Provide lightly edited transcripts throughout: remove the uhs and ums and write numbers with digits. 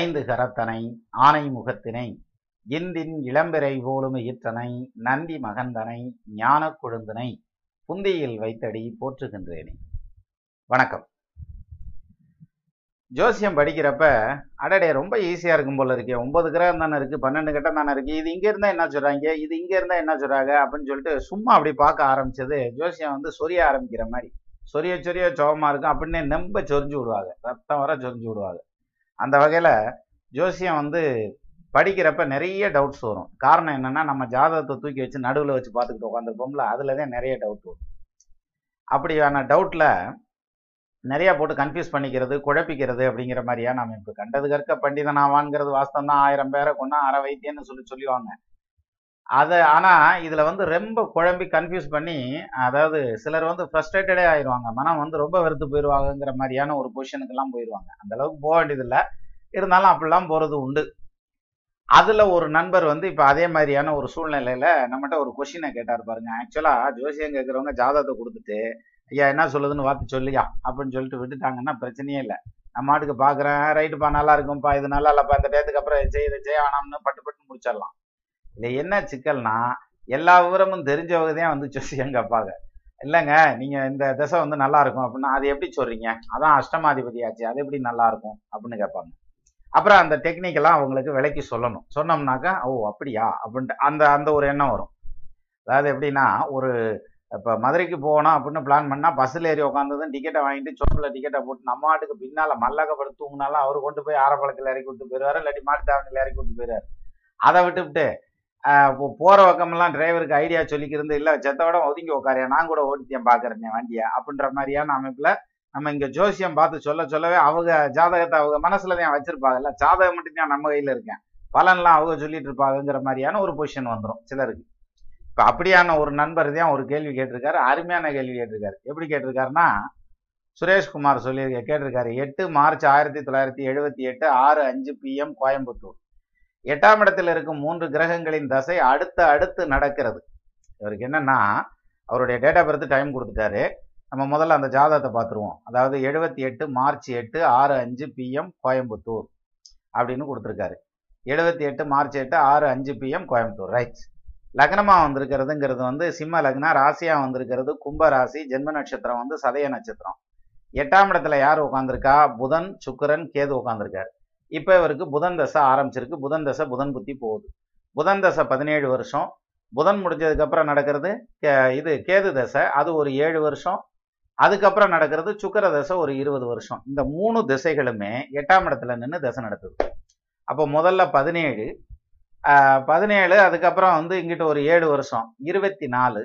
ஐந்து கரத்தனை ஆனை முகத்தினை இந்தின் இளம்பிறை போலும் ஈற்றனை நந்தி மகந்தனை ஞான கொழுந்தனை புந்தியில் வைத்தடி போற்றுகின்றேனே. வணக்கம். ஜோசியம் படிக்கிறப்ப அடடே ரொம்ப ஈஸியாக இருக்கும் போல இருக்கே, 9 கிரகம் தானே இருக்குது, 12 கட்டம் தானே இருக்குது, இது இங்கே இருந்தால் என்ன சொல்கிறாங்க, இது இங்கே இருந்தால் என்ன சொல்கிறாங்க அப்படின்னு சொல்லிட்டு சும்மா அப்படி பார்க்க ஆரம்பித்தது ஜோசியம் சொரிய ஆரம்பிக்கிற மாதிரி சொரிய சொரிய சோகமாக இருக்கும் அப்படின்னு நம்ப சொரிஞ்சு விடுவாங்க, ரத்தம் வர சொரிஞ்சு விடுவாங்க. அந்த வகையில் ஜோசியம் படிக்கிறப்ப நிறைய டவுட்ஸ் வரும். காரணம் என்னென்னா நம்ம ஜாதகத்தை தூக்கி வச்சு நடுவில் வச்சு பார்த்துக்கிட்டு உட்காந்துருப்போம்ல, அதில் தான் நிறைய டவுட் வரும். அப்படியான டவுட்டில் நிறையா போட்டு கன்ஃபியூஸ் பண்ணிக்கிறது, குழப்பிக்கிறது அப்படிங்கிற மாதிரியா நம்ம இப்போ கண்டது கற்க பண்டிதனாவான்ங்கிறது வாஸ்தம் தான். 1000 பேரை கொண்டா அரை வைத்தியன்னு சொல்லுவாங்க. அதை ஆனால் இதில் ரொம்ப குழம்பி கன்ஃபியூஸ் பண்ணி, அதாவது சிலர் ஃப்ரஸ்ட்ரேட்டடே ஆயிடுவாங்க, மனம் ரொம்ப வெறுத்து போயிடுவாங்கங்கிற மாதிரியான ஒரு பொசிஷனுக்கெல்லாம் போயிடுவாங்க. அந்தளவுக்கு போக வேண்டியதில்லை, இருந்தாலும் அப்படிலாம் போகிறது உண்டு. அதில் ஒரு நண்பர் இப்போ அதே மாதிரியான ஒரு சூழ்நிலையில் நம்மகிட்ட ஒரு கொஷினை கேட்டார் பாருங்க. ஆக்சுவலாக ஜோசியம் கேட்குறவங்க ஜாதகத்தை கொடுத்துட்டு ஐயா என்ன சொல்லுதுன்னு பார்த்து சொல்லியா அப்படின்னு சொல்லிட்டு விட்டுட்டாங்கன்னா பிரச்சனையே இல்லை. நம்ம ஆட்டுக்கு பார்க்குறேன் ரைட்டுப்பா நல்லா இருக்கும்ப்பா, இது நல்லா இல்லைப்பா, இந்த டேத்துக்கு அப்புறம் இதை செய்ய வேணாம்னு பட்டு முடிச்சிடலாம். இல்லை என்ன சிக்கல்னா எல்லா விவரமும் தெரிஞ்சவங்கதான் ஜோசியம் கேட்பாங்க. இல்லைங்க நீங்கள் இந்த திசை நல்லா இருக்கும் அப்படின்னா அது எப்படி சொல்கிறீங்க, அதான் அஷ்டமாதிபதியாச்சு அது எப்படி நல்லா இருக்கும் அப்படின்னு கேட்பாங்க. அப்புறம் அந்த டெக்னிக்கெல்லாம் அவங்களுக்கு விளக்கி சொல்லணும். சொன்னோம்னாக்கா ஓ அப்படியா அப்படின்ட்டு அந்த அந்த ஒரு எண்ணம் வரும். அதாவது எப்படின்னா இப்போ மதுரைக்கு போகணும் அப்படின்னு பிளான் பண்ணால் பஸ்ஸில் ஏறி உட்காந்ததும் டிக்கெட்டை வாங்கிட்டு சோப்பில் டிக்கெட்டை போட்டு நம்ம ஆட்டுக்கு பின்னால் மல்லாக்கப்படுத்து தூங்கினாலும் அவர் கொண்டு போய் ஆரப்பழத்தில் இறக்கி விட்டு போயிடுவார், இல்லாட்டி மாட்டுத்தாவணியில் இறக்கி விட்டு போயிடுவார். அதை விட்டுவிட்டு போகிற பக்கமெல்லாம் டிரைவருக்கு ஐடியா சொல்லிக்கிறது, இல்லை செத்தோட ஒதுங்கி உட்காரியா நான் கூட ஓட்டித்தேன் பார்க்குறேன் வண்டியை அப்படின்ற மாதிரியான அமைப்பில் நம்ம இங்கே ஜோசியம் பார்த்து சொல்ல சொல்லவே அவங்க ஜாதகத்தை அவங்க மனசில் தான் வச்சுருப்பாங்கல்ல, ஜாதகம் மட்டும்தான் நம்ம கையில் இருக்கேன், பலன்லாம் அவங்க சொல்லிட்டு இருப்பாங்கங்கிற மாதிரியான ஒரு பொசிஷன் வந்துடும் சிலருக்கு. இப்போ அப்படியான ஒரு நண்பர் தான் ஒரு கேள்வி கேட்டிருக்காரு, அருமையான கேள்வி கேட்டிருக்காரு. எப்படி கேட்டிருக்காருன்னா சுரேஷ்குமார் கேட்டிருக்காரு. 8 மார்ச் 1978 6:05 PM கோயம்புத்தூர். 8ஆம் இடத்தில் இருக்கும் 3 கிரகங்களின் தசை அடுத்து நடக்கிறது. இவருக்கு என்னன்னா அவருடைய டேட் ஆஃப் பர்த் டைம் கொடுத்துட்டாரு. நம்ம முதல்ல அந்த ஜாதகத்தை பார்த்துருவோம். அதாவது 78 மார்ச் 8 6:05 PM கோயம்புத்தூர் அப்படின்னு கொடுத்துருக்காரு. 78 மார்ச் 8 6:05 PM கோயம்புத்தூர். ரைட். லக்னமாக வந்திருக்கிறதுங்கிறது சிம்ம லக்னம், ராசியாக வந்திருக்கிறது கும்ப ராசி, ஜென்ம நட்சத்திரம் சதய நட்சத்திரம். 8ஆம் இடத்துல யார் உட்காந்துருக்கா, புதன் சுக்கிரன் கேது உட்காந்துருக்காரு. இப்போ இவருக்கு புதன் தசை ஆரம்பிச்சிருக்கு. புதன் தசை புதன் புத்தி போகுது. புதன் தசை 17 வருஷம். புதன் முடிஞ்சதுக்கப்புறம் நடக்கிறது கேது தசை, அது ஒரு 7 வருஷம். அதுக்கப்புறம் நடக்கிறது சுக்கிர தசை, ஒரு 20 வருஷம். இந்த 3 திசைகளுமே 8ஆம் இடத்துல நின்று தசை நடத்துது. அப்போ முதல்ல 17, அதுக்கப்புறம் இங்கிட்ட ஒரு 7 வருஷம், 24,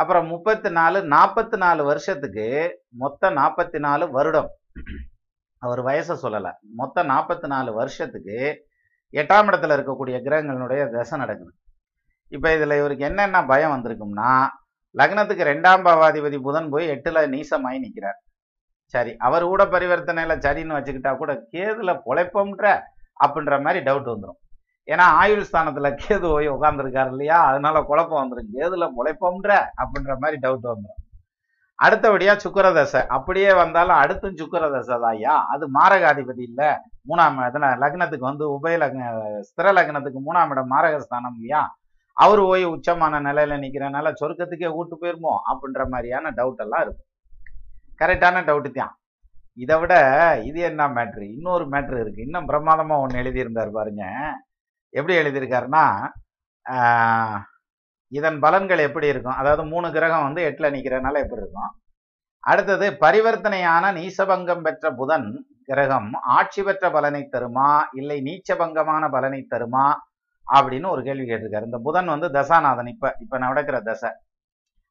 அப்புறம் 34, 44 வருஷத்துக்கு மொத்தம் 44 வருடம். அவர் வயசை சொல்லலை, மொத்தம் 44 வருஷத்துக்கு 8ஆம் இடத்துல இருக்கக்கூடிய கிரகங்களுடைய தசை நடக்குது. இப்போ இதில் இவருக்கு என்னென்ன பயம் வந்திருக்கும்னா, லக்னத்துக்கு 2ஆம் பாவாதிபதி புதன் போய் 8ல் நீசமாயி நிற்கிறார். சரி, அவர் கூட பரிவர்த்தனையில் சரின்னு வச்சுக்கிட்டா கூட கேதுல பொழைப்போம்ன்ற அப்படின்ற மாதிரி டவுட் வந்துடும். ஏன்னா ஆயுள் ஸ்தானத்தில் கேது போய் உட்காந்துருக்காரு இல்லையா, அதனால குழப்பம் வந்துடும், கேதுல பொழைப்போம்ன்ற அப்படின்ற மாதிரி டவுட் வந்துடும். அடுத்தபடியா சுக்கிரதசை அப்படியே வந்தாலும் அடுத்தும் சுக்கிரதசை தாயா, அது மாரகாதிபதி இல்லை, 3ஆம் இடத்துல லக்னத்துக்கு ஸ்திர லக்னத்துக்கு 3ஆம் இடம் மாரகஸ்தானம் இல்லையா, அவர் போய் உச்சமான நிலையில நிற்கிறனால சொர்க்கத்துக்கே கூட்டு போயிருமோ அப்படின்ற மாதிரியான டவுட் எல்லாம் இருக்கும். கரெக்டான டவுட்டு தான். இதை விட இது என்ன மேட்ரு, இன்னொரு மேட்ரு இருக்கு. இன்னும் பிரமாதமா ஒன்று எழுதியிருந்தார் பாருங்க. எப்படி எழுதியிருக்காருன்னா, இதன் பலன்கள் எப்படி இருக்கும், அதாவது 3 கிரகம் 8ல் நிற்கிறனால எப்படி இருக்கும். அடுத்தது பரிவர்த்தனையான நீசபங்கம் பெற்ற புதன் கிரகம் ஆட்சி பெற்ற பலனை தருமா இல்லை நீச்சபங்கமான பலனை தருமா அப்படின்னு ஒரு கேள்வி கேட்டிருக்காரு. இந்த புதன் தசாநாதன் இப்ப நடக்கிற தசை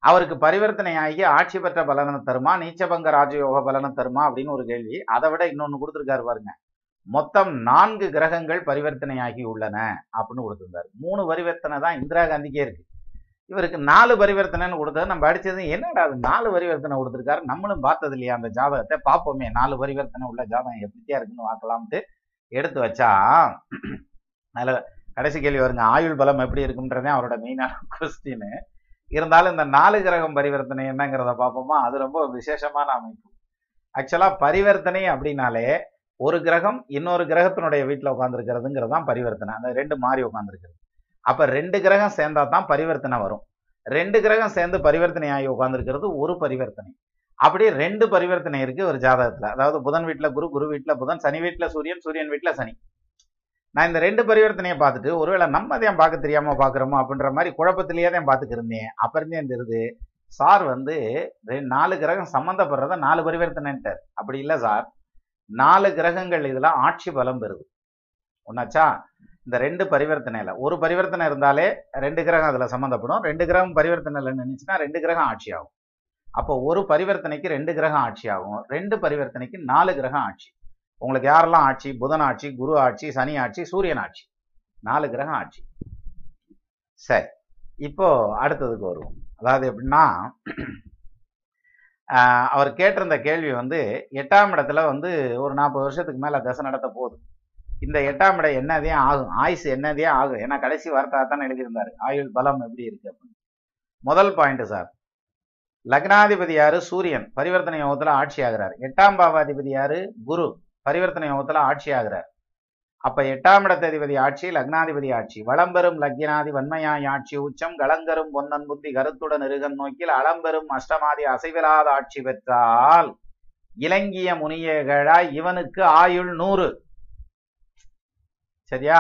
அவருக்கு பரிவர்த்தனை ஆகி ஆட்சி பெற்ற பலனை தருமா நீச்சபங்க ராஜயோக பலனை தருமா அப்படின்னு ஒரு கேள்வி. அதை விட இன்னொன்று கொடுத்துருக்காரு பாருங்க. மொத்தம் 4 கிரகங்கள் பரிவர்த்தனை ஆகி உள்ளன அப்படின்னு கொடுத்துருந்தாரு. 3 பரிவர்த்தனை தான் இந்திரா காந்திக்கே இருக்கு, இவருக்கு 4 பரிவர்த்தனைன்னு கொடுத்தது நம்ம அடிச்சது. என்னடா அது 4 பரிவர்த்தனை கொடுத்துருக்காரு, நம்மளும் பார்த்தது இல்லையா அந்த ஜாதகத்தை, பார்ப்போமே 4 பரிவர்த்தனை உள்ள ஜாதகம் எப்படியா இருக்குன்னு பார்க்கலாம்ட்டு எடுத்து வச்சா அதில் கடைசி கேள்வி வருங்க, ஆயுள் பலம் எப்படி இருக்குன்றதே அவரோட மெயினான கொஸ்டின். இருந்தாலும் இந்த 4 கிரகம் பரிவர்த்தனை என்னங்கிறத பார்ப்போமா, அது ரொம்ப விசேஷமான அமைப்பு. ஆக்சுவலாக பரிவர்த்தனை அப்படின்னாலே ஒரு கிரகம் இன்னொரு கிரகத்தினுடைய வீட்டில் உட்காந்துருக்கிறதுங்கிறது தான் பரிவர்த்தனை. அந்த ரெண்டு மாறி உட்காந்துருக்குது. அப்போ ரெண்டு கிரகம் சேர்ந்தா தான் பரிவர்த்தனை வரும். ரெண்டு கிரகம் சேர்ந்து பரிவர்த்தனை ஆகி உட்காந்துருக்கிறது ஒரு பரிவர்த்தனை. அப்படியே ரெண்டு பரிவர்த்தனை இருக்குது ஒரு ஜாதகத்தில். அதாவது புதன் வீட்டில் குரு, குரு வீட்டில் புதன், சனி வீட்டில் சூரியன், சூரியன் வீட்டில் சனி. நான் இந்த ரெண்டு பரிவர்த்தனையை பார்த்துட்டு ஒருவேளை நம்ம தான் பார்க்க தெரியாமல் பார்க்குறோமோ அப்படின்ற மாதிரி குழப்பத்திலேயே தான் பார்த்துக்கிருந்தேன். அப்புறம் இருந்தது சார் வந்து 4 கிரகம் சம்மந்தப்படுறத 4 பரிவர்த்தனைன்ட்டார். அப்படி இல்லை சார், 4 கிரகங்கள் இதில் ஆட்சி பலம் பெறுது. ஒன்னாச்சா இந்த ரெண்டு பரிவர்த்தனையில் ஒரு பரிவர்த்தனை இருந்தாலே 2 கிரகம் அதில் சம்மந்தப்படும். 2 கிரகம் பரிவர்த்தனையில் நினைச்சுன்னா 2 கிரகம் ஆட்சி ஆகும். அப்போ ஒரு பரிவர்த்தனைக்கு 2 கிரகம் ஆட்சி ஆகும், 2 பரிவர்த்தனைக்கு 4 கிரகம் ஆட்சி. உங்களுக்கு யாரெல்லாம் ஆட்சி? புதன் ஆட்சி, குரு ஆட்சி, சனி ஆட்சி, சூரியன் ஆட்சி, 4 கிரகம் ஆட்சி. சரி, இப்போ அடுத்ததுக்கு வருவோம். அதாவது எப்படின்னா, அவர் கேட்டிருந்த கேள்வி வந்து 8ஆம் இடத்துல வந்து ஒரு 40 வருஷத்துக்கு மேலே தசை நடத்த போகுது. இந்த 8ஆம் இடம் என்னதே ஆகும், ஆயுசு என்னதே ஆகும். ஏன்னா கடைசி வார்த்தை தானே எழுதியிருந்தாரு, ஆயுள் பலம் எப்படி இருக்கு அப்படின்னு. முதல் பாயிண்ட் சார், லக்னாதிபதி யாரு? சூரியன், பரிவர்த்தனை யோகத்தில் ஆட்சி ஆகிறார். 8ஆம் பாவாதிபதி யாரு? குரு, பரிவர்த்தனை யோகத்தில் ஆட்சி ஆகிறார். அப்போ 8ஆம் இடத்ததிபதி ஆட்சி, லக்னாதிபதி ஆட்சி. வளம்பெரும் லக்னாதி வன்மையாய் ஆட்சி உச்சம் கலங்கரும் பொன்னன் புத்தி கருத்துடன் இருகன் நோக்கில் அளம்பெரும் அஷ்டமாதி அசைவிலாத ஆட்சி பெற்றால் இலங்கிய முனியகழாய் இவனுக்கு ஆயுள் 100. சரியா?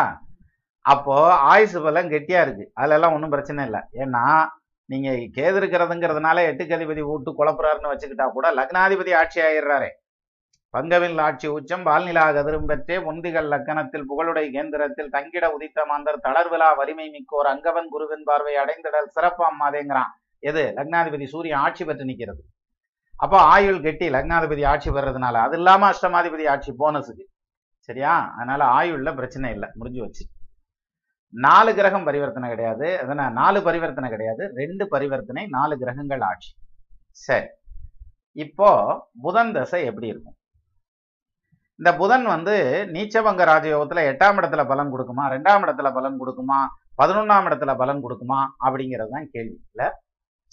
அப்போ ஆயுசு பலம் கெட்டியா இருக்கு, அதுலெல்லாம் ஒன்றும் பிரச்சனை இல்லை. ஏன்னா நீங்க கேது இருக்கிறதுங்கிறதுனால 8க்கு அதிபதி விட்டு குழப்புறாருன்னு வச்சுக்கிட்டா கூட லக்னாதிபதி ஆட்சி ஆயிடுறாரே. பங்கவில் ஆட்சி உச்சம் பால்நிலாக திரும்பற்றே ஒந்திகள் லக்கணத்தில் புகழுடை கேந்திரத்தில் தங்கிட உதித்த மாந்தர் தளர்விழா வலிமை மிக்கோர் அங்கவன் குருவின் பார்வை அடைந்திடல் சிறப்பாம் மாதேங்கிறான். எது? லக்னாதிபதி சூரியன் ஆட்சி பெற்று நிற்கிறது. அப்போ ஆயுள் கெட்டி லக்னாதிபதி ஆட்சி பெறதுனால. அது இல்லாம அஷ்டமாதிபதி ஆட்சி போனஸுக்கு. சரியா? அதனால ஆயுள்ல பிரச்சனை இல்லை, முடிஞ்சு வச்சு. 4 கிரகம் பரிவர்த்தனை கிடையாது, அதனால 4 பரிவர்த்தனை கிடையாது, 2 பரிவர்த்தனை, 4 கிரகங்கள் ஆட்சி. சரி, இப்போ புதன் தசை எப்படி இருக்கும்? இந்த புதன் வந்து நீச்சபங்க ராஜயோகத்தில் 8ஆம் இடத்துல பலன் கொடுக்குமா, 2ஆம் இடத்துல பலன் கொடுக்குமா, 11ஆம் இடத்துல பலன் கொடுக்குமா அப்படிங்கிறது தான் கேள்வி இல்லை.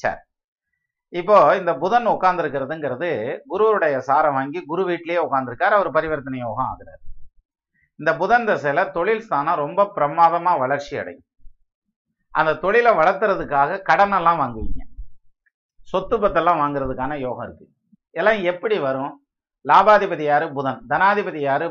சரி, இப்போ இந்த புதன் உட்காந்துருக்கிறதுங்கிறது குருவுடைய சாரம் வாங்கி குரு வீட்டிலேயே உட்காந்துருக்கார். அவர் பரிவர்த்தனை யோகம் ஆகிறார். இந்த புதன் தசையில் தொழில் ஸ்தானம் ரொம்ப பிரமாதமாக வளர்ச்சி அடையும். அந்த தொழிலை வளர்த்துறதுக்காக கடனெல்லாம் வாங்குவீங்க, சொத்து பத்தெல்லாம் வாங்குறதுக்கான யோகம் இருக்குது. எல்லாம் எப்படி வரும்? லாபாதிபதி யாரு? புதன். தனாதிபதி யாரு?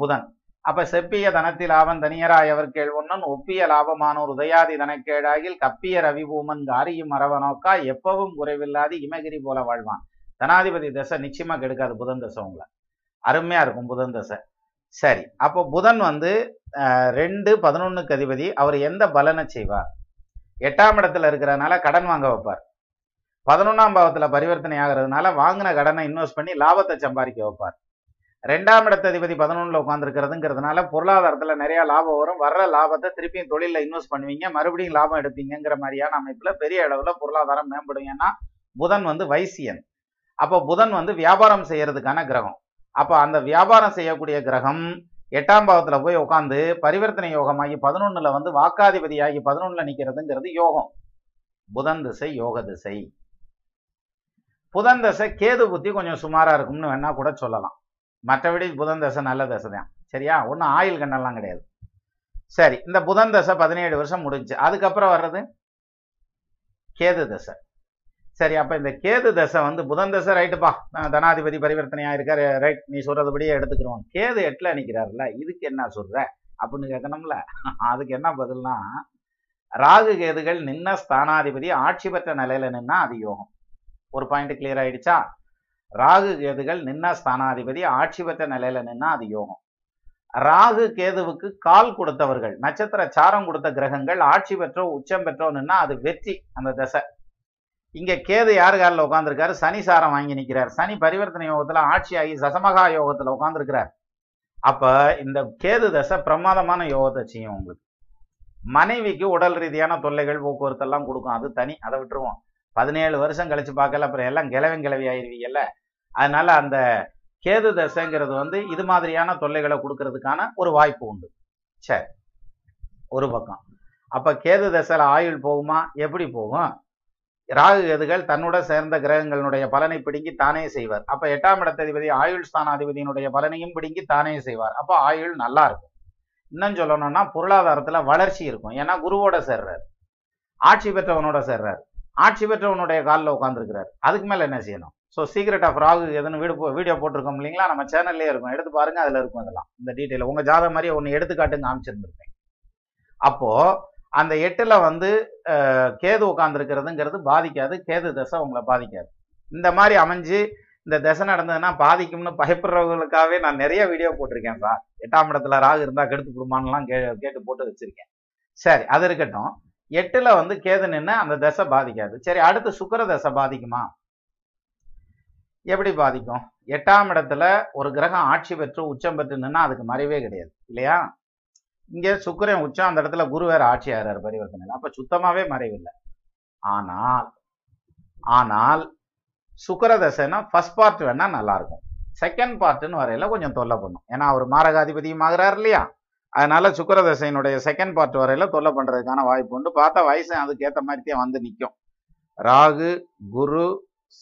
புதன். அப்ப செப்பிய தனத்தில் ஆவன் தனியராயவர் கேள்வொன்னன் ஒப்பிய லாபமானோர் உதயாதி தனக்கேடாகில் கப்பிய ரவிபூமன் காரியும் அரவனோக்கா எப்பவும் குறைவில்லாது இமகிரி போல வாழ்வான். தனாதிபதி தசை நிச்சயமா கெடுக்காது புதன் தசை. உங்களை அருமையா இருக்கும் புதன் தசை. சரி, அப்போ புதன் வந்து 2, 11க்கு அதிபதி. அவர் எந்த பலனை செய்வார்? 8ஆம் இடத்துல இருக்கிறதுனால கடன் வாங்க வைப்பார். 11ஆம் பாவத்தில் பரிவர்த்தனை ஆகிறதுனால வாங்கின கடனை இன்வெஸ்ட் பண்ணி லாபத்தை சம்பாதிக்க வைப்பார். 2ஆம் இடத்த அதிபதி 11ல் உட்காந்துருக்கிறதுங்கிறதுனால பொருளாதாரத்தில் நிறையா லாபம் வரும். வர்ற லாபத்தை திருப்பியும் தொழிலில் இன்வெஸ்ட் பண்ணுவீங்க, மறுபடியும் லாபம் எடுப்பீங்கிற மாதிரியான அமைப்பில் பெரிய அளவில் பொருளாதாரம் மேம்படும். ஏன்னா புதன் வந்து வைசியன். அப்போ புதன் வந்து வியாபாரம் செய்யறதுக்கான கிரகம். அப்போ அந்த வியாபாரம் செய்யக்கூடிய கிரகம் 8ஆம் பாவத்தில் போய் உட்காந்து பரிவர்த்தனை யோகமாகி 11ல் வந்து வாக்காதிபதியாகி 11ல் நிற்கிறதுங்கிறது யோகம். புதன் திசை யோக திசை. புதன் தசை கேது புத்தி கொஞ்சம் சுமாராக இருக்கும்னு வேணா கூட சொல்லலாம். மற்றபடி புதன் தசை நல்ல தசை தான். சரியா? ஒன்றும் ஆயில் கண்ணெல்லாம் கிடையாது. சரி, இந்த புதன் தசை 17 வருஷம் முடிஞ்சு அதுக்கப்புறம் வர்றது கேது தசை. சரி, அப்போ இந்த கேது தசை வந்து புதன் தசை ரைட்டுப்பா, தனாதிபதி பரிவர்த்தனையாக இருக்கார், ரைட், நீ சொல்கிறதுபடியே எடுத்துக்கிறோம். கேது 8ல் நிற்கிறாருல்ல, இதுக்கு என்ன சொல்கிற அப்படின்னு கேட்கணும்ல. அதுக்கு என்ன பதில்னா, ராகு கேதுகள் நின்ன ஸ்தானாதிபதி ஆட்சி பெற்ற நிலையில் நின்னா அது யோகம். ஒரு பாயிண்ட் கிளியர் ஆயிடுச்சா? ராகு கேதுகள் நின்னா ஸ்தானாதிபதி ஆட்சி பெற்ற நிலையில நின்னா அது யோகம். ராகு கேதுவுக்கு கால் கொடுத்தவர்கள், நட்சத்திர சாரம் கொடுத்த கிரகங்கள் ஆட்சி பெற்றோ உச்சம் பெற்றோ நின்னா அது வெற்றி அந்த தசை. இங்க கேது யார் காலில் உட்காந்துருக்காரு? சனி சாரம் வாங்கி நிற்கிறார். சனி பரிவர்த்தனை யோகத்துல ஆட்சியாகி சசமகா யோகத்துல உட்காந்துருக்கிறார். அப்ப இந்த கேது தசை பிரமாதமான யோகத்தை செய்யும். உங்களுக்கு மனைவிக்கு உடல் ரீதியான தொல்லைகள் போக்குவரத்து எல்லாம் கொடுக்கும், அது தனி, அதை விட்டுருவோம். 17 வருஷம் கழிச்சு பார்க்கல, அப்புறம் எல்லாம் கிளவி ஆயிடுவீங்கல்ல. அதனால அந்த கேது தசைங்கிறது வந்து இது மாதிரியான தொல்லைகளை கொடுக்கறதுக்கான ஒரு வாய்ப்பு உண்டு. சரி, ஒரு பக்கம். அப்ப கேது தசையில ஆயுள் போகுமா? எப்படி போகும்? ராகு கேதுகள் தன்னோட சேர்ந்த கிரகங்களுடைய பலனை பிடுங்கி தானே செய்வார். அப்போ 8ஆம் இடத்ததிபதி ஆயுள் ஸ்தானாதிபதியினுடைய பலனையும் பிடுங்கி தானே செய்வார். அப்போ ஆயுள் நல்லா இருக்கும். இன்னும் சொல்லணும்னா பொருளாதாரத்தில் வளர்ச்சி இருக்கும். ஏன்னா குருவோட சேர்றார், ஆட்சி பெற்றவனோட சேர்றார், ஆட்சி பெற்றவனுடைய காலில் உட்காந்துருக்கிறார். அதுக்கு மேலே என்ன செய்யணும்? ஸோ சீக்ரெட் ஆஃப் ராகு எதுன்னு வீடியோ போட்டிருக்கோம் இல்லைங்களா, நம்ம சேனல்லே இருக்கும், எடுத்து பாருங்க, அதில் இருக்கும் இதெல்லாம் இந்த டீட்டெயில். உங்கள் ஜாதகம் மாதிரி ஒன்று எடுத்துக்காட்டுங்க காமிச்சிருந்துருப்பேன். அப்போது அந்த 8ல் கேது உட்காந்துருக்கிறதுங்கிறது பாதிக்காது, கேது தசை உங்களை பாதிக்காது. இந்த மாதிரி அமைஞ்சு இந்த தசை நடந்ததுன்னா பாதிக்கும்னு பயப்படுறவங்களுக்காகவே நான் நிறைய வீடியோ போட்டிருக்கேன் சார். 8ஆம் இடத்துல ராகு இருந்தால் கெடுத்து விடுமானலாம் கேட்டு போட்டு வச்சுருக்கேன். சரி, அது இருக்கட்டும். 8ல் கேது நின்று அந்த தசை பாதிக்காது. சரி, அடுத்து சுக்கிர தசை பாதிக்குமா? எப்படி பாதிக்கும்? 8ஆம் இடத்துல ஒரு கிரகம் ஆட்சி பெற்று உச்சம் பெற்றுன்னா அதுக்கு மறைவே கிடையாது இல்லையா? இங்கே சுக்கிரன் உச்சம், அந்த இடத்துல குரு வேற ஆட்சி ஆகிறாரு பரிவர்த்தனை. அப்போ சுத்தமாகவே மறைவில்லை. ஆனால் சுக்கிர தசைன்னா ஃபர்ஸ்ட் பார்ட் வேணா நல்லா இருக்கும், செகண்ட் பார்ட்டுன்னு வரையில கொஞ்சம் தொல்லை பண்ணும். ஏன்னா அவர் மாரகாதிபதியும் ஆகிறார் இல்லையா? அதனால சுக்கிர தசையினுடைய செகண்ட் பார்ட் வரையில தொல்லை பண்றதுக்கான வாய்ப்பு உண்டு. பார்த்தா வயசு அதுக்கேற்ற மாதிரியே நிற்கும். ராகு, குரு,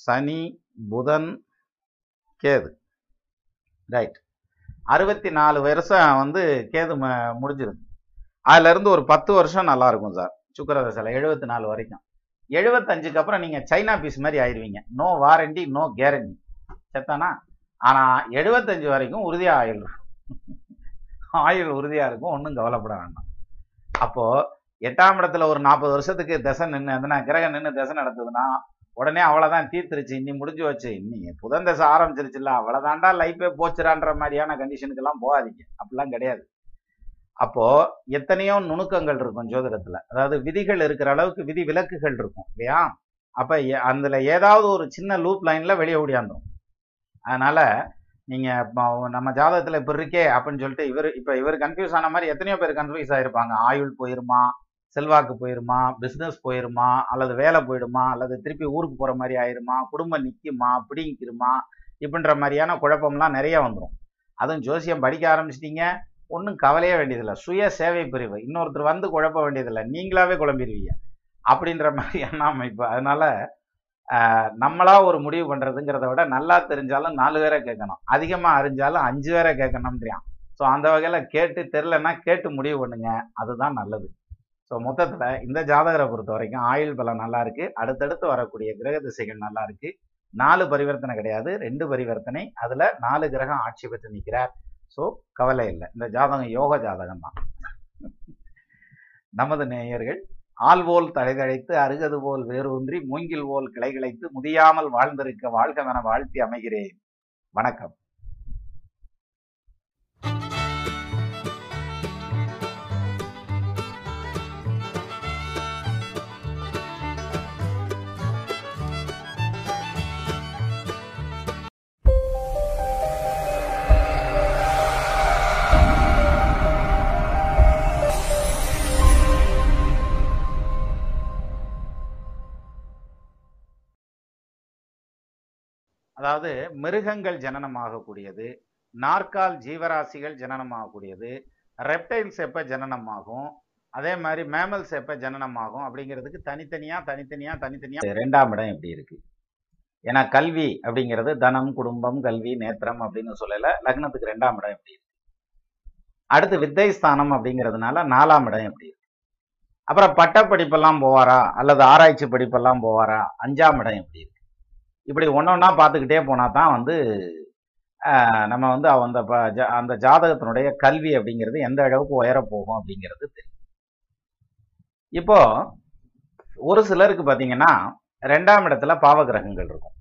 சனி, புதன், கேது, ரைட், 64 வருஷம் கேது முடிஞ்சிருக்கு. அதுல இருந்து ஒரு 10 வருஷம் நல்லா இருக்கும் சார் சுக்கிர தசையில, 74 வரைக்கும். 75க்கு அப்புறம் நீங்க சைனா பீஸ் மாதிரி ஆயிடுவீங்க. நோ வாரண்டி, நோ கேரண்டி, செத்தானா? ஆனா 75 வரைக்கும் உறுதியா ஆயுள் உறுதியா இருக்கும், ஒன்றும் கவலைப்பட வேண்டாம். அப்போ 8ஆம் இடத்துல ஒரு 40 வருஷத்துக்கு தசை நின்று கிரகம் நின்று தசை நடத்துதுன்னா உடனே அவ்வளோதான், தீர்த்துருச்சு, இன்னி முடிஞ்சு வச்சு, இன்னி புதன் தசை ஆரம்பிச்சிருச்சுல, அவ்வளோதாண்டா லைஃபே போச்சுடான்ற மாதிரியான கண்டிஷனுக்கெல்லாம் போகாதீங்க. அப்படிலாம் கிடையாது. அப்போ எத்தனையோ நுணுக்கங்கள் இருக்கும் ஜோதிடத்துல, அதாவது விதிகள் இருக்கிற அளவுக்கு விதி விலக்குகள் இருக்கும் இல்லையா? அப்ப அதுல ஏதாவது ஒரு சின்ன லூப் லைன்ல வெளியே ஓடியாந்துடும். அதனால நீங்க நம்ம ஜாதகத்துல இப்ப இருக்கே அப்படின்னு சொல்லிட்டு இவர் கன்ஃபியூஸ் ஆன மாதிரி எத்தனையோ பேர் கன்ஃபியூஸ் ஆயிருப்பாங்க. ஆயுள் போயிருமா, செல்வாக்கு போயிருமா, பிசினஸ் போயிருமா, அல்லது வேலை போயிடுமா, அல்லது திருப்பி ஊருக்கு போற மாதிரி ஆயிருமா, குடும்பம் நிற்குமா, பிடிங்கிருமா, இப்படின்ற மாதிரியான குழப்பம்லாம் நிறைய வந்துடும். அதுவும் ஜோசியம் படிக்க ஆரம்பிச்சிட்டீங்க, ஒன்றும் கவலையே வேண்டியதில்லை. சுய சேவை பிரிவு, இன்னொருத்தர் குழப்ப வேண்டியதில்லை, நீங்களாவே குழம்பிடுவீங்க அப்படின்ற மாதிரியான அமைப்பு. அதனால நம்மளா ஒரு முடிவு பண்ணுறதுங்கிறத விட நல்லா தெரிஞ்சாலும் 4 பேரை கேட்கணும், அதிகமாக அறிஞ்சாலும் 5 பேரை கேட்கணும்ன்றியான். ஸோ அந்த வகையில் கேட்டு தெரிலன்னா கேட்டு முடிவு பண்ணுங்க, அதுதான் நல்லது. ஸோ மொத்தத்தில் இந்த ஜாதகரை பொறுத்த வரைக்கும் ஆயுள் பலம் நல்லா இருக்குது, அடுத்தடுத்து வரக்கூடிய கிரக திசைகள் நல்லா இருக்குது, 4 பரிவர்த்தனை கிடையாது, 2 பரிவர்த்தனை, அதில் 4 கிரகம் ஆட்சி பெற்று நிற்கிறார். ஸோ கவலை இல்லை, இந்த ஜாதகம் யோக ஜாதகம் தான். நமது நேயர்கள் ஆள்வோல் தலைதழைத்து அருகது போல் வேரூன்றி மூங்கில் போல் கிளைகிழைத்து முதியாமல் வாழ்ந்திருக்க வாழ்கவென வாழ்த்தி அமைகிறேன். வணக்கம். அதாவது மிருகங்கள் ஜனனமாகக்கூடியது, நாற்கால் ஜீவராசிகள் ஜனனமாகக்கூடியது, ரெப்டைல்ஸ் எப்போ ஜனனமாகும், அதே மாதிரி மேமல்ஸ் எப்போ ஜனனமாகும் அப்படிங்கிறதுக்கு தனித்தனியாக 2ஆம் இடம் எப்படி இருக்குது. ஏன்னா கல்வி அப்படிங்கிறது தனம், குடும்பம், கல்வி, நேத்திரம் அப்படின்னு சொல்லலை. லக்னத்துக்கு 2ஆம் இடம் எப்படி இருக்குது, அடுத்து வித்தை ஸ்தானம் அப்படிங்கிறதுனால 4ஆம் இடம் எப்படி இருக்குது, அப்புறம் பட்ட படிப்பெல்லாம் போவாரா அல்லது ஆராய்ச்சி படிப்பெல்லாம் போவாரா 5ஆம் இடம் எப்படி இருக்குது. இப்படி ஒன்றொன்னா பார்த்துக்கிட்டே போனால் தான் நம்ம அந்த ஜாதகத்தினுடைய கல்வி அப்படிங்கிறது எந்த அளவுக்கு உயரப்போகும் அப்படிங்கிறது தெரியும். இப்போது ஒரு சிலருக்கு பார்த்தீங்கன்னா 2ஆம் இடத்துல பாவகிரகங்கள் இருக்கும்.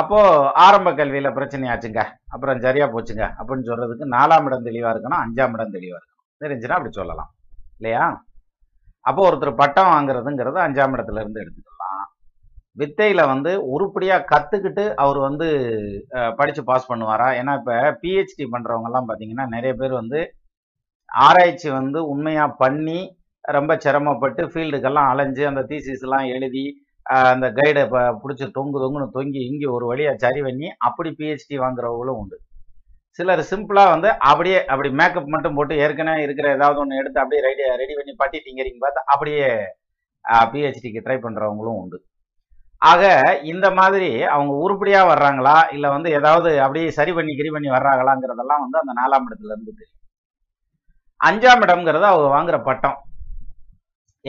அப்போது ஆரம்ப கல்வியில் பிரச்சனையாச்சுங்க, அப்புறம் சரியாக போச்சுங்க அப்படின்னு சொல்கிறதுக்கு 4ஆம் இடம் தெளிவாக இருக்கணும், 5ஆம் இடம் தெளிவாக இருக்கணும். தெரிஞ்சுன்னா அப்படி சொல்லலாம் இல்லையா? அப்போது ஒருத்தர் பட்டம் வாங்குறதுங்கிறது 5ஆம் இடத்துலேருந்து எடுத்துக்கலாம். வித்தையில் உருப்படியாக கற்றுக்கிட்டு அவர் படித்து பாஸ் பண்ணுவாரா? ஏன்னா இப்போ பிஹெச்டி பண்ணுறவங்கலாம் பார்த்தீங்கன்னா நிறைய பேர் ஆராய்ச்சி உண்மையாக பண்ணி ரொம்ப சிரமப்பட்டு ஃபீல்டுக்கெல்லாம் அலைஞ்சு அந்த தீசிஸ்லாம் எழுதி அந்த கைடை பிடிச்சி தொங்குன்னு தொங்கி இங்கே ஒரு வழியாக சரி பண்ணி அப்படி பிஹெச்டி வாங்குறவங்களும் உண்டு. சிலர் சிம்பிளாக அப்படியே அப்படி மேக்கப் மட்டும் போட்டு ஏற்கனவே இருக்கிற ஏதாவது ஒன்று எடுத்து அப்படியே ரெடி பண்ணி பட்டி டிங்கரிங் பார்த்து அப்படியே பிஹெச்டிக்கு ட்ரை பண்ணுறவங்களும் உண்டு. ஆக இந்த மாதிரி அவங்க உருப்படியாக வர்றாங்களா இல்லை வந்து ஏதாவது அப்படியே சரி பண்ணி வர்றாங்களாங்கிறதெல்லாம் வந்து அந்த 4ஆம் இடத்துல இருந்து தெரியும். 5ஆம் இடம்ங்கிறது அவங்க வாங்குகிற பட்டம்,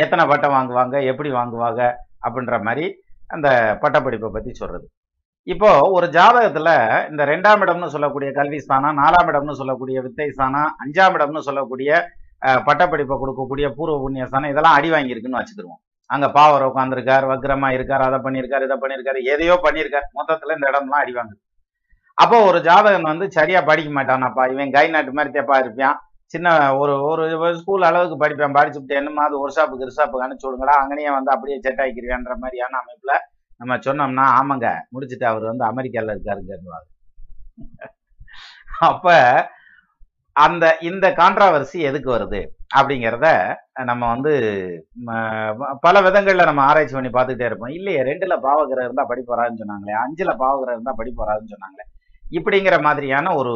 எத்தனை பட்டம் வாங்குவாங்க, எப்படி வாங்குவாங்க அப்படின்ற மாதிரி அந்த பட்டப்படிப்பை பற்றி சொல்கிறது. இப்போது ஒரு ஜாதகத்தில் இந்த 2ஆம் இடம்னு சொல்லக்கூடிய கல்வி ஸ்தானம், 4ஆம் இடம்னு சொல்லக்கூடிய வித்தை ஸ்தானம், 5ஆம் இடம்னு சொல்லக்கூடிய பட்டப்படிப்பை கொடுக்கக்கூடிய பூர்வ புண்ணிய ஸ்தானம் இதெல்லாம் அடி வாங்கியிருக்குன்னு வச்சுக்கிடுவோம். அங்கே பாவர் உட்காந்துருக்கார், வக்ரமாக இருக்கார், அதை பண்ணியிருக்கார், இதை பண்ணியிருக்காரு, எதையோ பண்ணியிருக்கார், மொத்தத்தில் இந்த இடம்லாம் அடி வாங்குது. அப்போ ஒரு ஜாதகன் வந்து சரியாக படிக்க மாட்டானாப்பா, இவன் கை நாட்டு மாதிரி தேப்பா இருப்பான், சின்ன ஒரு ஒரு ஸ்கூல் அளவுக்கு படிப்பேன், படிச்சுட்டு என்னமா அது ஒரு ஷாப்புக்கு இருஷாப்புக்கு அனுப்பிச்சு விடுங்களா, அங்கேயே வந்து அப்படியே செட் ஆகிக்கிறேன்ற மாதிரியான அமைப்பில் நம்ம சொன்னோம்னா ஆமாங்க முடிச்சுட்டு அவர் வந்து அமெரிக்காவில் இருக்காருங்கிறவாங்க. அப்போ அந்த இந்த கான்ட்ராவர்சி எதுக்கு வருது அப்படிங்கிறத நம்ம வந்து பல விதங்களில் நம்ம ஆராய்ச்சி பண்ணி பார்த்துக்கிட்டே இருப்போம். இல்லையே 2ல் பாவகிரகம் இருந்தால் படிப்போறாருன்னு சொன்னாங்களே, 5ல் பாவகிரகம் இருந்தால் படிப்போறாருன்னு சொன்னாங்களே, இப்படிங்கிற மாதிரியான ஒரு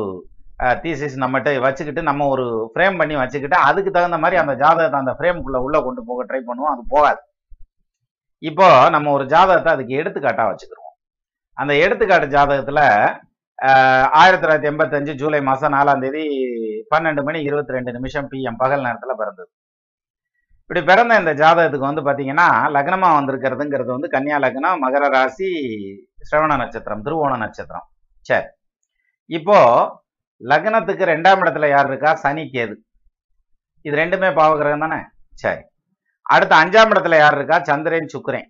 தீசிஸ் நம்மகிட்ட வச்சுக்கிட்டு நம்ம ஒரு ஃப்ரேம் பண்ணி வச்சுக்கிட்டு அதுக்கு தகுந்த மாதிரி அந்த ஜாதகத்தை அந்த ஃப்ரேமுக்குள்ளே உள்ளே கொண்டு போக ட்ரை பண்ணுவோம், அது போகாது. இப்போ நம்ம ஒரு ஜாதகத்தை அதுக்கு எடுத்துக்காட்டாக வச்சுக்கிடுவோம். அந்த எடுத்துக்காட்டு ஜாதகத்தில் 1985 ஜூலை மாதம் 4ஆம் தேதி 12:22 PM பகல் நேரத்தில் பிறந்தது. இப்படி பிறந்த இந்த ஜாதகத்துக்கு வந்து பார்த்தீங்கன்னா லக்னமாக வந்திருக்கிறதுங்கிறது வந்து கன்னியா லக்னம், மகர ராசி, சிரவண நட்சத்திரம், திருவோண நட்சத்திரம். சரி, இப்போது லக்னத்துக்கு 2ஆம் இடத்துல யார் இருக்கா? சனி, கேது. இது ரெண்டுமே பாவகிரகம் தானே. சரி, அடுத்து 5ஆம் இடத்துல யார் இருக்கா? சந்திரன், சுக்கிரன்.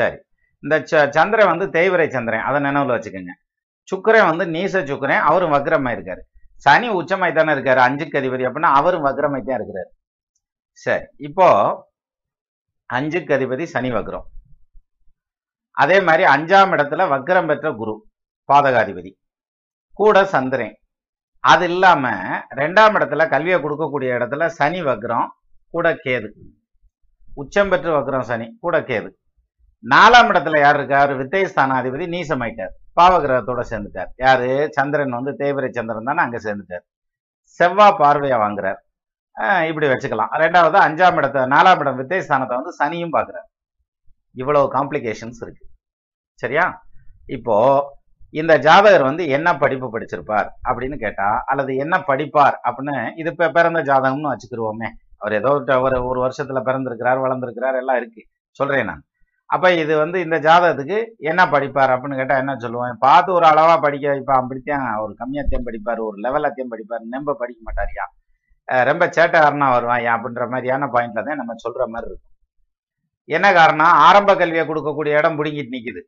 சரி, இந்த சந்திரன் வந்து தேய்விரை சந்திரன், அதை நினைவில் வச்சுக்கோங்க. சுக்கிரன் வந்து நீச சுக்கிரன், அவரும் வக்ரமாக இருக்காரு. சனி உச்சமாய் தானே இருக்காரு, 5க்கு அதிபதி, அப்படின்னா அவரும் வக்ரமாய் தான் இருக்கிறாரு. சரி, இப்போ 5க்கு அதிபதி சனி வக்ரம், அதே மாதிரி 5ஆம் இடத்துல வக்ரம் பெற்ற குரு பாதகாதிபதி கூட சந்திரன், அது இல்லாமல் 2ஆம் இடத்துல கல்வியை கொடுக்கக்கூடிய இடத்துல சனி வக்ரம் கூட கேது, உச்சம் பெற்று வக்ரம் சனி கூட கேது. 4ஆம் இடத்துல யார் இருக்கார்? வித்தை ஸ்தானாதிபதி நீசமாயிட்டார், பாவகிரகத்தோட சேர்ந்துட்டார். யாரு? சந்திரன் வந்து தேய்பிரை சந்திரன் தானே, அங்கே சேர்ந்துட்டார். செவ்வாய் பார்வையா வாங்குறார், இப்படி வச்சுக்கலாம். ரெண்டாவது 5ஆம் இடத்த 4ஆம் இடம் வித்தை ஸ்தானத்தை வந்து சனியும் பார்க்குறார். இவ்வளவு காம்ப்ளிகேஷன்ஸ் இருக்கு. சரியா? இப்போ இந்த ஜாதகர் வந்து என்ன படிப்பு படிச்சிருப்பார் அப்படின்னு கேட்டால், அல்லது என்ன படிப்பார் அப்படின்னு இது இப்போ பிறந்த ஜாதகம்னு வச்சுக்கிடுவோமே, அவர் ஏதோ ஒரு வருஷத்தில் பிறந்திருக்கிறார், வளர்ந்துருக்கிறார், எல்லாம் இருக்குது சொல்கிறேன் நான். அப்போ இது வந்து இந்த ஜாதகத்துக்கு என்ன படிப்பார் அப்படின்னு கேட்டால் என்ன சொல்லுவேன்? பார்த்து ஒரு அளவாக படிக்க வைப்பான், அப்படித்தான் ஒரு கம்மியாத்தையும் படிப்பார், ஒரு லெவலாத்தையும் படிப்பார், நம்ப படிக்க மாட்டாரியா, ரொம்ப சேட்டாரனா வருவான் யா அப்படின்ற மாதிரியான பாயிண்டில் தான் நம்ம சொல்கிற மாதிரி இருக்கும். என்ன காரணம்? ஆரம்ப கல்வியை கொடுக்கக்கூடிய இடம் பிடுங்கிட்டு நிற்கிது.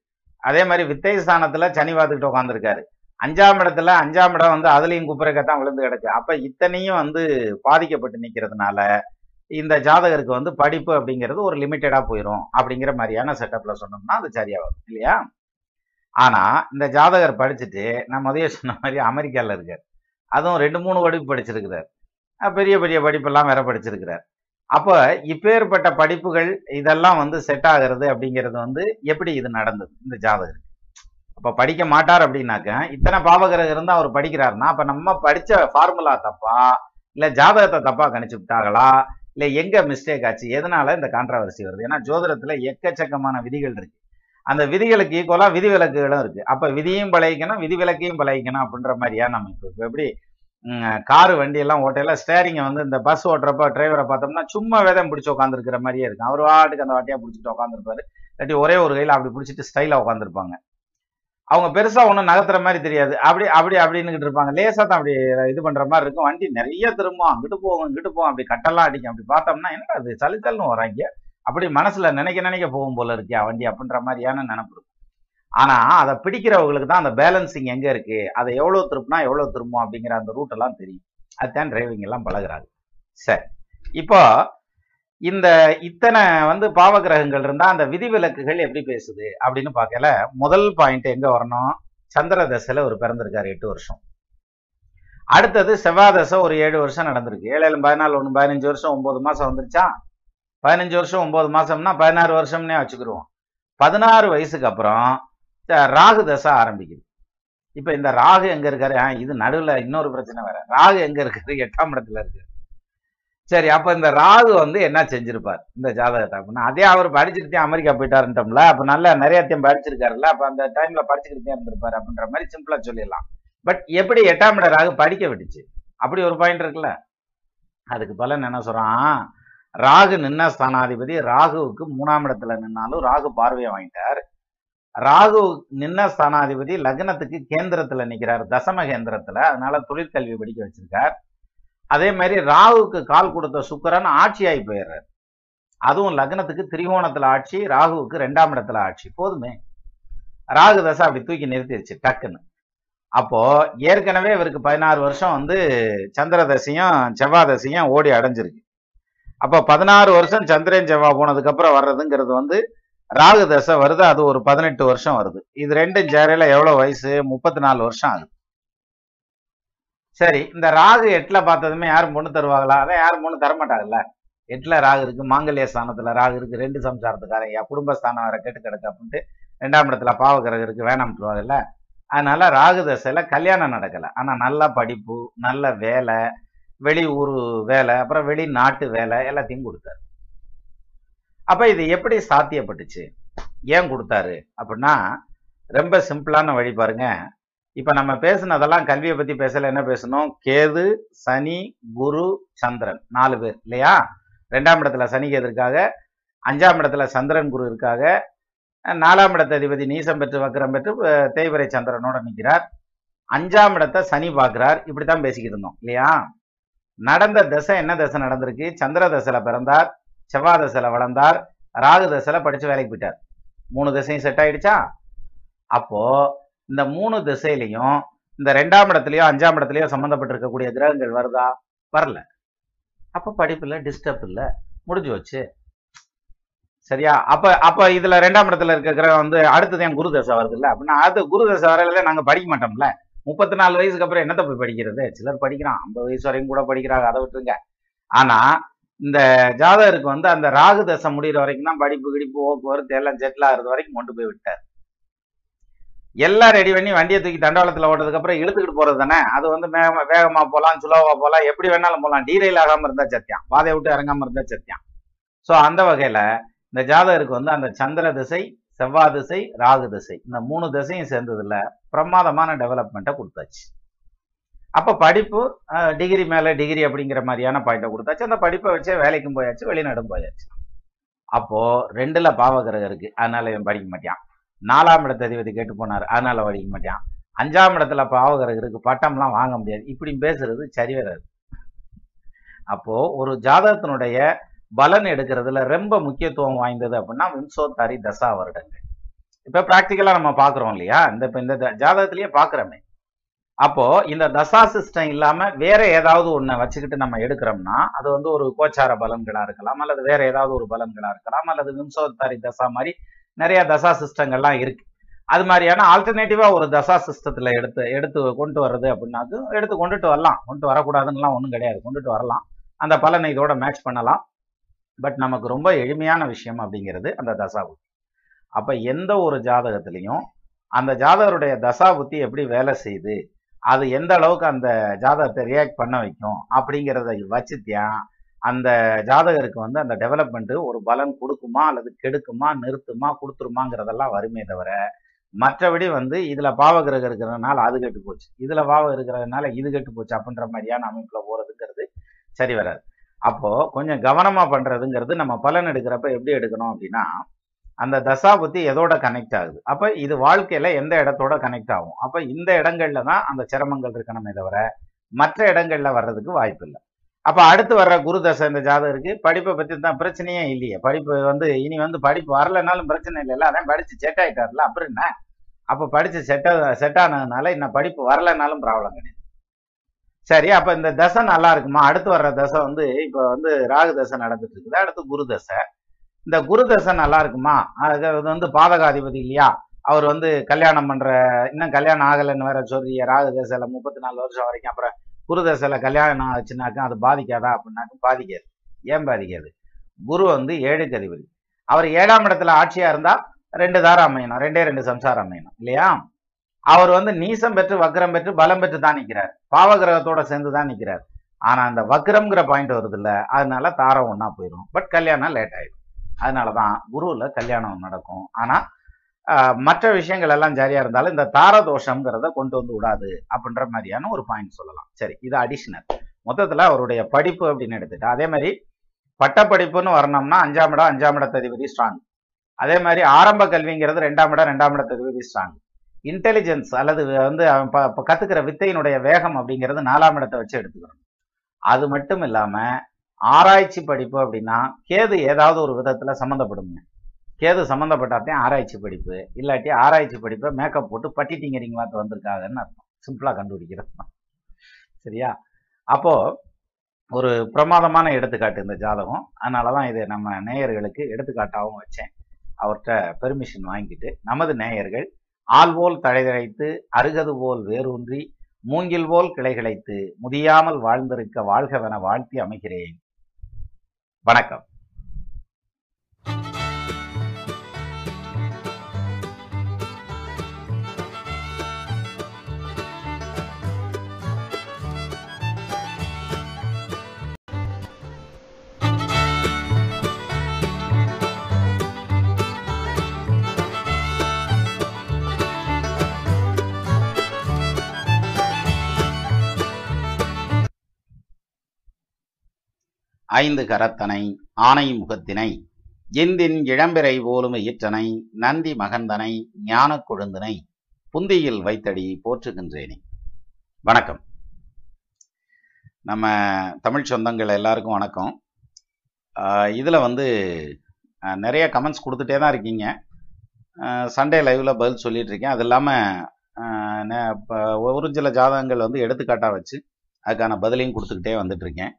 அதே மாதிரி வித்தை ஸ்தானத்தில் சனி பார்த்துக்கிட்டு உட்காந்துருக்காரு. 5ஆம் இடத்துல 5ஆம் இடம் வந்து அதுலேயும் குப்புறக்கத்தான் விழுந்து கிடக்கு. அப்போ இத்தனையும் வந்து பாதிக்கப்பட்டு நிற்கிறதுனால இந்த ஜாதகருக்கு வந்து படிப்பு அப்படிங்கிறது ஒரு லிமிட்டடாக போயிடும் அப்படிங்கிற மாதிரியான செட்டப்பில் சொன்னோம்னா அது சரியாக வரும் இல்லையா? ஆனால் இந்த ஜாதகர் படிச்சுட்டு நான் முதல்ல சொன்ன மாதிரி அமெரிக்காவில் இருக்கார், அதுவும் 2-3 படிப்பு படிச்சிருக்கிறார், பெரிய பெரிய படிப்பெல்லாம் வேற படிச்சிருக்கிறார். அப்போ இப்பேற்பட்ட படிப்புகள் இதெல்லாம் வந்து செட் ஆகிறது அப்படிங்கிறது வந்து எப்படி இது நடந்தது இந்த ஜாதகருக்கு? அப்போ படிக்க மாட்டார் அப்படின்னாக்க, இத்தனை பாவகிரகம் இருந்தால் அவர் படிக்கிறாருன்னா அப்போ நம்ம படித்த ஃபார்முலா தப்பா, இல்லை ஜாதகத்தை தப்பாக கணிச்சுட்டாங்களா, இல்லை எங்கே மிஸ்டேக் ஆச்சு, எதனால இந்த கான்ட்ராவர்சி வருது? ஏன்னா ஜோதிடத்தில் எக்கச்சக்கமான விதிகள் இருக்குது, அந்த விதிகளுக்கு ஈக்குவலாக விதிவிலக்குகளும் இருக்குது. அப்போ விதியும் பழகிக்கணும், விதிவிலக்கையும் பழகிக்கணும் அப்படின்ற மாதிரியா நம்ம இப்போ எப்படி காரு வண்டியெல்லாம் ஓட்டையில் ஸ்டேரிங்கை வந்து இந்த பஸ் ஓட்டுறப்ப டிரைவரை பார்த்தோம்னா சும்மா வேதம் பிடிச்சி உட்காந்துருக்கிற மாதிரியே இருக்கும், அவர் வாட்டுக்கு அந்த வாட்டியாக பிடிச்சிட்டு உட்காந்துருப்பாரு, இல்லாட்டி ஒரே ஒரு கையில் அப்படி பிடிச்சிட்டு ஸ்டைலாக உட்காந்துருப்பாங்க. அவங்க பெருசாக ஒன்றும் நகர்த்துற மாதிரி தெரியாது, அப்படின்னுக்கிட்டு இருப்பாங்க, லேசாக தான் அப்படி இது பண்ணுற மாதிரி இருக்கும். வண்டி நிறைய திரும்பும், அங்கிட்டு போவோம் இங்கிட்டு போவோம், அப்படி கட்டெல்லாம் அடிக்கும். அப்படி பார்த்தோம்னா என்ன அது சளித்தல்னு வராங்க, அப்படி மனசில் நினைக்க போகும் போல இருக்கியா வண்டி அப்படின்ற மாதிரியான நினைப்பு இருக்கும். ஆனால் அதை பிடிக்கிறவங்களுக்கு தான் அந்த பேலன்சிங் எங்கே இருக்குது, அதை எவ்வளோ திருப்பினா எவ்வளோ திரும்பும் அப்படிங்கிற அந்த ரூட்டெல்லாம் தெரியும், அதுதான் டிரைவிங் எல்லாம் பழகுறாங்க. சரி, இப்போ இந்த இத்தனை வந்து பாவகிரகங்கள் இருந்தால் அந்த விதிவிலக்குகள் எப்படி பேசுது அப்படின்னு பார்க்கல, முதல் பாயிண்ட் எங்கே வரணும்? சந்திர தசையில் ஒரு பிறந்திருக்காரு 8 வருஷம். அடுத்தது செவ்வாய் தசை ஒரு 7 வருஷம் நடந்திருக்கு. 7 × 7 = 14, 15 வருஷம் 9 மாதம் வந்துருச்சா? 15 வருஷம் 9 மாதம்னா 16 வருஷம்னே வச்சுக்கிடுவோம். 16 வயசுக்கு அப்புறம் ராகு தசை ஆரம்பிக்குது. இப்போ இந்த ராகு எங்கே இருக்காரு? இது நடுவில் இன்னொரு பிரச்சனை வேற, ராகு எங்கே இருக்காரு? 8ஆம் இடத்துல இருக்காரு. சரி, அப்போ இந்த ராகு வந்து என்ன செஞ்சிருப்பார் இந்த ஜாதகத்தை அப்படின்னா, அதே அவர் படிச்சுக்கிட்டே அமெரிக்கா போயிட்டாருட்டோம்ல, அப்போ நல்லா நிறைய டைம் படிச்சிருக்காருல்ல, அப்போ அந்த டைமில் படிச்சுக்கிட்டே இருந்திருப்பார் அப்படின்ற மாதிரி சிம்பிளாக சொல்லிடலாம். பட் எப்படி எட்டாம் இட ராகு படிக்க விட்டுச்சு அப்படி ஒரு பாயிண்ட் இருக்குல்ல, அதுக்கு பலன் என்ன சொல்கிறான், ராகு நின்ன ஸ்தானாதிபதி ராகுவுக்கு மூணாம் இடத்துல நின்னாலும் ராகு பார்வையை வாங்கிட்டார். ராகு நின்ன ஸ்தானாதிபதி லக்னத்துக்கு கேந்திரத்தில் நிற்கிறார், தசம கேந்திரத்தில், அதனால தொழிற்கல்வி படிக்க வச்சிருக்கார். அதே மாதிரி ராகுவுக்கு கால் கொடுத்த சுக்கிரன் ஆட்சியாகி போயிடுறார், அதுவும் லக்னத்துக்கு திரிகோணத்தில் ஆட்சி, ராகுவுக்கு ரெண்டாம் இடத்துல ஆட்சி, போதுமே ராகு தசை அப்படி தூக்கி நிறுத்திடுச்சு டக்குன்னு. அப்போ ஏற்கனவே இவருக்கு 16 வருஷம் வந்து சந்திரதசையும் செவ்வாதசையும் ஓடி அடைஞ்சிருக்கு. அப்போ 16 வருஷம் சந்திரன் செவ்வாய் போனதுக்கப்புறம் வர்றதுங்கிறது வந்து ராகு தசை வருது, அது ஒரு 18 வருஷம் வருது. இது ரெண்டும் சேரையில் எவ்வளோ வயசு, 34 வருஷம் ஆகுது. சரி, இந்த ராகு எட்டில் பார்த்ததுமே யாரும் பொண்ணு தருவாங்களா, அதான் யாரும் பொண்ணு தரமாட்டாங்கல்ல. எட்டில் ராகு இருக்குது, மாங்கல்ய ஸ்தானத்தில் ராகு இருக்குது, ரெண்டு சம்சாரத்துக்காரன் ஐயா குடும்பஸ்தானம் வேற கேட்டு கிடக்கு அப்படின்ட்டு, ரெண்டாம் இடத்துல பாவகிரகம் இருக்குது, வேணாம்ட்டுருவாங்கல்ல. அதனால ராகு தசையில் கல்யாணம் நடக்கலை, ஆனால் நல்லா படிப்பு, நல்ல வேலை, வெளி ஊர் வேலை, அப்புறம் வெளிநாட்டு வேலை எல்லாத்தையும் கொடுத்தாரு. அப்போ இது எப்படி சாத்தியப்பட்டுச்சு, ஏன் கொடுத்தாரு அப்படின்னா ரொம்ப சிம்பிளான வழி பாருங்க. இப்போ நம்ம பேசுனதெல்லாம் கல்வியை பற்றி பேசல, என்ன பேசணும், கேது, சனி, குரு, சந்திரன் 4 பேர் இல்லையா. 2ஆம் இடத்துல சனி கேது இருக்காக, 5ஆம் இடத்துல சந்திரன் குரு இருக்காக, 4ஆம் இடத்த அதிபதி நீசம் பெற்று வக்ரம் பெற்று தேய்பிறை சந்திரனோட நிற்கிறார், 5ஆம் இடத்தை சனி பார்க்கிறார். இப்படி தான் பேசிக்கிட்டு இருந்தோம் இல்லையா. நடந்த தசை என்ன தசை நடந்திருக்கு, சந்திர தசையில் பிறந்தார், செவ்வாய் தசையில் வளர்ந்தார், ராகு தசையில் படித்து வேலைக்கு போயிட்டார். 3 திசையும் செட் ஆகிடுச்சா. அப்போது இந்த 3 திசையிலையும் இந்த 2ஆம் இடத்துலையோ 5ஆம் இடத்துலையோ சம்மந்தப்பட்டிருக்கக்கூடிய கிரகங்கள் வருதா, வரல. அப்போ படிப்பில் டிஸ்டர்ப் இல்லை, முடிஞ்சு வச்சு சரியா. அப்போ இதில் 2ஆம் இடத்துல இருக்கிற கிரகம் வந்து அடுத்தது என் குரு தசை வருது இல்லை அப்படின்னா, அது குரு தசை வரையில நாங்கள் படிக்க மாட்டோம்ல. 34 வயசுக்கு அப்புறம் என்னத்தை போய் படிக்கிறது, சிலர் படிக்கிறான், 50 வயசு வரைக்கும் கூட படிக்கிறாங்க, அதை விட்டுருங்க. ஆனால் இந்த ஜாதகருக்கு வந்து அந்த ராகு தசை முடிகிற வரைக்கும் தான் படிப்பு கிடிப்பு ஓக்குவரத்து எல்லாம் செட்டில் ஆகிறது வரைக்கும் கொண்டு போய் விட்டார். எல்லாம் ரெடி பண்ணி வண்டியை தூக்கி தண்டவாளத்தில் ஓட்டதுக்கப்புறம் இழுத்துக்கிட்டு போகிறது தானே, அது வந்து வேகமாக போகலாம், சுலோவாக போகலாம், எப்படி வேணாலும் போகலாம், டீரைல் ஆகாமல் இருந்தால் சத்தியம், பாதையை விட்டு இறங்காமல் இருந்தால் சத்தியம். ஸோ அந்த வகையில் இந்த ஜாதகருக்கு வந்து அந்த சந்திர திசை, செவ்வாய் திசை, ராகு திசை இந்த 3 திசையும் சேர்ந்ததில்ல பிரமாதமான டெவலப்மெண்ட்டை கொடுத்தாச்சு. அப்போ படிப்பு டிகிரி மேலே டிகிரி அப்படிங்கிற மாதிரியான பாயிண்டை கொடுத்தாச்சு, அந்த படிப்பை வச்சே வேலைக்கும் போயாச்சு, வெளிநாடும் போயாச்சு. அப்போது 2ல் பாவகிரகம் இருக்குது, அதனால் இவன் படிக்க மாட்டான். 4ஆம் இடத்த அதிபதி கேட்டு போனார், அதனால் படிக்க மாட்டான். 5ஆம் இடத்துல பாவகிரகம் இருக்குது, பட்டம்லாம் வாங்க முடியாது. இப்படி பேசுறது சரி வராது. அப்போது ஒரு ஜாதகத்தினுடைய பலன் எடுக்கிறதுல ரொம்ப முக்கியத்துவம் வாய்ந்தது அப்படின்னா விம்சோத்தாரி தசா வருடங்கள். இப்போ ப்ராக்டிக்கலாக நம்ம பார்க்குறோம் இல்லையா, இந்த ஜாதகத்திலேயே பார்க்குறோமே. அப்போது இந்த தசா சிஸ்டம் இல்லாமல் வேற ஏதாவது ஒன்று வச்சுக்கிட்டு நம்ம எடுக்கிறோம்னா அது வந்து ஒரு கோச்சார பலன்களாக இருக்கலாம், அல்லது வேற ஏதாவது ஒரு பலன்களாக இருக்கலாம், அல்லது விம்சோத்தாரி தசா மாதிரி நிறைய தசா சிஸ்டங்கள்லாம் இருக்குது. அது மாதிரியான ஆல்டர்னேட்டிவாக ஒரு தசா சிஸ்டத்தில் எடுத்து கொண்டு வர்றது அப்படின்னாக்கும் எடுத்து கொண்டுட்டு வரலாம், கொண்டு வரக்கூடாதுங்கலாம் ஒன்றும் கிடையாது, கொண்டுட்டு வரலாம், அந்த பலனை இதோட மேட்ச் பண்ணலாம். பட் நமக்கு ரொம்ப எளிமையான விஷயம் அப்படிங்கிறது அந்த தசா புத்தி. அப்போ எந்த ஒரு ஜாதகத்திலையும் அந்த ஜாதகருடைய தசா புத்தி எப்படி வேலை செய்யுது, அது எந்த அளவுக்கு அந்த ஜாதகத்தை ரியாக்ட் பண்ண வைக்கும் அப்படிங்கிறத வச்சுத்தான் அந்த ஜாதகருக்கு வந்து அந்த டெவலப்மெண்ட்டு ஒரு பலன் கொடுக்குமா அல்லது கெடுக்குமா, நிறுத்துமா கொடுத்துருமாங்கிறதெல்லாம் வருமே தவிர மற்றபடி வந்து இதில் பாவகிரகம் இருக்கிறதுனால அது கெட்டு போச்சு, இதில் பாவம் இருக்கிறதுனால இது கெட்டு போச்சு அப்படின்ற மாதிரியான அமைப்பில் போகிறதுங்கிறது சரி வராது. அப்போது கொஞ்சம் கவனமாக பண்ணுறதுங்கிறது, நம்ம பலன் எடுக்கிறப்ப எப்படி எடுக்கணும் அப்படின்னா அந்த தசா புத்தி எதோட கனெக்ட் ஆகுது, அப்போ இது வாழ்க்கையில் எந்த இடத்தோட கனெக்ட் ஆகும், அப்போ இந்த இடங்களில் தான் அந்த சிரமங்கள் இருக்கணுமே தவிர மற்ற இடங்களில் வர்றதுக்கு வாய்ப்பு இல்லை. அப்போ அடுத்து வர்ற குரு தசை இந்த ஜாதகம் இருக்குது, படிப்பை பற்றி தான் பிரச்சனையே இல்லையே, படிப்பு வந்து இனி வந்து படிப்பு வரலைனாலும் பிரச்சனை இல்லைல்ல, அதான் படித்து செட் ஆகிட்டார்ல அப்புறம் என்ன. அப்போ படித்து செட் ஆனதுனால இன்னும் படிப்பு வரலைனாலும் ப்ராப்ளம் கிடையாது. சரி, அப்போ இந்த தசை நல்லா இருக்குமா, அடுத்து வர்ற தசை வந்து இப்போ வந்து ராகு தசை நடந்துட்டு இருக்குது, அடுத்து குரு தசை, இந்த குரு தசை நல்லா இருக்குமா, அது வந்து பாதகாதிபதி இல்லையா, அவர் வந்து கல்யாணம் பண்ணுற இன்னும் கல்யாணம் ஆகலைன்னு வேற சொல்றீங்க, ராகு தசையில் 34 வருஷம் வரைக்கும், அப்புறம் குரு தசையில் கல்யாணம் ஆச்சுனாக்கும் அது பாதிக்காதா அப்படின்னாக்கும் பாதிக்காது. ஏன் பாதிக்காது, குரு வந்து 7க்கு அதிபதி, அவர் 7ஆம் இடத்துல ஆட்சியாக இருந்தால் 2 தாரம் அமையணும், 2 சம்சாரம் அமையணும் இல்லையா. அவர் வந்து நீசம் பெற்று வக்ரம் பெற்று பலம் பெற்று தான் நிற்கிறார், பாவகிரகத்தோட சேர்ந்து தான் நிற்கிறார். ஆனால் அந்த வக்ரம்ங்கிற பாயிண்ட் வருது இல்லை, அதனால தாரம் ஒன்றா போயிடும். பட் கல்யாணம் லேட் ஆகிடும். அதனால தான் குருவில் கல்யாணம் நடக்கும். ஆனால் மற்ற விஷயங்கள் எல்லாம் சரியாக இருந்தாலும் இந்த தார தோஷம்ங்கிறத கொண்டு வந்து விடாது அப்படின்ற மாதிரியான ஒரு பாயிண்ட் சொல்லலாம். சரி, இது அடிஷ்னல். மொத்தத்தில் அவருடைய படிப்பு அப்படின்னு எடுத்துகிட்டு, அதே மாதிரி பட்டப்படிப்புன்னு வரணும்னா அஞ்சாம் இடம் அதிபதி ஸ்ட்ராங். அதே மாதிரி ஆரம்ப கல்விங்கிறது ரெண்டாம் இடம் அதிபதி ஸ்ட்ராங். இன்டெலிஜென்ஸ் அல்லது வந்து கற்றுக்கிற வித்தையினுடைய வேகம் அப்படிங்கிறது 4ஆம் இடத்தை வச்சு எடுத்துக்கிறோம். அது மட்டும் இல்லாமல் ஆராய்ச்சி படிப்பு அப்படின்னா கேது ஏதாவது ஒரு விதத்தில் சம்மந்தப்படுங்க. கேது சம்மந்தப்பட்டாத்தையும் ஆராய்ச்சி படிப்பு, இல்லாட்டி ஆராய்ச்சி படிப்பை மேக்கப் போட்டு பட்டிட்டிங்கரிங் பார்த்து வந்திருக்காங்கன்னு அர்த்தம். சிம்பிளாக கண்டுபிடிக்கிறது சரியா? அப்போது ஒரு பிரமாதமான எடுத்துக்காட்டு இந்த ஜாதகம். அதனால தான் இதை நம்ம நேயர்களுக்கு எடுத்துக்காட்டாகவும் வச்சேன். அவர்கிட்ட பெர்மிஷன் வாங்கிட்டு, நமது நேயர்கள் ஆள்போல் தழைதழைத்து அருகது போல் வேரூன்றி மூங்கில் போல் கிளைகிளைத்து முதியாமல் வாழ்ந்திருக்க வாழ்கவென வாழ்த்தி அமைகிறேன். வணக்கம். ஐந்து கரத்தனை ஆனை முகத்தினை எந்தின் இளம்பிறை போலும் ஈற்றனை நந்தி மகந்தனை ஞான கொழுந்தனை புந்தியில் வைத்தடி போற்றுகின்றேனே. வணக்கம். நம்ம தமிழ் சொந்தங்கள் எல்லாருக்கும் வணக்கம். இதில் வந்து நிறைய கமெண்ட்ஸ் கொடுத்துட்டே தான் இருக்கீங்க. சண்டே லைவில் பதில் சொல்லிட்டு இருக்கேன். அது இல்லாமல் ஒரு சில ஜாதகங்கள் வந்து எடுத்துக்காட்டாக வச்சு அதுக்கான பதிலையும் கொடுத்துக்கிட்டே வந்துட்டுருக்கேன்.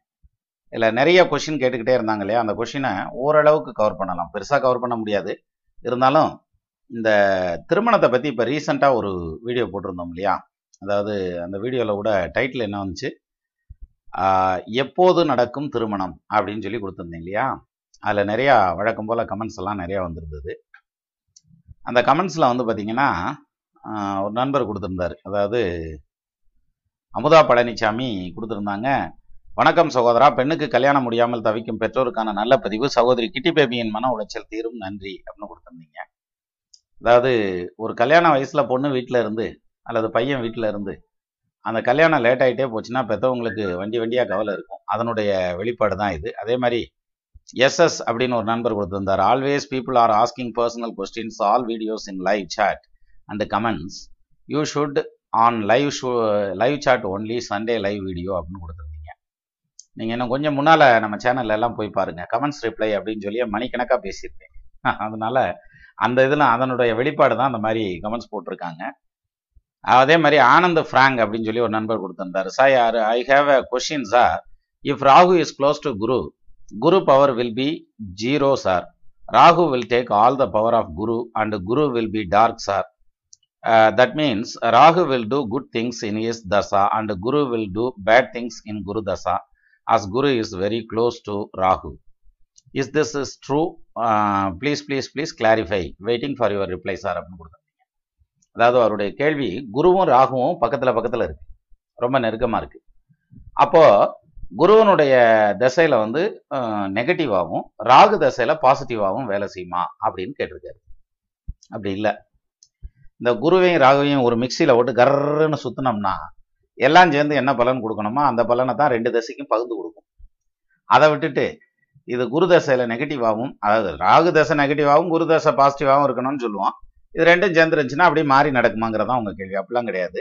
இல்லை, நிறைய கொஷின் கேட்டுக்கிட்டே இருந்தாங்க இல்லையா? அந்த கொஷினை ஓரளவுக்கு கவர் பண்ணலாம். பெருசாக கவர் பண்ண முடியாது. இருந்தாலும் இந்த திருமணத்தை பற்றி இப்போ ரீசெண்டாக ஒரு வீடியோ போட்டிருந்தோம் இல்லையா? அதாவது அந்த வீடியோவில் கூட டைட்டில் என்ன வந்துச்சு, எப்போது நடக்கும் திருமணம் அப்படின்னு சொல்லி கொடுத்துருந்தேன் இல்லையா? அதில் நிறையா வழக்கம் போல் கமெண்ட்ஸ் எல்லாம் நிறையா வந்திருந்தது. அந்த கமெண்ட்ஸில் வந்து பார்த்திங்கன்னா ஒரு நண்பர் கொடுத்துருந்தார், அதாவது அமுதா பழனிசாமி கொடுத்துருந்தாங்க. வணக்கம் சகோதரா, பெண்ணுக்கு கல்யாணம் முடியாமல் தவிக்கும் பெற்றோருக்கான நல்ல பதிவு. சகோதரி கிட்டி பேபியின் மன உளைச்சல் தீரும், நன்றி அப்படின்னு கொடுத்துருந்தீங்க. அதாவது ஒரு கல்யாண வயசில் பொண்ணு வீட்டில் இருந்து அல்லது பையன் வீட்டில் இருந்து அந்த கல்யாணம் லேட் ஆகிட்டே போச்சுன்னா பெற்றவங்களுக்கு வண்டியாக கவலை இருக்கும். அதனுடைய வெளிப்பாடு தான் இது. அதே மாதிரி எஸ்எஸ் அப்படின்னு ஒரு நண்பர் கொடுத்துருந்தார், always people are asking personal questions all videos in live chat and comments. You should on live chat only Sunday live video அப்படின்னு கொடுத்துருந்தேன். நீங்கள் இன்னும் கொஞ்சம் முன்னால் நம்ம சேனல்ல எல்லாம் போய் பாருங்கள். கமெண்ட்ஸ் ரிப்ளை அப்படின்னு சொல்லி மணிக்கணக்காக பேசியிருப்பேன். அதனால் அந்த இதில் அதனுடைய வெளிப்பாடு தான் அந்த மாதிரி கமெண்ட்ஸ் போட்டிருக்காங்க. அதே மாதிரி ஆனந்த் ஃப்ராங்க் அப்படின்னு சொல்லி ஒரு நண்பர் கொடுத்துருந்தார், சார் யார் I have a question sir, if Rahu is close to Guru power will be 0 sir, Rahu will take all the power of Guru and Guru will be dark sir, that means Rahu will do good things in is தசா and Guru will do bad things in Guru தசா as Guru is very close to Rahu. Is this is true? Please clarify. Waiting for your reply sir. அதாவது அவருடைய கேள்வி, குருவும் ராகுவும் பக்கத்தில் இருக்கு, ரொம்ப நெருக்கமாக இருக்கு. அப்போது குருவனுடைய திசையில் வந்து நெகட்டிவாகவும் ராகு திசையில் பாசிட்டிவாகவும் வேலை செய்யுமா அப்படின்னு கேட்டிருக்காரு. அப்படி இல்லை, இந்த குருவையும் ராகுவையும் ஒரு மிக்சியில் போட்டு கர்ன்னு சுற்றினோம்னா எல்லாம் சேர்ந்து என்ன பலன் கொடுக்கணுமோ அந்த பலனை தான் ரெண்டு தசைக்கும் பகிர்ந்து கொடுக்கும். அதை விட்டுட்டு இது குரு தசையில் நெகட்டிவாகவும், அதாவது ராகு தசை நெகட்டிவாகவும் குரு தசை பாசிட்டிவாகவும் இருக்கணும்னு சொல்லுவோம். இது ரெண்டும் சேர்ந்துருந்துச்சுன்னா அப்படியே மாறி நடக்குமாங்கிறதான் உங்கள் கேள்வி. அப்படிலாம் கிடையாது.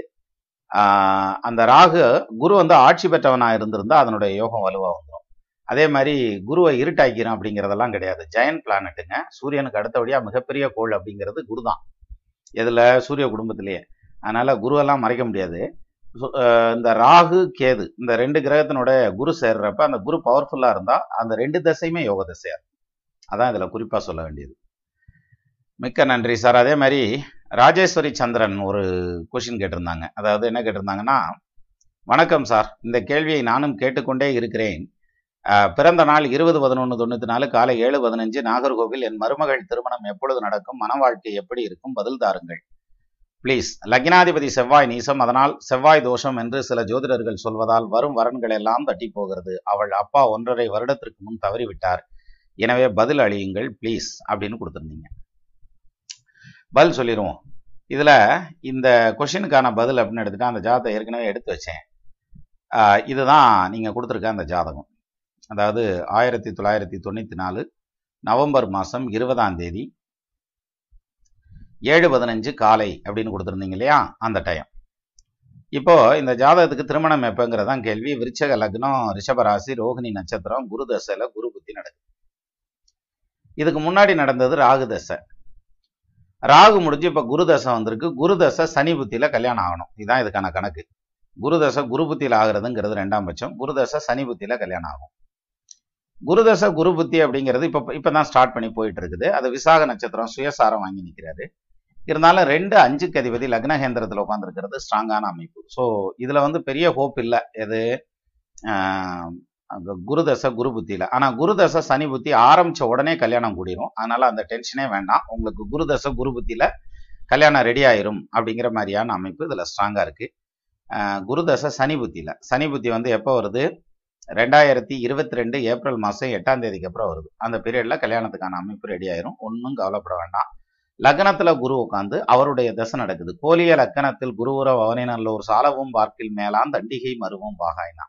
அந்த ராகு குரு வந்து ஆட்சி பெற்றவனாக இருந்திருந்தால் அதனுடைய யோகம் வலுவாக வந்துடும். அதே மாதிரி குருவை இருட்டாக்கிறோம் அப்படிங்கிறதெல்லாம் கிடையாது. ஜெயன் பிளானட்டுங்க, சூரியனுக்கு அடுத்தபடியாக மிகப்பெரிய கோள் அப்படிங்கிறது குரு தான் இதில், சூரிய குடும்பத்திலேயே. அதனால் குருவெல்லாம் மறைக்க முடியாது. இந்த ராகு கேது இந்த ரெண்டு கிரகத்தினோட குரு சேர்றப்ப அந்த குரு பவர்ஃபுல்லாக இருந்தால் அந்த ரெண்டு திசையுமே யோக திசையாக இருக்கும். அதான் இதில் குறிப்பாக சொல்ல வேண்டியது. மிக்க நன்றி சார். அதே மாதிரி ராஜேஸ்வரி சந்திரன் ஒரு கொஷின் கேட்டிருந்தாங்க. அதாவது என்ன கேட்டிருந்தாங்கன்னா, வணக்கம் சார், இந்த கேள்வியை நானும் கேட்டுக்கொண்டே இருக்கிறேன். பிறந்த நாள் 20/11/94 காலை 7:15 நாகர்கோவில். என் மருமகள் திருமணம் எப்பொழுது நடக்கும்? மன வாழ்க்கை எப்படி இருக்கும்? பதில் தாருங்கள். ப்ளீஸ். லக்னாதிபதி செவ்வாய் நீசம், அதனால் செவ்வாய் தோஷம் என்று சில ஜோதிடர்கள் சொல்வதால் வரும் வரன்கள் எல்லாம் தட்டி போகிறது. அவள் அப்பா 1.5 வருடத்திற்கு முன் தவறிவிட்டார், எனவே பதில் அளியுங்கள் ப்ளீஸ் அப்படின்னு கொடுத்துருந்தீங்க. பதில் சொல்லிடுவோம். இதில் இந்த கொஷினுக்கான பதில் அப்படின்னு எடுத்துகிட்டா, அந்த ஜாதகத்தை ஏற்கனவே எடுத்து வச்சேன். இதுதான் நீங்கள் கொடுத்துருக்க அந்த ஜாதகம். அதாவது 1994 நவம்பர் 20 7:15 காலை அப்படின்னு கொடுத்துருந்தீங்க இல்லையா, அந்த டைம். இப்போது இந்த ஜாதகத்துக்கு திருமணம் எப்போங்கிறதான் கேள்வி. விருச்சக லக்னம், ரிஷபராசி, ரோகிணி நட்சத்திரம், குரு தசையில் குரு புத்தி நடக்குது. இதுக்கு முன்னாடி நடந்தது ராகு தசை. ராகு முடிஞ்சு இப்போ குரு தசை வந்திருக்கு. குரு தசை சனி புத்தியில் கல்யாணம் ஆகணும், இதுதான் இதுக்கான கணக்கு. குரு தசை குரு புத்தியில் ஆகிறதுங்கிறது 2ஆம் பட்சம். குரு தசை சனி புத்தியில் கல்யாணம் ஆகும். குரு தசை குரு புத்தி அப்படிங்கிறது இப்போ தான் ஸ்டார்ட் பண்ணி போயிட்டு இருக்குது. அது விசாக நட்சத்திரம், சுயசாரம் வாங்கி நிற்கிறாரு. இருந்தாலும் 2-5க்கு அதிபதி லக்னகேந்திரத்தில் உட்காந்துருக்கிறது ஸ்ட்ராங்கான அமைப்பு. ஸோ இதில் பெரிய ஹோப் இல்லை எது குரு தசை குரு புத்தியில். ஆனால் குரு தசை சனி புத்தி ஆரம்பித்த உடனே கல்யாணம் கூடிரும், அதனால் அந்த டென்ஷனே வேண்டாம். உங்களுக்கு குரு தசை குரு புத்தியில் கல்யாணம் ரெடி ஆயிரும் அப்படிங்கிற மாதிரியான அமைப்பு இதில் ஸ்ட்ராங்காக இருக்குது. குரு தசை சனி புத்தியில், சனி புத்தி எப்போ வருது? 2022 ஏப்ரல் 8ஆம் தேதிக்கு அப்புறம் வருது. அந்த பீரியடில் கல்யாணத்துக்கான அமைப்பு ரெடி ஆயிரும், ஒன்றும் கவலைப்பட வேண்டாம். லக்னத்தில் குரு உட்காந்து அவருடைய தசை நடக்குது. கோலிய லக்னத்தில் குருவுர வவனை நல்லோர் சாலவும் பார்க்கில் மேலான் தண்டிகை மருவும் பாகாயினா.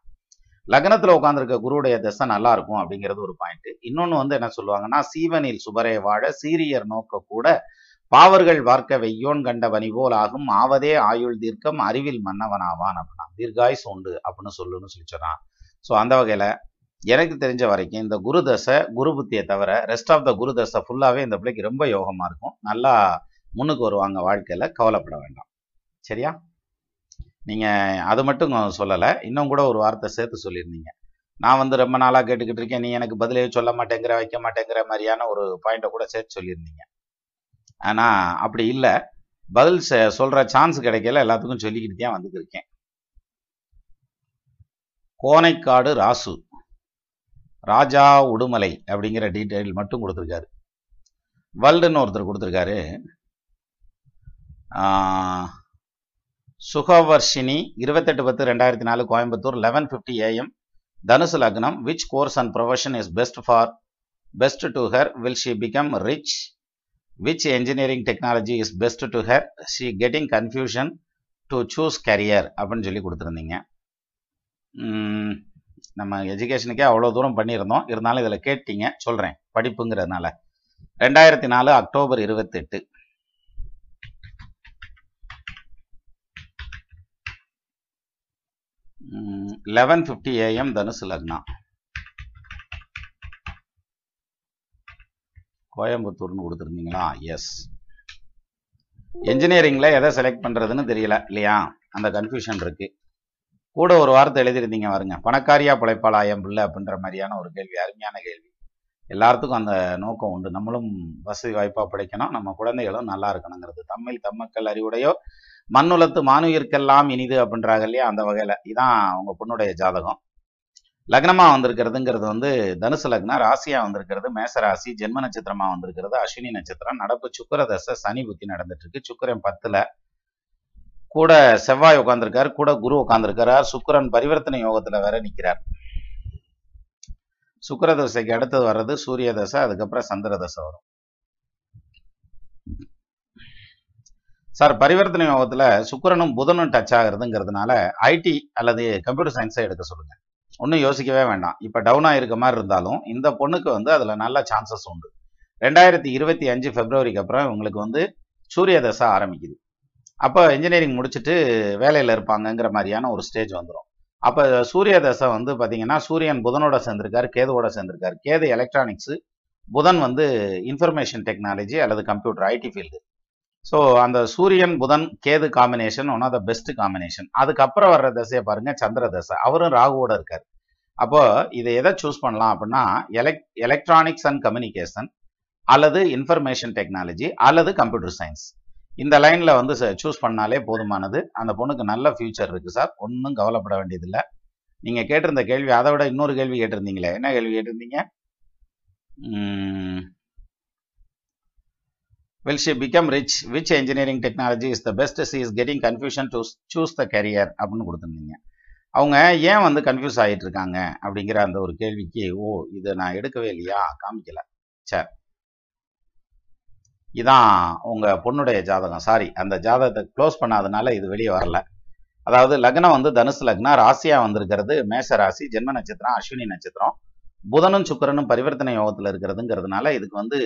லக்னத்தில் உட்காந்துருக்க குருவுடைய தசை நல்லா இருக்கும் அப்படிங்கிறது ஒரு பாயிண்ட். இன்னொன்று என்ன சொல்லுவாங்கன்னா, சீவனில் சுபரே வாழ சீரியர் நோக்க கூட பாவர்கள் வார்க்க வெய்யோன் கண்ட பனிபோல் ஆகும் ஆவதே ஆயுள் தீர்க்கம் அறிவில் மன்னவனாவான் அப்படின்னா தீர்காயுஸ் உண்டு அப்படின்னு சொல்லுன்னு. ஸோ அந்த வகையில் எனக்கு தெரிஞ்ச வரைக்கும் இந்த குரு தசை குரு புத்தியை தவிர ரெஸ்ட் ஆஃப் த குரு தசை ஃபுல்லாகவே இந்த பிள்ளைக்கு ரொம்ப யோகமாக இருக்கும். நல்லா முன்னுக்கு வருவாங்க வாழ்க்கையில், கவலைப்பட வேண்டாம். சரியா? நீங்கள் அது மட்டும் சொல்லலை, இன்னும் கூட ஒரு வார்த்தை சேர்த்து சொல்லியிருந்தீங்க. நான் ரொம்ப நாளாக கேட்டுக்கிட்டு இருக்கேன், நீ எனக்கு பதிலே சொல்ல மாட்டேங்கிற வைக்க மாட்டேங்கிற மாதிரியான ஒரு பாயிண்ட்டை கூட சேர்த்து சொல்லியிருந்தீங்க. ஆனால் அப்படி இல்லை, பதில் சொல்கிற சான்ஸ் கிடைக்கல, எல்லாத்துக்கும் சொல்லிக்கிட்டு தான் வந்துக்கிருக்கேன். கோனைக்காடு ராசு, ராஜா உடுமலை அப்படிங்கிற டீட்டெயில் மட்டும் கொடுத்துருக்காரு. வல்டுன்னு ஒருத்தர் கொடுத்துருக்காரு. சுகவர்ஷினி 28/10/2004 கோயம்புத்தூர் 11:50 AM தனுசு லக்னம். Which course and profession is best to her? Will she become rich? Which engineering technology is best to her? She getting confusion to choose career அப்படின்னு சொல்லி கொடுத்துருந்தீங்க. நம்ம எஜுகேஷனுக்கே அவ்வளோ தூரம் பண்ணியிருந்தோம், இருந்தாலும் இதில் கேட்டீங்க சொல்கிறேன் படிப்புங்கிறதுனால. 2004 அக்டோபர் 28 11:50 AM தனுசு லக்னா கோயம்புத்தூர்னு கொடுத்துருந்தீங்களா? எஸ். என்ஜினியரிங்கில் எதை செலக்ட் பண்ணுறதுன்னு தெரியல இல்லையா, அந்த கன்ஃபியூஷன் இருக்குது. கூட ஒரு வார்த்தை எழுதியிருந்தீங்க பாருங்க, பணக்காரியா பிழைப்பாளா என் பிள்ளை அப்படின்ற மாதிரியான ஒரு கேள்வி. அருமையான கேள்வி. எல்லாத்துக்கும் அந்த நோக்கம் உண்டு, நம்மளும் வசதி வாய்ப்பாக பிழைக்கணும், நம்ம குழந்தைகளும் நல்லா இருக்கணுங்கிறது. தமிழ் தம்மக்கள் அறிவுடையோ மண்ணுலத்து மானுயிர்க்கெல்லாம் இனிது அப்படின்றாங்க இல்லையா, அந்த வகையில் இதான் அவங்க பொண்ணுடைய ஜாதகம். லக்னமாக வந்திருக்கிறதுங்கிறது தனுசு லக்னம், ராசியாக வந்திருக்கிறது மேசராசி, ஜென்ம நட்சத்திரமாக வந்திருக்கிறது அஸ்வினி நட்சத்திரம். நடப்பு சுக்கிர தசை சனி புத்தி நடந்துட்டு இருக்கு. சுக்கிரன் 10ல் கூட செவ்வாய் உட்காந்துருக்கார், கூட குரு உட்காந்துருக்கிறார். சுக்கிரன் பரிவர்த்தனை யோகத்தில் வேற நிற்கிறார். சுக்கிர தசைக்கு அடுத்தது வர்றது சூரிய தசை, அதுக்கப்புறம் சந்திர தசை வரும். சார், பரிவர்த்தனை யோகத்தில் சுக்கிரனும் புதனும் டச் ஆகிறதுங்கிறதுனால ஐடி அல்லது கம்ப்யூட்டர் சயின்ஸை எடுக்க சொல்லுங்க. ஒன்றும் யோசிக்கவே வேண்டாம். இப்போ டவுனாக இருக்க மாதிரி இருந்தாலும் இந்த பொண்ணுக்கு அதில் நல்ல சான்சஸ் உண்டு. 2025 பிப்ரவரிக்கு அப்புறம் உங்களுக்கு சூரிய தசை ஆரம்பிக்குது. அப்போ இன்ஜினியரிங் முடிச்சுட்டு வேலையில் இருப்பாங்கங்கிற மாதிரியான ஒரு ஸ்டேஜ் வந்துடும். அப்போ சூரிய தசை பார்த்தீங்கன்னா சூரியன் புதனோட சேர்ந்திருக்காரு, கேதுவோட சேர்ந்திருக்காரு. Ketu electronics, Budhan information technology அல்லது கம்ப்யூட்டர் ஐடி ஃபீல்டு. ஸோ அந்த சூரியன் புதன் Ketu combination one of the best combination. அதுக்கப்புறம் வர்ற தசையை பாருங்கள், சந்திர தசை. அவரும் ராகுவோட இருக்கார். அப்போ இதை எதை சூஸ் பண்ணலாம் அப்படின்னா, எலக்ட்ரானிக்ஸ் அண்ட் கம்யூனிகேஷன் அல்லது இன்ஃபர்மேஷன் டெக்னாலஜி அல்லது கம்ப்யூட்டர் சயின்ஸ், இந்த லைனில் சூஸ் பண்ணாலே போதுமானது. அந்த பொண்ணுக்கு நல்ல ஃபியூச்சர் இருக்குது சார், ஒன்றும் கவலைப்பட வேண்டியதில்லை. நீங்கள் கேட்டிருந்த கேள்வி, அதை விட இன்னொரு கேள்வி கேட்டிருந்தீங்களே, என்ன கேள்வி கேட்டிருந்தீங்க? Will she become rich? Which engineering technology is the best? She is getting confusion to choose the career அப்படின்னு கொடுத்துருந்தீங்க. அவங்க ஏன் வந்து கன்ஃபியூஸ் ஆகிட்டு இருக்காங்க அப்படிங்கிற அந்த ஒரு கேள்விக்கு, ஓ இதை நான் எடுக்கவே இல்லையா, காமிக்கல. சரி, இதான் உங்கள் பொண்ணுடைய ஜாதகம். சாரி, அந்த ஜாதகத்தை க்ளோஸ் பண்ணாதனால இது வெளியே வரல. அதாவது லக்னம் வந்து தனுசு லக்னம், ராசியாக வந்திருக்கிறது மேஷ ராசி, ஜென்ம நட்சத்திரம் அஸ்வினி நட்சத்திரம், புதனும் சுக்கிரனும் பரிவர்த்தனை யோகத்தில் இருக்கிறதுங்கிறதுனால இதுக்கு வந்து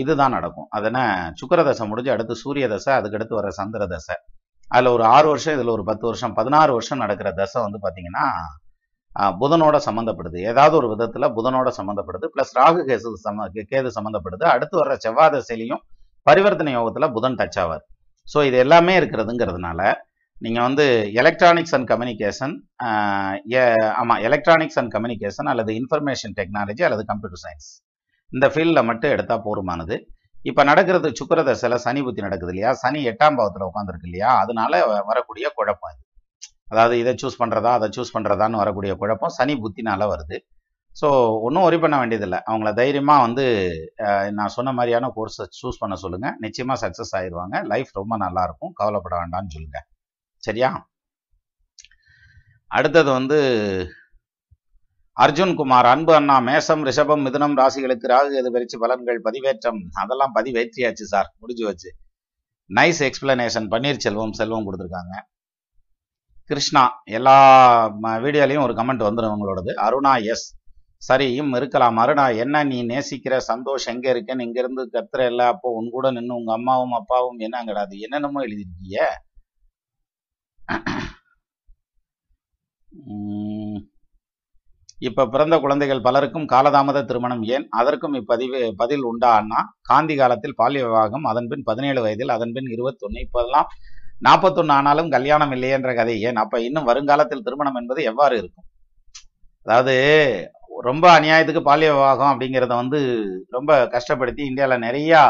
இதுதான் நடக்கும். அதனா சுக்கிர தசை முடிஞ்சு அடுத்து சூரிய தசை, அதுக்கடுத்து வர சந்திர தசை, அதில் ஒரு 6 வருஷம், இதில் ஒரு 10 வருஷம், 16 வருஷம் நடக்கிற தசை வந்து பார்த்தீங்கன்னா புதனோட சம்மந்தப்படுது, ஏதாவது ஒரு விதத்தில் புதனோட சம்மந்தப்படுது. ப்ளஸ் ராகு கேது சம்மந்தப்படுது. அடுத்து வர்ற செவ்வாய் தசையிலையும் பரிவர்த்தனை யோகத்தில் புதன் டச் ஆவார். ஸோ இது எல்லாமே இருக்கிறதுங்கிறதுனால நீங்கள் வந்து எலக்ட்ரானிக்ஸ் அண்ட் கம்யூனிகேஷன், ஆமாம் எலக்ட்ரானிக்ஸ் அண்ட் கம்யூனிகேஷன் அல்லது இன்ஃபர்மேஷன் டெக்னாலஜி அல்லது கம்ப்யூட்டர் சயின்ஸ் இந்த ஃபீல்டில் மட்டும் எடுத்தால் போதுமானது. இப்போ நடக்கிறது சுக்கிர தசையில் சனி புத்தி நடக்குது இல்லையா, சனி 8ஆம் பாவத்தில் உட்காந்துருக்கு இல்லையா, அதனால வரக்கூடிய குழப்பம் இது. அதாவது இதை சூஸ் பண்ணுறதா அதை சூஸ் பண்ணுறதான்னு வரக்கூடிய குழப்பம் சனி புத்தினால வருது. ஸோ ஒன்றும் ஒரி பண்ண வேண்டியதில்லை, அவங்கள தைரியமாக வந்து நான் சொன்ன மாதிரியான கோர்ஸை சூஸ் பண்ண சொல்லுங்கள். நிச்சயமாக சக்ஸஸ் ஆயிடுவாங்க, லைஃப் ரொம்ப நல்லாயிருக்கும், கவலைப்பட வேண்டாம்னு சொல்லுங்கள். சரியா? அடுத்தது வந்து அர்ஜுன்குமார், அன்பு அண்ணா, மேஷம் ரிஷபம் மிதுனம் ராசிகளுக்கு ராகு எது பறிச்சு பலன்கள் பதிவேற்றம். அதெல்லாம் பதிவேற்றியாச்சு சார், முடிஞ்சு வச்சு. நைஸ் எக்ஸ்பிளனேஷன் பன்னீர்செல்வம் கொடுத்துருக்காங்க. கிருஷ்ணா, எல்லா வீடியோலையும் ஒரு கமெண்ட் வந்துடும் உங்களோடது. அருணா, எஸ் சரியும் இருக்கலாம். அருணா, என்ன நீ நேசிக்கிற சந்தோஷ் எங்கே இருக்கேன்னு இங்கேருந்து கத்துற இல்லை, அப்போ உன் கூட நின்று உங்கள் அம்மாவும் அப்பாவும் என்னங்கிறாது என்னென்னமோ எழுதிருக்கீங்க. இப்போ பிறந்த குழந்தைகள் பலருக்கும் காலதாமத திருமணம் ஏன், அதற்கும் பதில் உண்டா அண்ணா? காந்தி காலத்தில் பால்ய விவாகம், அதன் பின் 17 வயதில், அதன் பின் 21, இப்போதெல்லாம் 41 ஆனாலும் கல்யாணம் இல்லை என்ற கதை ஏன்? அப்போ இன்னும் வருங்காலத்தில் திருமணம் என்பது எவ்வாறு இருக்கும்? அதாவது ரொம்ப அநியாயத்துக்கு பால்ய விவாகம் அப்படிங்கிறத வந்து ரொம்ப கஷ்டப்படுத்தி இந்தியாவில் நிறையா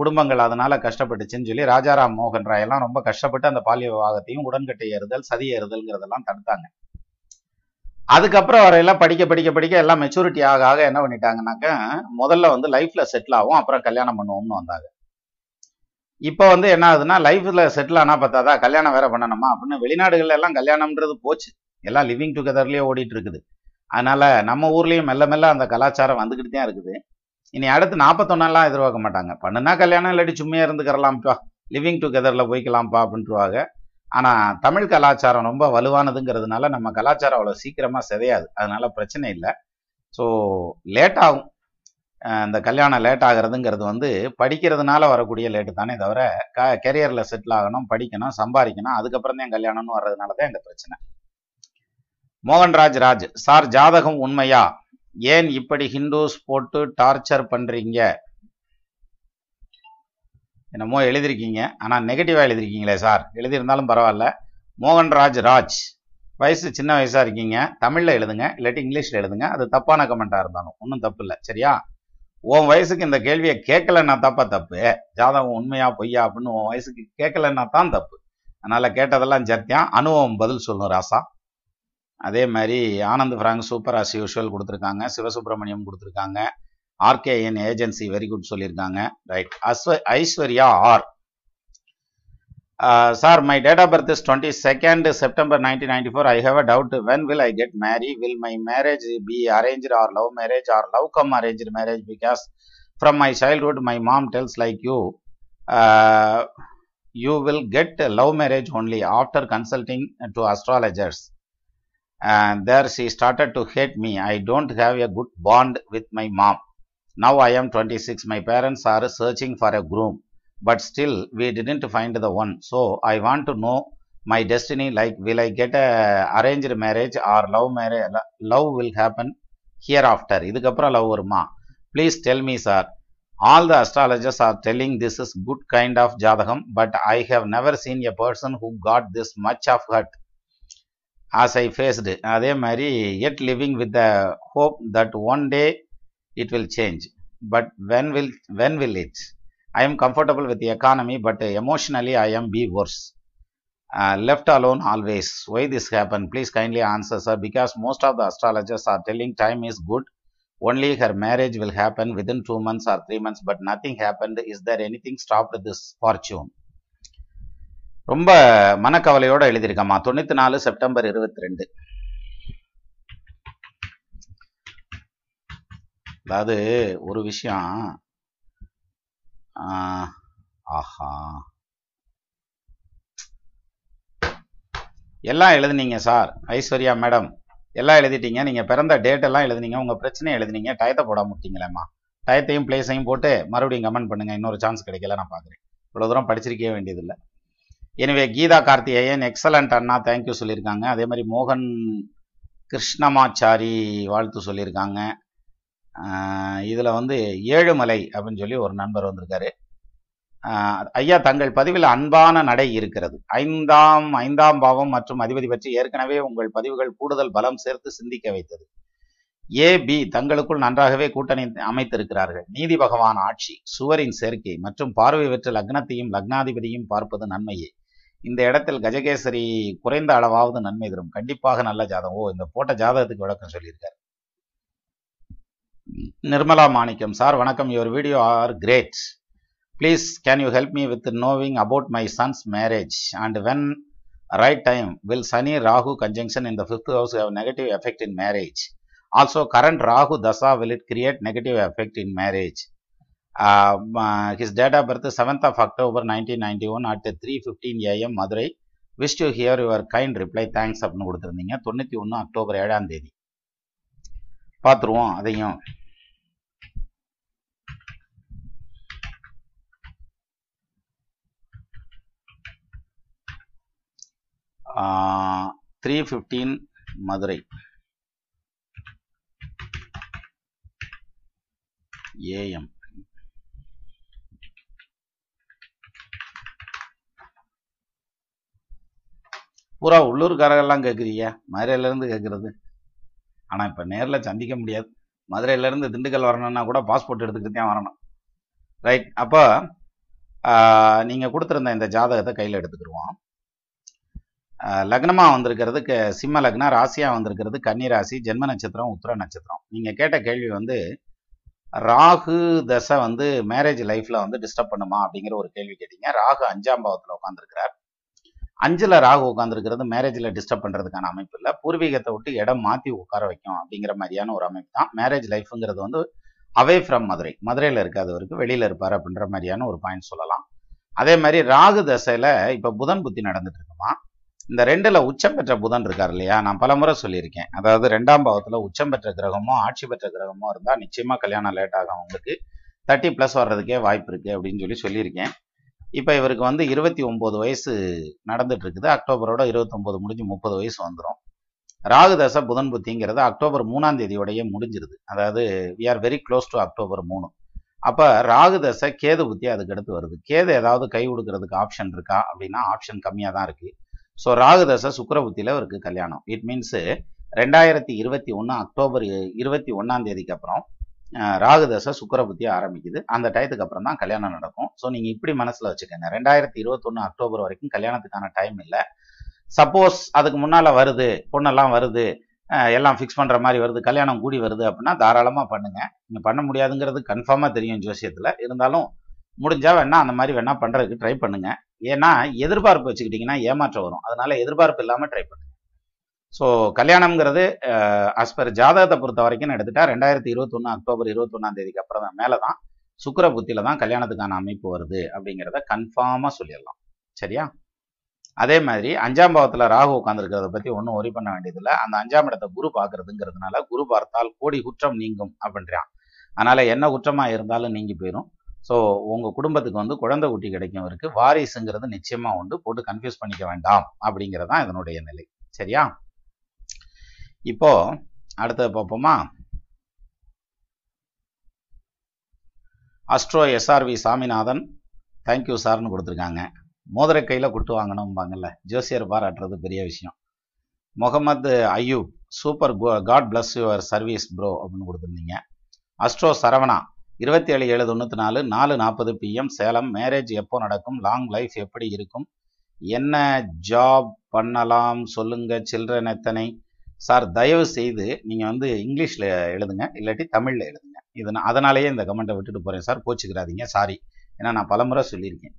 குடும்பங்கள் அதனால கஷ்டப்பட்டுச்சுன்னு சொல்லி ராஜாராம் மோகன் ராய் எல்லாம் ரொம்ப கஷ்டப்பட்டு அந்த பால்ய விவாகத்தையும் உடன்கட்டை ஏறுதல் சதி ஏறுதல்ங்கிறதெல்லாம் தடுத்தாங்க. அதுக்கப்புறம் வரையில படிக்க படிக்க படிக்க எல்லாம் மெச்சூரிட்டி ஆக ஆக என்ன பண்ணிட்டாங்கன்னாக்க, முதல்ல வந்து லைஃப்ல செட்டில் ஆகும் அப்புறம் கல்யாணம் பண்ணுவோம்னு வந்தாங்க. இப்போ வந்து என்ன ஆகுதுன்னா, லைஃப்ல செட்டில் ஆனால் பார்த்தாதா கல்யாணம் வேற பண்ணணுமா அப்படின்னு வெளிநாடுகள்ல எல்லாம் கல்யாணம்ன்றது போச்சு, எல்லாம் லிவிங் டுகெதர்லயே ஓடிட்டு இருக்குது. அதனால நம்ம ஊர்லயும் மெல்ல மெல்ல அந்த கலாச்சாரம் வந்துக்கிட்டு தான் இருக்குது. இனி அடுத்து 41லாம் எதிர்பார்க்க மாட்டாங்க, பண்ணுனா கல்யாணம் இல்லாட்டி சும்மையா இருந்துக்கிறலாம்ப்பா, லிவிங் டுகெதர்ல போய்க்கலாம்ப்பா அப்படின்ட்டுருவாங்க. ஆனால் தமிழ் கலாச்சாரம் ரொம்ப வலுவானதுங்கிறதுனால நம்ம கலாச்சாரம் அவ்வளோ சீக்கிரமாக சிதையாது, அதனால பிரச்சனை இல்லை. ஸோ லேட் ஆகும் இந்த கல்யாணம், லேட் ஆகிறதுங்கிறது வந்து படிக்கிறதுனால வரக்கூடிய லேட்டு தானே தவிர, கெரியரில் செட்டில் ஆகணும், படிக்கணும், சம்பாதிக்கணும், அதுக்கப்புறம் தான் கல்யாணம்னு வர்றதுனால தான் இந்த பிரச்சனை. மோகன்ராஜ் ராஜ் சார், ஜாதகம் உண்மையா? ஏன் இப்படி ஹிந்துஸ் போட்டு டார்ச்சர் பண்ணுறீங்க? என்னமோ எழுதியிருக்கீங்க, ஆனால் நெகட்டிவாக எழுதியிருக்கீங்களே சார். எழுதியிருந்தாலும் பரவாயில்ல. மோகன்ராஜ் ராஜ், வயசு சின்ன வயசாக இருக்கீங்க, தமிழில் எழுதுங்க இல்லாட்டி இங்கிலீஷில் எழுதுங்க, அது தப்பான கமெண்ட்டாக இருந்தாலும் ஒன்றும் தப்பு இல்லை. சரியா? உன் வயசுக்கு இந்த கேள்வியை கேட்கலன்னா தப்பா தப்பு, ஜாதகம் உண்மையா பொய்யா அப்படின்னு உன் வயசுக்கு கேட்கலன்னா தான் தப்பு. அதனால் கேட்டதெல்லாம் சத்தியம், அனுபவம் பதில் சொல்லும் ராசா. அதே மாதிரி Anand Frank super as usual கொடுத்துருக்காங்க, சிவசுப்ரமணியம் கொடுத்துருக்காங்க, ஆர்கேஎன் ஏஜென்சி வெரி குட் சொல்லியிருக்காங்க. Right. Aishwarya R, sir my date of birth is 22nd September 1994. I have a doubt, when will I get marry? Will my marriage be arrange or love marriage or love come arrange marriage? Because from my childhood my mom tells like you will get love marriage only after consulting to astrologers. There she started to hate me. I don't have a good bond with my mom. Now I am 26. My parents are searching for a groom, but still we didn't find the one. So I want to know my destiny. Like, will I get a arranged marriage or love marriage? Love will happen hereafter. Idukapra love varuma? Please tell me, sir. All the astrologers are telling this is good kind of jadagam, but I have never seen a person who got this much of hurt. As I faced, அதே மாதிரி yet living with the hope that one day it will change. But when will it? I am comfortable with the economy, but emotionally I am be worse. Left alone always. Why this happen? Please kindly answer, sir. Because most of the astrologers are telling time is good, Only her marriage will happen within 2 months or 3 months, but nothing happened. Is there anything stopped this fortune? ரொம்ப மனக்கவலையோட எழுதியிருக்கம்மா. 94 September 22. அதாவது ஒரு விஷயம், ஆஹா எல்லாம் எழுதுனீங்க sir, Aishwarya madam எல்லாம் எழுதிட்டீங்க, நீங்கள் பிறந்த டேட்டெல்லாம் எழுதுனீங்க, உங்கள் பிரச்சனையை எழுதுனீங்க, டயத்தை போட முடிட்டீங்களேம்மா. டயத்தையும் பிளேஸையும் போட்டு மறுபடியும் கமெண்ட் பண்ணுங்கள், இன்னொரு சான்ஸ் கிடைக்கல நான் பார்க்குறேன். இவ்வளோ தூரம் படிச்சிருக்கவே வேண்டியதில்லை. எனவே கீதா கார்த்திகேயன் எக்ஸலண்ட் அண்ணா தேங்க்யூ சொல்லியிருக்காங்க. அதே மாதிரி மோகன் கிருஷ்ணமாச்சாரி வாழ்த்து சொல்லியிருக்காங்க. இதில் வந்து ஏழுமலை அப்படின்னு சொல்லி ஒரு நண்பர் வந்திருக்காரு. ஐயா, தங்கள் பதிவில் அன்பான நடை இருக்கிறது. ஐந்தாம் பாவம் மற்றும் அதிபதி பற்றி ஏற்கனவே உங்கள் பதிவுகள் கூடுதல் பலம் சேர்த்து சிந்திக்க வைத்தது. ஏபி தங்களுக்குள் நன்றாகவே கூட்டணி அமைத்திருக்கிறார்கள். நீதி பகவான் ஆட்சி, சுவரின் சேர்க்கை மற்றும் பார்வை பெற்ற லக்னத்தையும் லக்னாதிபதியும் பார்ப்பது நன்மையே. இந்த இடத்தில் கஜகேசரி குறைந்த அளவாவது நன்மை தரும். கண்டிப்பாக நல்ல ஜாதகம். ஓ, இந்த போட்ட ஜாதகத்துக்கு விளக்கம் சொல்லியிருக்காரு. நிர்மலா மாணிக்கம் சார் வணக்கம். Your video are great. Please, can you help me with knowing about my son's marriage and when right time? Will Shani Rahu conjunction in the 5th house have negative effect in marriage? Also, current Rahu Dasha, will it create negative effect in marriage? His date of birth is 7th of October 1991 at 3:15 AM Madurai. Wish to hear your kind reply. Thanks அப்படின்னு கொடுத்துருந்தீங்க. 91 October 7ஆம் தேதி. பார்த்துருவோம் அதையும். Madurai. AM. பூரா உள்ளூர்காரெல்லாம் கேட்குறீங்க, மதுரையிலேருந்து கேட்குறது. ஆனால் இப்போ நேரில் சந்திக்க முடியாது. மதுரையிலேருந்து திண்டுக்கல் வரணும்னா கூட பாஸ்போர்ட் எடுத்துக்கிட்டேன் வரணும். ரைட். அப்போ நீங்கள் கொடுத்துருந்த இந்த ஜாதகத்தை கையில் எடுத்துக்கிடுவோம். லக்னமாக வந்திருக்கிறது சிம்ம லக்னம், ராசியாக வந்திருக்கிறது கன்னிராசி, ஜென்ம நட்சத்திரம் உத்திர நட்சத்திரம். நீங்கள் கேட்ட கேள்வி வந்து ராகு தசை வந்து மேரேஜ் லைஃப்பில் வந்து டிஸ்டர்ப் பண்ணுமா அப்படிங்கிற ஒரு கேள்வி கேட்டீங்க. ராகு 5ஆம் பாவத்தில் உட்காந்துருக்கிறார். 5ல் ராகு உட்காந்துருக்கிறது மேரேஜில் டிஸ்டர்ப் பண்ணுறதுக்கான அமைப்பு இல்லை. பூர்வீகத்தை விட்டு இடம் மாற்றி உட்கார வைக்கும் அப்படிங்கிற மாதிரியான ஒரு அமைப்பு தான் மேரேஜ் லைஃப்ங்கிறது. வந்து அவே ஃப்ரம் மதுரை, மதுரையில் இருக்காதவருக்கு வெளியில் இருப்பார் அப்படின்ற மாதிரியான ஒரு பாயிண்ட் சொல்லலாம். அதே மாதிரி ராகு தசையில் இப்போ புதன் புத்தி நடந்துட்டு இருக்குமா. இந்த 2ல் உச்சம் பெற்ற புதன் இருக்கார் இல்லையா, நான் பலமுறை சொல்லியிருக்கேன். அதாவது 2ஆம் பாவத்தில் உச்சம் பெற்ற கிரகமோ ஆட்சி பெற்ற கிரகமோ இருந்தால் நிச்சயமாக கல்யாணம் லேட் ஆகும். உங்களுக்கு 30+ வர்றதுக்கே வாய்ப்பு இருக்குது அப்படின்னு சொல்லியிருக்கேன். இப்போ இவருக்கு வந்து 29 வயசு நடந்துட்டு இருக்குது. அக்டோபரோட 29 முடிஞ்சு 30 வயசு வந்துடும். ராகுதசை புதன் புத்திங்கிறது அக்டோபர் 3ஆம் தேதியோடையே முடிஞ்சிருது. அதாவது we are very close to October 3. அப்போ ராகுதசை கேது புத்தி அதுக்கு அடுத்து வருது. கேது ஏதாவது கை கொடுக்கறதுக்கு ஆப்ஷன் இருக்கா அப்படின்னா ஆப்ஷன் கம்மியாக தான் இருக்குது. ஸோ ராகுதசை சுக்கிர புத்தியில் இவருக்கு கல்யாணம். இட் மீன்ஸ் 2021 அக்டோபர் 21ஆம் தேதிக்கு அப்புறம் ராகுதசை சுக்கிர புத்தியை ஆரம்பிக்குது. அந்த டயத்துக்கு அப்புறம் தான் கல்யாணம் நடக்கும். ஸோ நீங்கள் இப்படி மனசில் வச்சுக்கோங்க, 2021 அக்டோபர் வரைக்கும் கல்யாணத்துக்கான டைம் இல்லை. சப்போஸ் அதுக்கு முன்னால் வருது, பொண்ணெல்லாம் வருது, எல்லாம் ஃபிக்ஸ் பண்ணுற மாதிரி வருது, கல்யாணம் கூடி வருது அப்படின்னா தாராளமாக பண்ணுங்கள். நீங்கள் பண்ண முடியாதுங்கிறது கன்ஃபார்மாக தெரியும் ஜோசியத்தில். இருந்தாலும் முடிஞ்சால் வேணா அந்த மாதிரி வேணா பண்ணுறதுக்கு ட்ரை பண்ணுங்கள். ஏன்னா எதிர்பார்ப்பு வச்சுக்கிட்டிங்கன்னா ஏமாற்றம் வரும். அதனால் எதிர்பார்ப்பு இல்லாமல் ட்ரை பண்ணுங்கள். ஸோ கல்யாணம்ங்கிறது அஸ் பர் ஜாதகத்தை பொறுத்த வரைக்கும் எடுத்துகிட்டா 2021 அக்டோபர் 21ஆம் தேதிக்கு அப்புறம் தான் மேலே தான் சுக்கிர புத்தியில் தான் கல்யாணத்துக்கான அமைப்பு வருது அப்படிங்கிறத கன்ஃபார்மாக சொல்லிடலாம். சரியா? அதே மாதிரி 5ஆம் பாவத்தில் ராகு உட்காந்துருக்கிறத பற்றி ஒன்றும் ஒரி பண்ண வேண்டியதில்லை. அந்த 5ஆம் இடத்தை குரு பார்க்குறதுங்கிறதுனால குரு பார்த்தால் கோடி குற்றம் நீங்கும் அப்படின்றான். அதனால் என்ன குற்றமாக இருந்தாலும் நீங்கி போயிடும். ஸோ உங்கள் குடும்பத்துக்கு வந்து குழந்தை குட்டி கிடைக்கும். இருக்குது வாரிசுங்கிறது நிச்சயமாக உண்டு. போட்டு கன்ஃபியூஸ் பண்ணிக்க வேண்டாம் அப்படிங்கிறது தான் இதனுடைய நிலை. சரியா? இப்போது அடுத்தது பார்ப்போமா. அஸ்ட்ரோ எஸ்ஆர்வி சாமிநாதன் தேங்க்யூ சார்னு கொடுத்துருக்காங்க. மோதிர கையில் குட்டு வாங்கணும்பாங்கல்ல, ஜோசியர் பாராட்டுறது பெரிய விஷயம். Mohammed Ayub super God bless your service bro அப்படின்னு கொடுத்துருந்தீங்க. Astro Saravana 27/7/94 4:40 PM Salem. Marriage எப்போ நடக்கும்? லாங் லைஃப் எப்படி இருக்கும்? என்ன ஜாப் பண்ணலாம் சொல்லுங்கள்? சில்ட்ரன் எத்தனை? சார் தயவு செய்து நீங்கள் வந்து இங்கிலீஷில் எழுதுங்க, இல்லாட்டி தமிழில் எழுதுங்க. இது அதனாலேயே இந்த கமெண்ட்டை விட்டுட்டு போகிறேன் சார், கோச்சிக்கிறாதீங்க, சாரி. ஏன்னா நான் பலமுறை சொல்லியிருக்கேன்.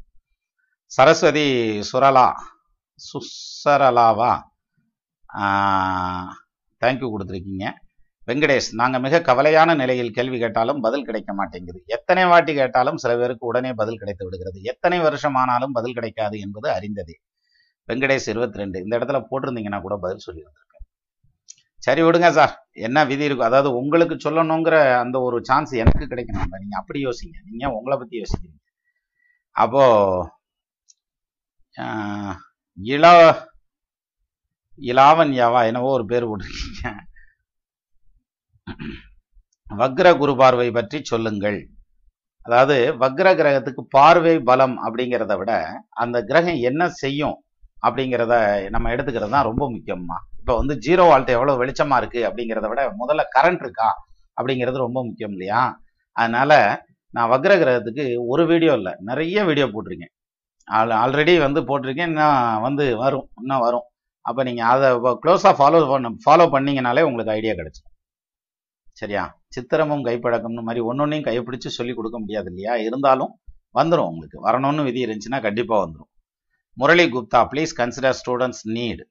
சரஸ்வதி சுரலா சுசரலாவா தேங்க்யூ கொடுத்துருக்கீங்க. வெங்கடேஷ், நாங்கள் மிக கவலையான நிலையில் கேள்வி கேட்டாலும் பதில் கிடைக்க மாட்டேங்குது. எத்தனை வாட்டி கேட்டாலும் சில பேருக்கு உடனே பதில் கிடைத்து விடுகிறது. எத்தனை வருஷமானாலும் பதில் கிடைக்காது என்பது அறிந்ததே. வெங்கடேஷ் 22. இந்த இடத்துல போட்டிருந்தீங்கன்னா கூட பதில் சொல்லி வந்திருக்கேன். சரி விடுங்க சார், என்ன விதி இருக்கும். அதாவது உங்களுக்கு சொல்லணுங்கிற அந்த ஒரு சான்ஸ் எனக்கு கிடைக்கணும். நீங்கள் அப்படி யோசிங்க, நீங்கள் உங்களை பற்றி யோசிக்கிறீங்க. அப்போது இலாவண்யாவா என்னவோ ஒரு பேர் போட்டிருக்கீங்க. வக்ர குரு பார்வை பற்றி சொல்லுங்கள். அதாவது வக்ர கிரகத்துக்கு பார்வை பலம் அப்படிங்கிறத விட அந்த கிரகம் என்ன செய்யும் அப்படிங்கிறத நம்ம எடுத்துக்கிறது தான் ரொம்ப முக்கியமா. இப்போ வந்து 0 வால்ட் எவ்வளோ வெளிச்சமா இருக்கு அப்படிங்கிறத விட முதல்ல கரண்ட் இருக்கா அப்படிங்கிறது ரொம்ப முக்கியம் இல்லையா? அதனால நான் வக்ர கிரகத்துக்கு ஒரு வீடியோ இல்லை, நிறைய வீடியோ போட்டிருக்கேன். ஆல்ரெடி வந்து போட்டிருக்கேன், இன்னும் வந்து வரும், இன்னும் வரும். அப்போ நீங்கள் அதை க்ளோஸாக ஃபாலோ பண்ணிங்கனாலே உங்களுக்கு ஐடியா கிடைச்சிடும். சரியா? சித்திரமும் கைப்பழக்கம்னு மாதிரி ஒன்னொன்னையும் கைப்பிடிச்சு சொல்லி கொடுக்க முடியாது இல்லையா? இருந்தாலும் வந்துடும். உங்களுக்கு வரணும்னு விதி இருந்துச்சுன்னா கண்டிப்பாக வந்துடும். Murali Gupta, please consider students need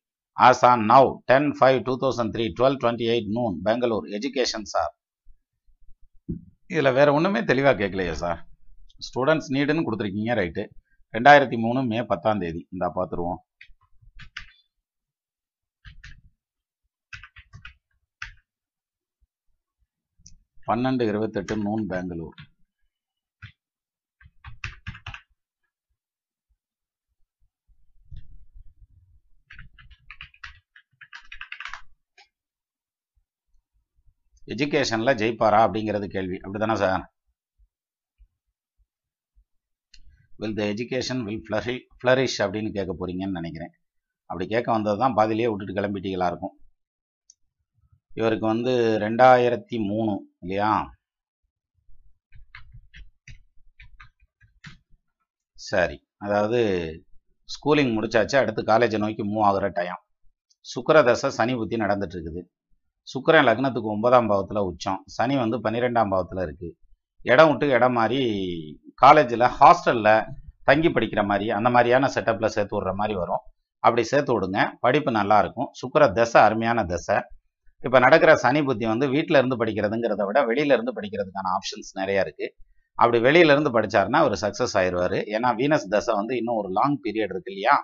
as on now 10/5/2003 12:28 noon Bangalore education. Sir இதில் வேற ஒன்றுமே தெளிவாக கேட்கலையே சார். ஸ்டூடெண்ட்ஸ் நீடுன்னு கொடுத்துருக்கீங்க, ரைட்டு. 2003 மே 10ஆம் தேதி. இந்தா பார்த்துருவோம். பன்னெண்டு 28 noon பெங்களூர். எஜுகேஷன்ல ஜெயிப்பாரா அப்படிங்கிறது கேள்வி, அப்படிதானே sir? Will the education will flourish அப்படின்னு கேட்க போறீங்கன்னு நினைக்கிறேன். அப்படி கேட்க வந்தது தான், பாதிலேயே விட்டுட்டு கிளம்பிட்டீங்களா இருக்கும். இவருக்கு வந்து 2003 இல்லையா? சரி, அதாவது ஸ்கூலிங் முடிச்சாச்சு, அடுத்து காலேஜை நோக்கி மூவ் ஆகிற டயம். சுக்கரதசை சனி புத்தி நடந்துட்டு இருக்குது. சுக்கரன் லக்னத்துக்கு 9ஆம் பாவத்தில் உச்சம், சனி வந்து 12ஆம் பாவத்தில் இருக்குது. இடம் விட்டு இடம் மாதிரி காலேஜில் ஹாஸ்டலில் தங்கி படிக்கிற மாதிரி அந்த மாதிரியான செட்டப்பில் சேர்த்து விடுற மாதிரி வரும். அப்படி சேர்த்து விடுங்க, படிப்பு நல்லாயிருக்கும். சுக்கர தசை அருமையான தசை. இப்போ நடக்கிற சனி புத்தி வந்து வீட்டில் இருந்து படிக்கிறதுங்கிறத விட வெளியிலேருந்து படிக்கிறதுக்கான ஆப்ஷன்ஸ் நிறையா இருக்குது. அப்படி வெளியிலேருந்து படித்தாருன்னா அவர் சக்ஸஸ் ஆயிடுவார். ஏன்னா வீனஸ் தசை வந்து இன்னும் ஒரு லாங் பீரியட் இருக்குது இல்லையா?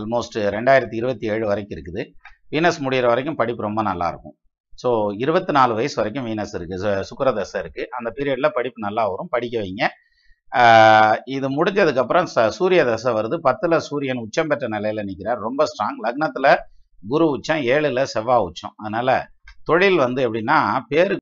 ஆல்மோஸ்ட் 2027 வரைக்கும் இருக்குது. வீனஸ் முடிகிற வரைக்கும் படிப்பு ரொம்ப நல்லாயிருக்கும். ஸோ 24 வயசு வரைக்கும் வீனஸ் இருக்குது, சுக்கர தசை இருக்குது. அந்த பீரியடில் படிப்பு நல்லா வரும், படிக்க வைங்க. இது முடிஞ்சதுக்கப்புறம் சூரிய தசை வருது. 10ல் சூரியன் உச்சம் பெற்ற நிலையில் நிற்கிறார், ரொம்ப ஸ்ட்ராங். லக்னத்தில் குரு உச்சம், 7ல் செவ்வாய் உச்சம். அதனால தொழில் வந்து எப்படின்னா பேரு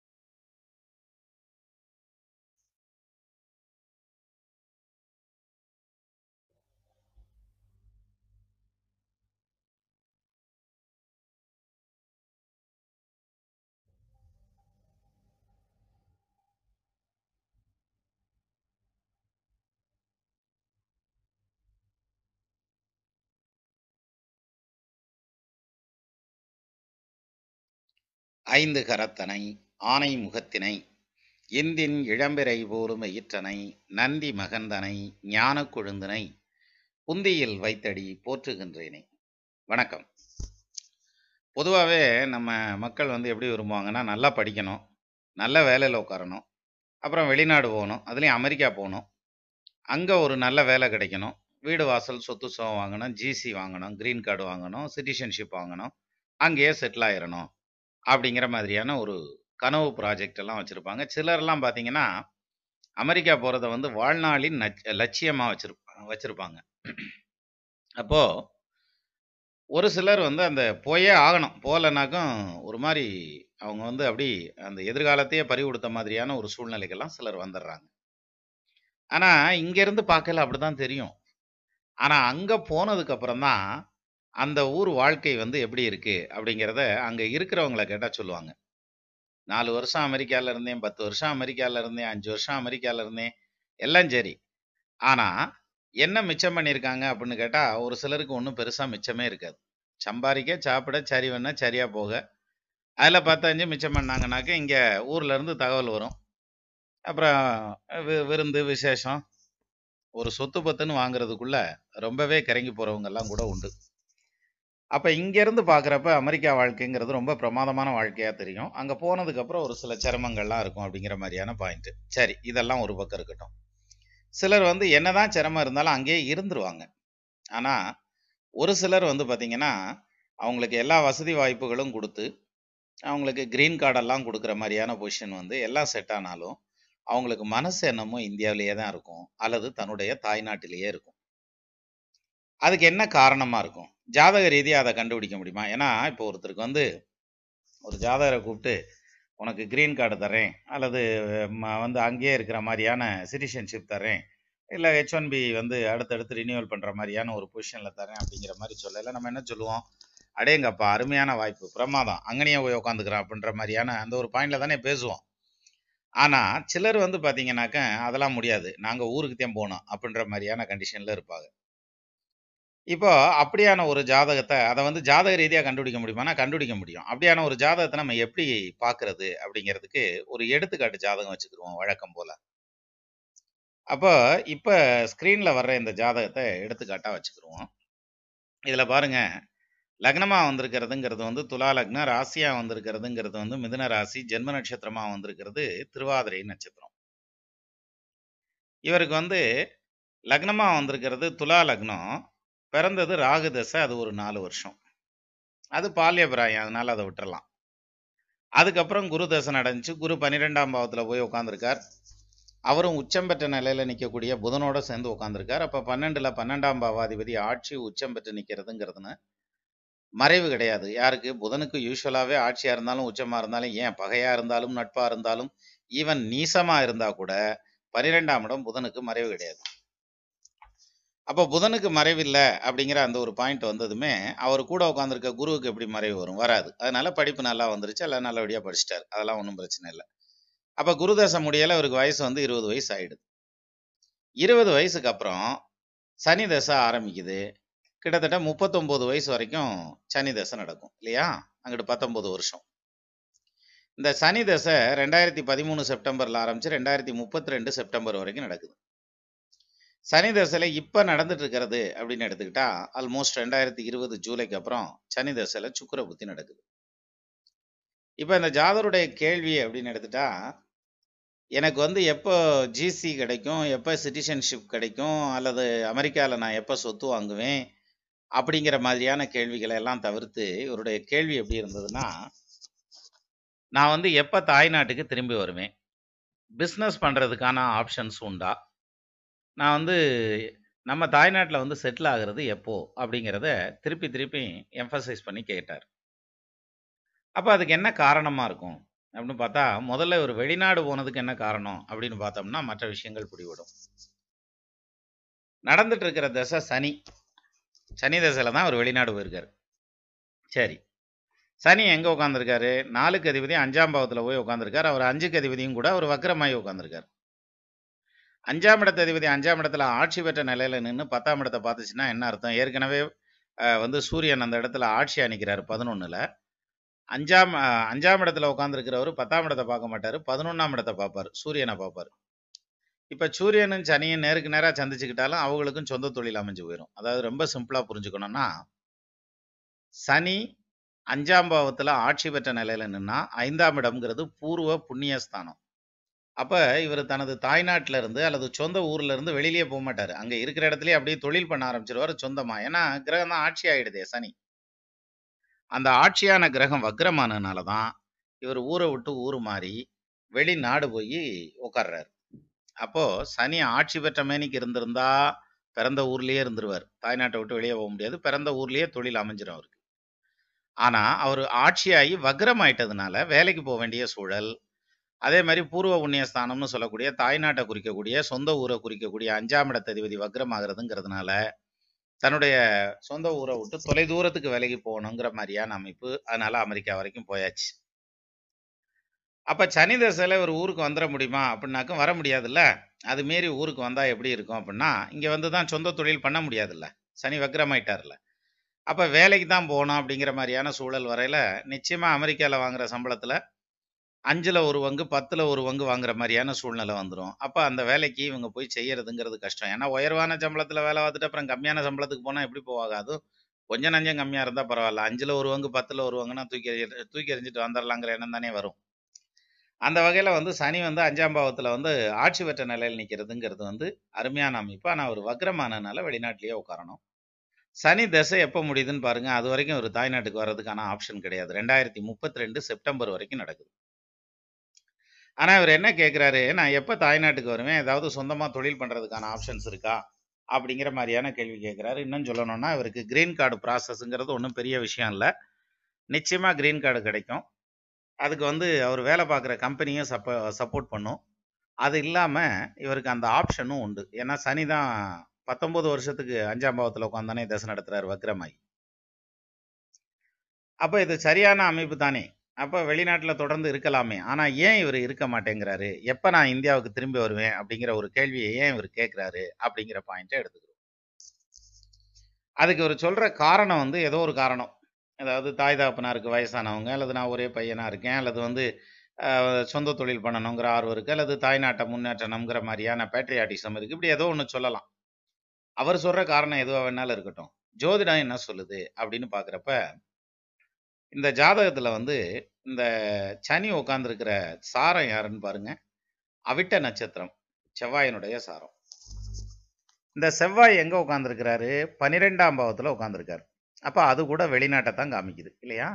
ஐந்து கரத்தனை ஆனை முகத்தினை இந்தின் இளம்பிரை போலும் எயிற்றனை நந்தி மகந்தனை ஞான கொழுந்தனை புந்தியில் வைத்தடி போற்றுகின்றேனே. வணக்கம். பொதுவாகவே நம்ம மக்கள் வந்து எப்படி விரும்புவாங்கன்னா, நல்லா படிக்கணும், நல்ல வேலையில் உட்காரணும், அப்புறம் வெளிநாடு போகணும், அதுலேயும் அமெரிக்கா போகணும், அங்கே ஒரு நல்ல வேலை கிடைக்கணும், வீடு வாசல் சொத்து சுகம் வாங்கணும், ஜிசி வாங்கணும், க்ரீன் கார்டு வாங்கணும், சிட்டிசன்ஷிப் வாங்கணும், அங்கேயே செட்டில் ஆகிடணும் அப்படிங்கிற மாதிரியான ஒரு கனவு ப்ராஜெக்ட் எல்லாம் வச்சுருப்பாங்க. சிலர்லாம் பார்த்தீங்கன்னா அமெரிக்கா போகிறத வந்து வாழ்நாளின் லட்சியமாக வச்சுருப்பாங்க. அப்போது ஒரு சிலர் வந்து அந்த போயே ஆகணும், போகலைனாக்கும் ஒரு மாதிரி அவங்க வந்து அப்படி அந்த எதிர்காலத்தையே பறி கொடுத்த மாதிரியான ஒரு சூழ்நிலைக்கெல்லாம் சிலர் வந்துடுறாங்க. ஆனால் இங்கேருந்து பார்க்கல அப்படி தான் தெரியும். ஆனால் அங்கே போனதுக்கப்புறம் தான் அந்த ஊர் வாழ்க்கை வந்து எப்படி இருக்குது அப்படிங்கிறத அங்கே இருக்கிறவங்கள கேட்டால் சொல்லுவாங்க. 4 வருஷம் அமெரிக்காவில் இருந்தேன், 10 வருஷம் அமெரிக்காவில் இருந்தேன், 5 வருஷம் அமெரிக்காவில் இருந்தேன், எல்லாம் சரி. ஆனால் என்ன மிச்சம் பண்ணியிருக்காங்க அப்படின்னு கேட்டால் ஒரு சிலருக்கு ஒன்றும் பெருசாக மிச்சமே இருக்காது. சம்பாதிக்க, சாப்பிட, சரி பண்ண, சரியாக போக, அதில் 10-5 மிச்சம் பண்ணாங்கனாக்க இங்கே ஊரில் இருந்து தகவல் வரும். அப்புறம் விருந்து விசேஷம் ஒரு சொத்து பத்துன்னு வாங்குறதுக்குள்ளே ரொம்பவே கிறங்கி போகிறவங்கெல்லாம் கூட உண்டு. அப்போ இங்கேருந்து பார்க்குறப்ப அமெரிக்கா வாழ்க்கைங்கிறது ரொம்ப பிரமாதமான வாழ்க்கையாக தெரியும். அங்கே போனதுக்கப்புறம் ஒரு சில சிரமங்கள்லாம் இருக்கும் அப்படிங்கிற மாதிரியான பாயிண்ட்டு. சரி, இதெல்லாம் ஒரு பக்கம் இருக்கட்டும். சிலர் என்ன தான் சிரமம் இருந்தாலும் அங்கேயே இருந்துருவாங்க. ஆனால் ஒரு சிலர் பார்த்திங்கன்னா அவங்களுக்கு எல்லா வசதி வாய்ப்புகளும் கொடுத்து அவங்களுக்கு க்ரீன் கார்டெல்லாம் கொடுக்குற மாதிரியான பொசிஷன் எல்லாம் செட் ஆனாலும் அவங்களுக்கு மனசு என்னமோ இந்தியாவிலேயே தான் இருக்கும் அல்லது தன்னுடைய தாய்நாட்டிலேயே இருக்கும். அதுக்கு என்ன காரணமாக இருக்கும்? ஜாதக ரீதியாக அதை கண்டுபிடிக்க முடியுமா? ஏன்னா இப்போ ஒருத்தருக்கு ஒரு ஜாதகரை கூப்பிட்டு உனக்கு க்ரீன் கார்டு தரேன் அல்லது அங்கேயே இருக்கிற மாதிரியான சிட்டிசன்ஷிப் தரேன் இல்லை H1B அடுத்தடுத்து ரினியூவல் பண்ணுற மாதிரியான ஒரு பொசிஷனில் தரேன் அப்படிங்கிற மாதிரி சொல்லலை. நம்ம என்ன சொல்லுவோம்? அடேங்கப்பா, அருமையான வாய்ப்பு, பிரமாதம், அங்கனையே போய் உட்காந்துக்கிறான் அப்படின்ற மாதிரியான அந்த ஒரு பாயிண்டில் தானே பேசுவோம். ஆனால் சிலர் பார்த்தீங்கன்னாக்க அதெல்லாம் முடியாது, நாங்கள் ஊருக்கு தான் போகணும் அப்படின்ற மாதிரியான கண்டிஷனில் இருப்பாங்க. இப்போ அப்படியான ஒரு ஜாதகத்தை அதை ஜாதக ரீதியாக கண்டுபிடிக்க முடியுமானா கண்டுபிடிக்க முடியும். அப்படியான ஒரு ஜாதகத்தை நம்ம எப்படி பார்க்கறது அப்படிங்கிறதுக்கு ஒரு எடுத்துக்காட்டு ஜாதகம் வச்சுக்கிடுவோம் வழக்கம் போல். அப்போ இப்போ ஸ்க்ரீனில் வர்ற இந்த ஜாதகத்தை எடுத்துக்காட்டாக வச்சுக்கிடுவோம். இதில் பாருங்கள், லக்னமாக வந்திருக்கிறதுங்கிறது துலா லக்னம், ராசியாக வந்திருக்கிறதுங்கிறது மிதுன ராசி, ஜென்ம நட்சத்திரமாக வந்திருக்கிறது திருவாதிரை நட்சத்திரம். இவருக்கு லக்னமாக வந்திருக்கிறது துலா லக்னம், பிறந்தது ராகு தசை, அது ஒரு 4 வருஷம், அது பால்யபிராயம், அதனால் அதை விட்டுறலாம். அதுக்கப்புறம் குரு தசை நடந்துச்சு, குரு 12ஆம் பாவத்தில் போய் உட்காந்துருக்கார். அவரும் உச்சம் பெற்ற நிலையில் நிற்கக்கூடிய புதனோட சேர்ந்து உட்காந்துருக்கார். அப்போ 12ல் 12ஆம் பாவாதிபதி ஆட்சி உச்சம் பெற்று நிற்கிறதுங்கிறதுன்னு மறைவு கிடையாது. யாருக்கு? புதனுக்கு. யூஸ்வலாகவே ஆட்சியாக இருந்தாலும் உச்சமாக இருந்தாலும் ஏன் பகையாக இருந்தாலும் நட்பாக இருந்தாலும் ஈவன் நீசமாக இருந்தால் கூட 12ஆம் இடம் புதனுக்கு மறைவு கிடையாது. அப்போ புதனுக்கு மறைவில்லை அப்படிங்கிற அந்த ஒரு பாயிண்ட் வந்ததுமே அவர் கூட உட்காந்துருக்க குருவுக்கு எப்படி மறைவு வரும்? வராது. அதனால படிப்பு நல்லா வந்துருச்சு, எல்லாம் நல்லபடியாக படிச்சுட்டார், அதெல்லாம் ஒன்றும் பிரச்சனை இல்லை. அப்போ குருதசை முடியலை, அவருக்கு வயசு 20 வயசு ஆகிடுது. 20 வயசுக்கு அப்புறம் சனி தசை ஆரம்பிக்குது. கிட்டத்தட்ட 39 வயசு வரைக்கும் சனி தசை நடக்கும் இல்லையா? அங்கிட்டு 19 வருஷம். இந்த சனி தசை 2013 செப்டம்பரில் ஆரம்பித்து 2032 செப்டம்பர் வரைக்கும் நடக்குது. சனி தசையில் இப்போ நடந்துட்டு இருக்கிறது அப்படின்னு எடுத்துக்கிட்டா ஆல்மோஸ்ட் 2020 ஜூலைக்கு அப்புறம் சனி தசையில் சுக்கிர புத்தி நடக்குது. இப்போ இந்த ஜாதருடைய கேள்வி அப்படின்னு எடுத்துட்டா, எனக்கு எப்போ ஜிசி கிடைக்கும், எப்போ சிட்டிசன்ஷிப் கிடைக்கும் அல்லது அமெரிக்காவில் நான் எப்போ சொத்து வாங்குவேன் அப்படிங்கிற மாதிரியான கேள்விகளை எல்லாம் தவிர்த்து இவருடைய கேள்வி எப்படி இருந்ததுன்னா, நான் எப்போ தாய்நாட்டுக்கு திரும்பி வருவேன், பிஸ்னஸ் பண்ணுறதுக்கான ஆப்ஷன்ஸ் உண்டா, நான் நம்ம தாய்நாட்டில் செட்டில் ஆகிறது எப்போ அப்படிங்கிறத திருப்பி திருப்பி எம்ஃபசைஸ் பண்ணி கேட்டார். அப்போ அதுக்கு என்ன காரணமாக இருக்கும் அப்படின்னு பார்த்தா, முதல்ல ஒரு வெளிநாடு போனதுக்கு என்ன காரணம் அப்படின்னு பார்த்தோம்னா மற்ற விஷயங்கள் பிடிவிடும். நடந்துட்டு இருக்கிற தசை சனி, சனி தசையில் தான் அவர் வெளிநாடு போயிருக்காரு. சரி, சனி எங்கே உட்காந்துருக்காரு? 4க்கு அதிபதி 5ஆம் பாவத்தில் போய் உட்காந்துருக்கார். அவர் 5க்கு அதிபதியும் கூட ஒரு வக்கரமாயி உட்காந்துருக்கார். 5ஆம் இடத்ததிபதி 5ஆம் இடத்துல ஆட்சி பெற்ற நிலையில் நின்று 10ஆம் இடத்தை பார்த்துச்சுன்னா என்ன அர்த்தம்? ஏற்கனவே சூரியன் அந்த இடத்துல ஆட்சி அணிக்கிறார் 11ல். அஞ்சாம் இடத்துல உட்காந்துருக்கிறவர் 10ஆம் இடத்தை பார்க்க மாட்டார், 11ஆம் இடத்தை பார்ப்பார், சூரியனை பார்ப்பார். இப்போ சூரியனும் சனியும் நேருக்கு நேராக சந்திச்சுக்கிட்டாலும் அவங்களுக்கும் சொந்த தொழில் அமைஞ்சு போயிடும். அதாவது ரொம்ப சிம்பிளாக புரிஞ்சுக்கணும்னா, சனி 5ஆம் பாவத்தில் ஆட்சி பெற்ற நிலையில் நின்னா 5ஆம் இடம்ங்கிறது பூர்வ புண்ணியஸ்தானம். அப்போ இவர் தனது தாய்நாட்டில் இருந்து அல்லது சொந்த ஊரில் இருந்து வெளியிலேயே போக மாட்டார், அங்கே இருக்கிற இடத்துலேயே அப்படியே தொழில் பண்ண ஆரம்பிச்சிருவார் சொந்தமாக. ஏன்னா கிரகம் தான் ஆட்சி ஆகிடுதே சனி, அந்த ஆட்சியான கிரகம் வக்ரமானதுனால தான் இவர் ஊரை விட்டு ஊர் மாறி வெளிநாடு போய் உட்கார்றாரு. அப்போது சனி ஆட்சி பெற்ற மேனிக்கு இருந்திருந்தா பிறந்த ஊர்லேயே இருந்துருவார், தாய்நாட்டை விட்டு வெளியே போக முடியாது, பிறந்த ஊர்லேயே தொழில் அமைஞ்சிடும் அவருக்கு. ஆனால் அவர் ஆட்சியாகி வக்ரம் ஆயிட்டதுனால வேலைக்கு போக வேண்டிய சூழல், அதே மாதிரி பூர்வ புண்ணியஸ்தானம்னு சொல்லக்கூடிய தாய்நாட்டை குறிக்கக்கூடிய சொந்த ஊரை குறிக்கக்கூடிய 5ஆம் இடத்ததிபதி வக்ரம் ஆகிறதுங்கிறதுனால தன்னுடைய சொந்த ஊரை விட்டு தொலை தூரத்துக்கு வேலைக்கு போகணுங்கிற மாதிரியான அமைப்பு. அதனால அமெரிக்கா வரைக்கும் போயாச்சு. அப்போ சனி தசையில் இவர் ஊருக்கு வந்துட முடியுமா அப்படின்னாக்கும் வர முடியாதுல்ல. அது மாரி ஊருக்கு வந்தால் எப்படி இருக்கும் அப்படின்னா, இங்கே தான் சொந்த தொழில் பண்ண முடியாதுல்ல, சனி வக்ரமாயிட்டார்ல. அப்போ வேலைக்கு தான் போகணும் அப்படிங்கிற மாதிரியான சூழல் வரையில் நிச்சயமாக அமெரிக்காவில் வாங்குற சம்பளத்தில் 5ல் 1 பங்கு 10ல் 1 பங்கு வாங்குற மாதிரியான சூழ்நிலை வந்துடும். அப்போ அந்த வேலைக்கு இவங்க போய் செய்யறதுங்கிறது கஷ்டம். ஏன்னா உயர்வான சம்பளத்தில் வேலை பார்த்துட்டு அப்புறம் கம்மியான சம்பளத்துக்கு போனால் எப்படி போவாங்க? அதுவும் கொஞ்சம் நஞ்சம் கம்மியாக இருந்தால் பரவாயில்ல, 5ல் 1 பங்கு 10ல் 1 பங்குனா தூக்கி எறிஞ்சிட்டு வந்துடலாங்கிற எண்ணம் தானே வரும். அந்த வகையில் சனி 5ஆம் பாவத்தில் ஆட்சி பெற்ற நிலையில் நிற்கிறதுங்கிறது அருமையான அமைப்பு. ஆனால் ஒரு வக்ரமானனால வெளிநாட்டிலேயே உட்காரணும். சனி தசை எப்போ முடியுதுன்னு பாருங்கள். அது வரைக்கும் ஒரு தாய்நாட்டுக்கு வர்றதுக்கான ஆப்ஷன் கிடையாது. 2032 செப்டம்பர் வரைக்கும் நடக்குது. ஆனால் இவர் என்ன கேட்குறாரு, நான் எப்போ தாய்நாட்டுக்கு வருவேன், ஏதாவது சொந்தமாக தொழில் பண்ணுறதுக்கான ஆப்ஷன்ஸ் இருக்கா அப்படிங்கிற மாதிரியான கேள்வி கேட்குறாரு. இன்னும் சொல்லணும்னா இவருக்கு கிரீன் கார்டு ப்ராசஸ்ங்கிறது ஒன்றும் பெரிய விஷயம் இல்லை. நிச்சயமாக கிரீன் கார்டு கிடைக்கும். அதுக்கு அவர் வேலை பார்க்குற கம்பெனியும் சப்போர்ட் பண்ணும். அது இல்லாமல் இவருக்கு அந்த ஆப்ஷனும் உண்டு. ஏன்னா சனி தான் 19 வருஷத்துக்கு 5ஆம் பாவத்தில் உட்காந்தானே தசை நடத்துகிறார் வக்ரமாயி. அப்போ இது சரியான அமைப்பு தானே. அப்போ வெளிநாட்டில் தொடர்ந்து இருக்கலாமே. ஆனால் ஏன் இவர் இருக்க மாட்டேங்கிறாரு, எப்போ நான் இந்தியாவுக்கு திரும்பி வருவேன் அப்படிங்கிற ஒரு கேள்வியை ஏன் இவர் கேட்குறாரு அப்படிங்கிற பாயிண்ட்டை எடுத்துக்கிறோம். அதுக்கு இவர் சொல்கிற காரணம் ஏதோ ஒரு காரணம். அதாவது தாய் தகப்பனாருக்கு வயசானவங்க, அல்லது நான் ஒரே பையனாக இருக்கேன், அல்லது சொந்த தொழில் பண்ணணுங்கிற ஆர்வம் இருக்குது, அல்லது தாய்நாட்டை முன்னேற்றணுங்கிற மாதிரியான பேட்ரியாட்டிசம் இருக்குது. இப்படி ஏதோ ஒன்று சொல்லலாம். அவர் சொல்கிற காரணம் எதுவாக வேணாலும் இருக்கட்டும். ஜோதிடம் என்ன சொல்லுது அப்படின்னு பார்க்குறப்ப இந்த ஜாதகத்தில் இந்த சனி உட்காந்துருக்கிற சாரம் யாருன்னு பாருங்க. அவிட்ட நட்சத்திரம், செவ்வாயினுடைய சாரம். இந்த செவ்வாய் எங்கே உட்காந்துருக்கிறாரு? 12ஆம் பாவத்தில் உட்காந்துருக்காரு. அப்போ அது கூட வெளிநாட்டை தான் காமிக்குது இல்லையா?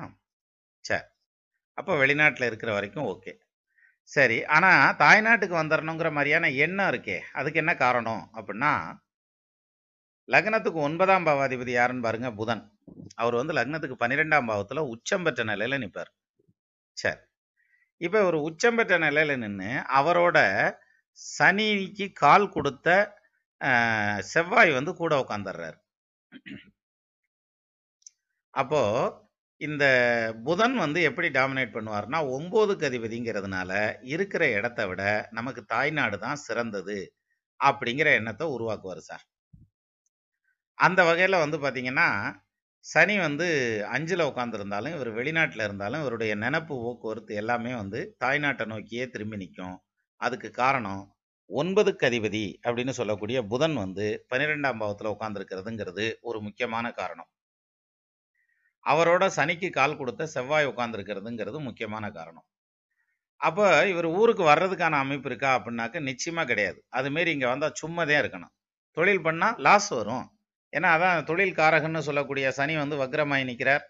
சரி, அப்போ வெளிநாட்டில் இருக்கிற வரைக்கும் ஓகே, சரி. ஆனால் தாய்நாட்டுக்கு வந்துடணுங்கிற மாதிரியான எண்ணம் இருக்கே, அதுக்கு என்ன காரணம் அப்படின்னா, லக்னத்துக்கு 9ஆம் பாவாதிபதி யாருன்னு பாருங்க, புதன். அவர் லக்னத்துக்கு 12ஆம் பாவத்தில் உச்சம் பெற்ற நிலையில் நிற்பார். சரி, இப்போ ஒரு உச்சம் பெற்ற நிலையில் நின்று அவரோட சனிக்கு கால் கொடுத்த செவ்வாய் கூட உட்காந்துடுறாரு. அப்போ இந்த புதன் எப்படி டாமினேட் பண்ணுவார்னா, 9க்கு அதிபதிங்கிறதுனால இருக்கிற இடத்த விட நமக்கு தாய்நாடு தான் சிறந்தது அப்படிங்கிற எண்ணத்தை உருவாக்குவார் சார். அந்த வகையில் பார்த்தீங்கன்னா சனி 5ல் உட்காந்துருந்தாலும் இவர் வெளிநாட்டில் இருந்தாலும் இவருடைய நினப்பு போக்குவரத்து எல்லாமே தாய்நாட்டை நோக்கியே திரும்பி நிற்கும். அதுக்கு காரணம் 9க்கு அதிபதி அப்படின்னு சொல்லக்கூடிய புதன் 12ஆம் பாவத்தில் உட்காந்துருக்கிறதுங்கிறது ஒரு முக்கியமான காரணம். அவரோட சனிக்கு கால் கொடுத்த செவ்வாய் உட்காந்துருக்கிறதுங்கிறது முக்கியமான காரணம். அப்போ இவர் ஊருக்கு வர்றதுக்கான அமைப்பு இருக்கா அப்படின்னாக்க நிச்சயமாக கிடையாது. அதுமாரி இங்கே வந்தால் சும்மாதான் இருக்கணும். தொழில் பண்ணால் லாஸ் வரும். ஏன்னா அதான் தொழில் காரகன்னு சொல்லக்கூடிய சனி வக்ரமாயி நிற்கிறார்.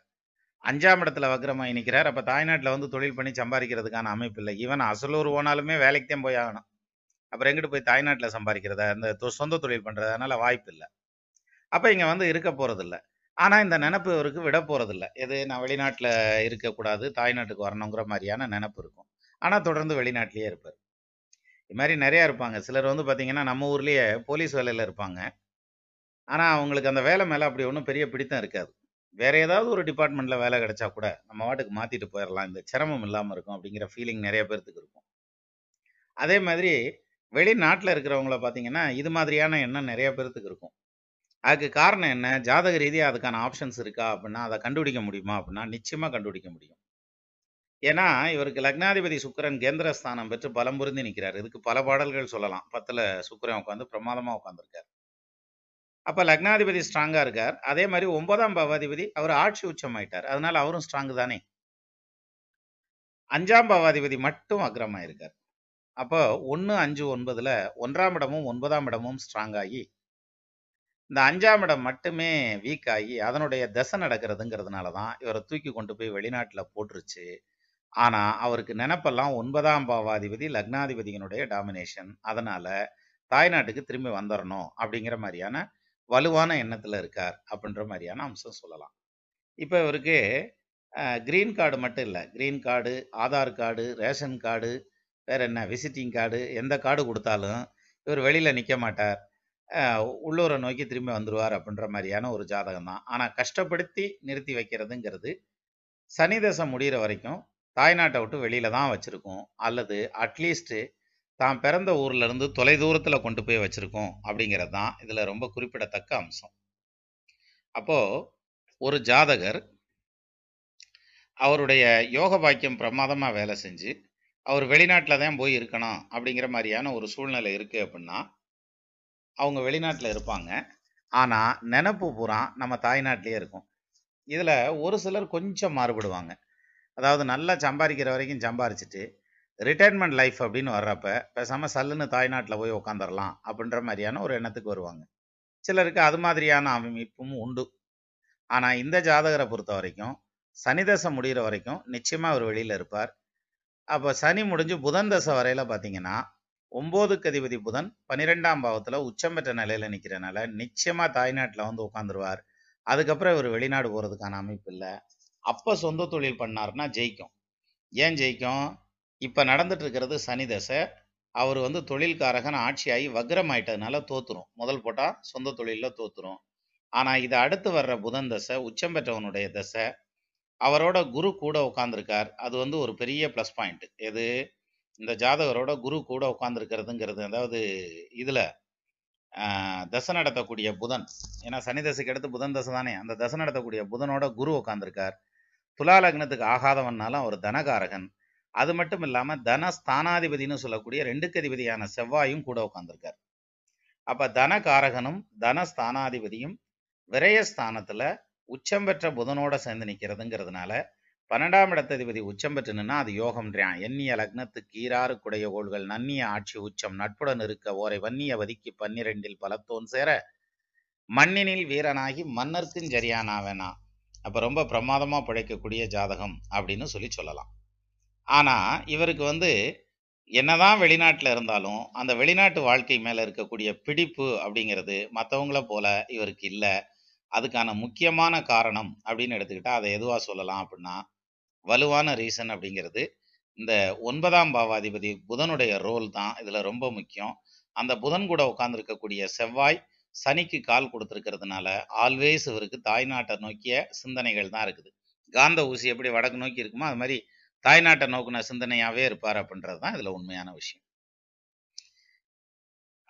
5ஆம் இடத்துல வக்ரமாயி நிற்கிறார். அப்போ தாய்நாட்டில் தொழில் பண்ணி சம்பாதிக்கிறதுக்கான அமைப்பு இல்லை. ஈவன் அசலூர் போனாலுமே வேலைக்கு தான் போய் ஆகணும். அப்புறம் எங்கிட்டு போய் தாய்நாட்டில் சம்பாதிக்கிறதா, இந்த சொந்த தொழில் பண்ணுறதுனால வாய்ப்பு இல்லை. அப்போ இங்கே இருக்க போகிறதில்ல. ஆனால் இந்த நினப்பு இவருக்கு விட போகிறதில்ல. எது, நான் வெளிநாட்டில் இருக்கக்கூடாது, தாய்நாட்டுக்கு வரணுங்கிற மாதிரியான நினப்பு இருக்கும். ஆனால் தொடர்ந்து வெளிநாட்டிலேயே இருப்பார். இது மாதிரி நிறையா இருப்பாங்க. சிலர் பார்த்தீங்கன்னா நம்ம ஊர்லேயே போலீஸ் வேலையில் இருப்பாங்க. ஆனால் அவங்களுக்கு அந்த வேலை மேலே அப்படி ஒன்றும் பெரிய பிடித்தம் இருக்காது. வேறு ஏதாவது ஒரு டிபார்ட்மெண்ட்டில் வேலை கிடைச்சா கூட நம்ம வாட்டுக்கு மாற்றிட்டு போயிடலாம், இந்த சிரமம் இல்லாமல் இருக்கும் அப்படிங்கிற ஃபீலிங் நிறைய பேர்த்துக்கு இருக்கும். அதே மாதிரி வெளிநாட்டில் இருக்கிறவங்கள பார்த்தீங்கன்னா இது மாதிரியான எண்ணம் நிறைய பேர்த்துக்கு இருக்கும். அதுக்கு காரணம் என்ன, ஜாதக ரீதியாக அதுக்கான ஆப்ஷன்ஸ் இருக்கா அப்படின்னா அதை கண்டுபிடிக்க முடியுமா அப்படின்னா நிச்சயமாக கண்டுபிடிக்க முடியும். ஏன்னா இவருக்கு லக்னாதிபதி சுக்கிரன் கேந்திரஸ்தானம் பெற்று பலம் புரிந்து நிற்கிறார். இதுக்கு பல பாடல்கள் சொல்லலாம். 10ல் சுக்கிரன் உட்காந்து பிரமாதமாக உட்காந்துருக்கார். அப்போ லக்னாதிபதி ஸ்ட்ராங்காக இருக்கார். அதே மாதிரி 9ஆம் பாவாதிபதி அவர் ஆட்சி உச்சம் ஆயிட்டார். அதனால அவரும் ஸ்ட்ராங்கு தானே. 5ஆம் பாவாதிபதி மட்டும் அக்ரமாயிருக்கார். அப்போ 1, 5, 9ல் 1ஆம் இடமும் 9ஆம் இடமும் ஸ்ட்ராங்காகி இந்த 5ஆம் இடம் மட்டுமே வீக் ஆகி அதனுடைய தசை நடக்கிறதுங்கிறதுனால தான் இவரை தூக்கி கொண்டு போய் வெளிநாட்டில் போட்டுருச்சு. ஆனால் அவருக்கு நினப்பெல்லாம் 9ஆம் பாவாதிபதி லக்னாதிபதியினுடைய டாமினேஷன். அதனால் தாய்நாட்டுக்கு திரும்பி வந்துடணும் அப்படிங்கிற மாதிரியான வலுவான எண்ணத்தில் இருக்கார் அப்படின்ற மாதிரியான அம்சம் சொல்லலாம். இப்போ இவருக்கு கிரீன் கார்டு மட்டும் இல்லை, green card, Aadhaar card, ration card, வேறு என்ன விசிட்டிங் கார்டு, எந்த கார்டு கொடுத்தாலும் இவர் வெளியில் நிற்க மாட்டார், உள்ளூரை நோக்கி திரும்பி வந்துடுவார் அப்படின்ற மாதிரியான ஒரு ஜாதகம் தான். ஆனால் கஷ்டப்படுத்தி நிறுத்தி வைக்கிறதுங்கிறது சனி தசை முடிகிற வரைக்கும் தாய்நாட்டை விட்டு வெளியில தான் வச்சுருக்கோம், அல்லது அட்லீஸ்ட்டு தான் பிறந்த ஊர்லேருந்து தொலைதூரத்தில் கொண்டு போய் வச்சுருக்கோம் அப்படிங்கிறது தான் இதில் ரொம்ப குறிப்பிடத்தக்க அம்சம். அப்போது ஒரு ஜாதகர் அவருடைய யோக பாக்கியம் பிரமாதமாக வேலை செஞ்சு அவர் வெளிநாட்டில் தான் போய் இருக்கணும் அப்படிங்கிற மாதிரியான ஒரு சூழ்நிலை இருக்குது அப்படின்னா அவங்க வெளிநாட்டில் இருப்பாங்க. ஆனால் நினப்பு பூரா நம்ம தாய்நாட்டிலே இருக்கும். இதில் ஒரு சிலர் கொஞ்சம் மாறுபடுவாங்க. அதாவது நல்லா சம்பாதிக்கிற வரைக்கும் சம்பாரிச்சிட்டு ரிட்டையர்மெண்ட் லைஃப் அப்படின்னு வர்றப்ப பேசாமல் சல்லுன்னு தாய்நாட்டில் போய் உக்காந்துடலாம் அப்படின்ற மாதிரியான ஒரு எண்ணத்துக்கு வருவாங்க. சிலருக்கு அது மாதிரியான அமைப்பும் உண்டு. ஆனால் இந்த ஜாதகரை பொறுத்த வரைக்கும் சனி தசை முடிகிற வரைக்கும் நிச்சயமாக அவர் வெளியில் இருப்பார். அப்போ சனி முடிஞ்சு புதன் தசை வரையில் பார்த்தீங்கன்னா 9க்கு அதிபதி புதன் 12ஆம் பாவத்தில் உச்சம் பெற்ற நிலையில் நிற்கிறனால நிச்சயமாக தாய்நாட்டில் வந்து உட்காந்துருவார். அதுக்கப்புறம் இவர் வெளிநாடு போகிறதுக்கான அமைப்பு இல்லை. அப்போ சொந்த தொழில் பண்ணார்னா ஜெயிக்கும். ஏன் ஜெயிக்கும்? இப்போ நடந்துட்டு இருக்கிறது சனி தசை. அவர் வந்து தொழில்காரகன் ஆட்சியாகி வக்ரம் ஆயிட்டதுனால தோத்துரும். முதல் போட்டால் சொந்த தொழிலில் தோத்துரும். ஆனால் இது அடுத்து வர்ற புதன் தசை உச்சம் பெற்றவனுடைய தசை, அவரோட குரு கூட உட்காந்துருக்கார். அது வந்து ஒரு பெரிய ப்ளஸ் பாயிண்ட். எது? இந்த ஜாதகரோட குரு கூட உட்காந்துருக்கிறதுங்கிறது. அதாவது இதில் தசை நடத்தக்கூடிய புதன், ஏன்னா சனி தசைக்கு அடுத்து புதன் தசை தானே, அந்த தசை நடத்தக்கூடிய புதனோட குரு உட்காந்துருக்கார். துலா லக்னத்துக்கு ஆகாதவன்னாலும் அவர் தனகாரகன். அது மட்டும் இல்லாமல் தனஸ்தானாதிபதினு சொல்லக்கூடிய 2க்கு அதிபதியான செவ்வாயும் கூட உட்காந்துருக்கார். அப்போ தனகாரகனும் தனஸ்தானாதிபதியும் விரயஸ்தானத்தில் உச்சம் பெற்ற புதனோட சேர்ந்து நிற்கிறதுங்கிறதுனால 12ஆம் இடத்ததிபதி உச்சம் பெற்றுன்னா அது யோகம்ன்றான். எண்ணிய லக்னத்துக்கு ஈராறு குடைய கோள்கள் நன்னிய ஆட்சி உச்சம் நட்புடன் இருக்க ஓரை வன்னிய வதிக்கு 12ல் பலத்தோன் சேர மண்ணினில் வீரனாகி மன்னர்க்கும் சரியானாவேனா. அப்போ ரொம்ப பிரமாதமாக பிழைக்கக்கூடிய ஜாதகம் அப்படின்னு சொல்லலாம். ஆனால் இவருக்கு வந்து என்னதான் வெளிநாட்டில் இருந்தாலும் அந்த வெளிநாட்டு வாழ்க்கை மேலே இருக்கக்கூடிய பிடிப்பு அப்படிங்கிறது மற்றவங்கள போல இவருக்கு இல்லை. அதுக்கான முக்கியமான காரணம் அப்படின்னு எடுத்துக்கிட்டால் அதை எதுவாக சொல்லலாம் அப்படின்னா வலுவான ரீசன் அப்படிங்கிறது இந்த 9ஆம் பாவாதிபதி புதனுடைய ரோல் தான் இதில் ரொம்ப முக்கியம். அந்த புதன் கூட உட்கார்ந்துருக்கக்கூடிய செவ்வாய் சனிக்கு கால் கொடுத்துருக்கிறதுனால ஆல்வேஸ் இவருக்கு தாய்நாட்டை நோக்கிய சிந்தனைகள் தான் இருக்குது. காந்த ஊசி எப்படி வடக்கு நோக்கி இருக்குமோ அது மாதிரி தாய்நாட்டை நோக்குன சிந்தனையாகவே இருப்பார் அப்படின்றது தான் இதில் உண்மையான விஷயம்.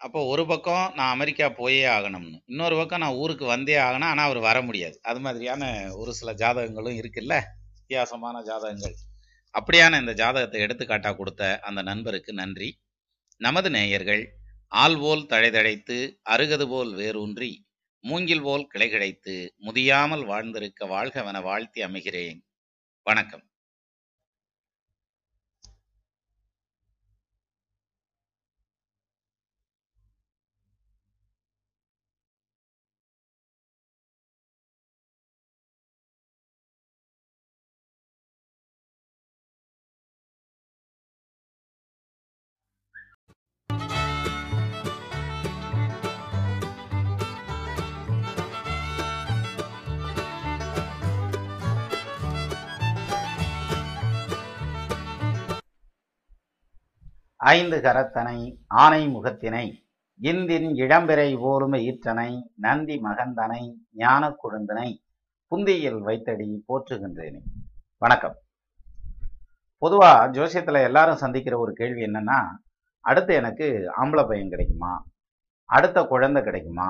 அப்போ ஒரு பக்கம் நான் அமெரிக்கா போயே ஆகணும்னு, இன்னொரு பக்கம் நான் ஊருக்கு வந்தே ஆகணும், ஆனால் அவர் வர முடியாது. அது மாதிரியான ஒரு சில ஜாதகங்களும் இருக்குல்ல, வித்தியாசமான ஜாதகங்கள். அப்படியான இந்த ஜாதகத்தை எடுத்துக்காட்டாக கொடுத்த அந்த நண்பருக்கு நன்றி. நமது நேயர்கள் ஆள்போல் தழைதழைத்து அருகது போல் வேரூன்றி மூங்கில் போல் கிளை கிடைத்து முதியாமல் வாழ்ந்திருக்க வாழ்கவென வாழ்த்தி அமைகிறேன். வணக்கம். ஐந்து கரத்தனை ஆனை முகத்தினை இந்தின் இளம்பிறை போலுமை ஈற்றனை நந்தி மகந்தனை ஞான குழுந்தனை புந்தியில் வைத்தடி போற்றுகின்றேனே. வணக்கம். பொதுவா ஜோசியத்துல எல்லாரும் சந்திக்கிற ஒரு கேள்வி என்னன்னா, அடுத்து எனக்கு ஆம்பளை பையன் கிடைக்குமா, அடுத்த குழந்தை கிடைக்குமா,